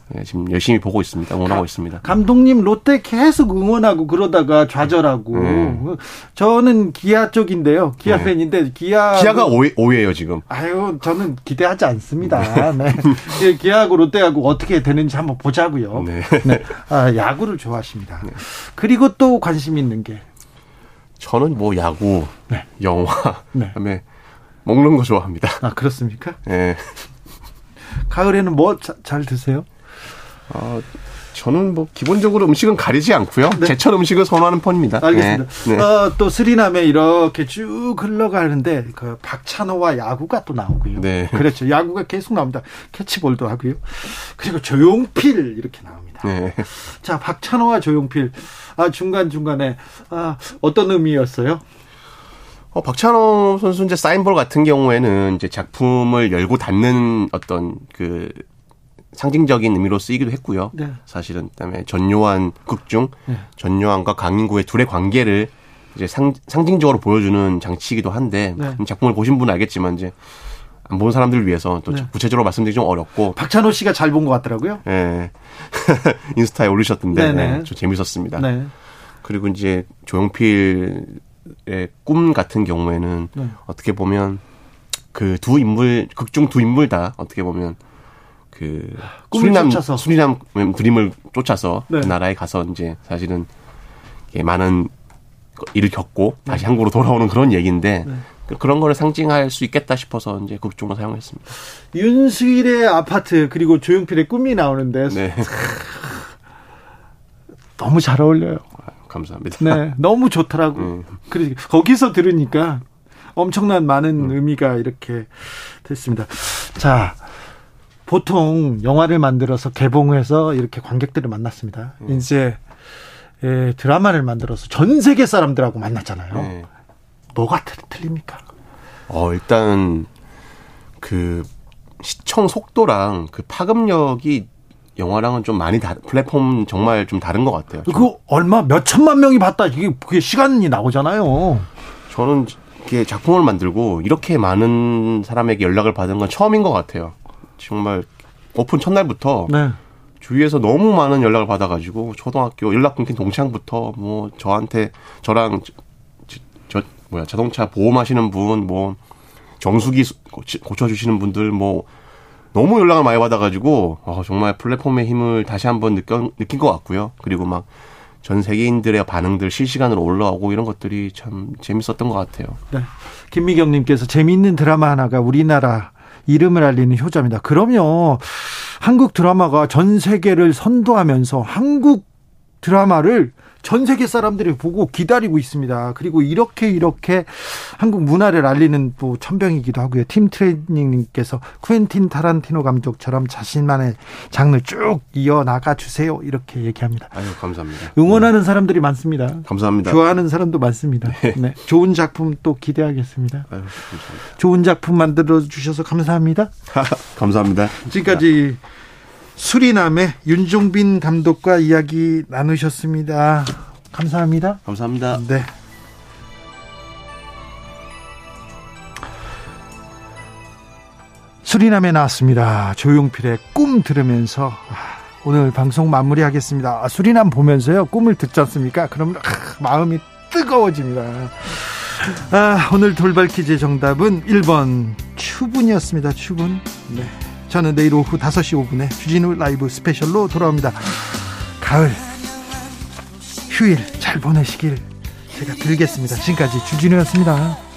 네, 지금 열심히 보고 있습니다. 응원하고 있습니다. 감독님 롯데 계속 응원하고 그러다가 좌절하고. 저는 기아 쪽인데요. 기아 네. 팬인데 기아가 5위예요 지금. 아유, 저는 기대하지 않습니다. 네. 네. 기아하고 롯데하고 어떻게 되는지 한번 보자고요. 네. 네. 아, 야구를 좋아하십니다. 네. 그리고 또 관심 있는 게 저는 뭐 야구, 네. 영화, 네. 그다음에 먹는 거 좋아합니다. 아, 그렇습니까? 네. 가을에는 뭐 잘 드세요? 저는 뭐 기본적으로 음식은 가리지 않고요. 네. 제철 음식을 선호하는 편입니다. 알겠습니다. 네. 또 수리남에 이렇게 쭉 흘러가는데 그 박찬호와 야구가 또 나오고요. 네. 그렇죠. 야구가 계속 나옵니다. 캐치볼도 하고요. 그리고 조용필 이렇게 나옵니다. 네. 자, 박찬호와 조용필. 아, 중간중간에 어떤 의미였어요? 박찬호 선수 이제 사인볼 같은 경우에는 이제 작품을 열고 닫는 어떤 그 상징적인 의미로 쓰이기도 했고요. 네. 사실은 그다음에 전요한 극중 네. 전요한과 강인구의 둘의 관계를 이제 상징적으로 보여주는 장치이기도 한데 네. 작품을 보신 분은 알겠지만 이제 안 본 사람들을 위해서 또 네. 구체적으로 말씀드리기 좀 어렵고 박찬호 씨가 잘 본 것 같더라고요. 네. 인스타에 올리셨던데 네. 좀 재밌었습니다. 네. 그리고 이제 조용필의 꿈 같은 경우에는 네. 어떻게 보면 그 두 인물 극중 두 인물 다 어떻게 보면 그 수리남 드림을 쫓아서 네. 그 나라에 가서 이제 사실은 많은 일을 겪고 다시 한국으로 돌아오는 그런 얘기인데 네. 그런 거를 상징할 수 있겠다 싶어서 이제 극중으로 사용했습니다. 윤수일의 아파트 그리고 조용필의 꿈이 나오는데 네. 너무 잘 어울려요. 감사합니다. 네, 너무 좋더라고. 그래서 거기서 들으니까 엄청난 많은 의미가 이렇게 됐습니다. 자. 보통 영화를 만들어서 개봉해서 이렇게 관객들을 만났습니다. 이제 드라마를 만들어서 전 세계 사람들하고 만났잖아요. 네. 뭐가 틀립니까? 일단 그 시청 속도랑 그 파급력이 영화랑은 좀 많이 플랫폼 정말 좀 다른 것 같아요. 그거 얼마 몇 천만 명이 봤다. 이게 그게 시간이 나오잖아요. 저는 이게 작품을 만들고 이렇게 많은 사람에게 연락을 받은 건 처음인 것 같아요. 정말 오픈 첫날부터 네. 주위에서 너무 많은 연락을 받아가지고 초등학교 연락 끊긴 동창부터 뭐 저한테 저랑 자동차 보험하시는 분, 뭐 정수기 고쳐주시는 분들 뭐 너무 연락을 많이 받아가지고 정말 플랫폼의 힘을 다시 한번 느낀 것 같고요. 그리고 막 전 세계인들의 반응들 실시간으로 올라오고 이런 것들이 참 재밌었던 것 같아요. 네, 김미경님께서 재미있는 드라마 하나가 우리나라 이름을 알리는 효자입니다. 그럼요. 한국 드라마가 전 세계를 선도하면서 한국 드라마를 전 세계 사람들이 보고 기다리고 있습니다. 그리고 이렇게 한국 문화를 알리는 또 천병이기도 하고요. 팀 트레이닝님께서 쿠엔틴 타란티노 감독처럼 자신만의 장르 쭉 이어나가 주세요. 이렇게 얘기합니다. 아유, 감사합니다. 응원하는 사람들이 많습니다. 감사합니다. 좋아하는 사람도 많습니다. 네. 네. 좋은 작품 또 기대하겠습니다. 아유, 감사합니다. 좋은 작품 만들어주셔서 감사합니다. 감사합니다. 지금까지 수리남의 윤종빈 감독과 이야기 나누셨습니다. 감사합니다. 감사합니다. 네. 수리남에 나왔습니다. 조용필의 꿈 들으면서 오늘 방송 마무리하겠습니다. 수리남 보면서요, 꿈을 듣지 않습니까? 그러면 마음이 뜨거워집니다. 오늘 돌발 퀴즈 정답은 1번 추분이었습니다. 추분. 네. 저는 내일 오후 5시 5분에 주진우 라이브 스페셜로 돌아옵니다. 가을 휴일 잘 보내시길 제가 빌겠습니다. 지금까지 주진우였습니다.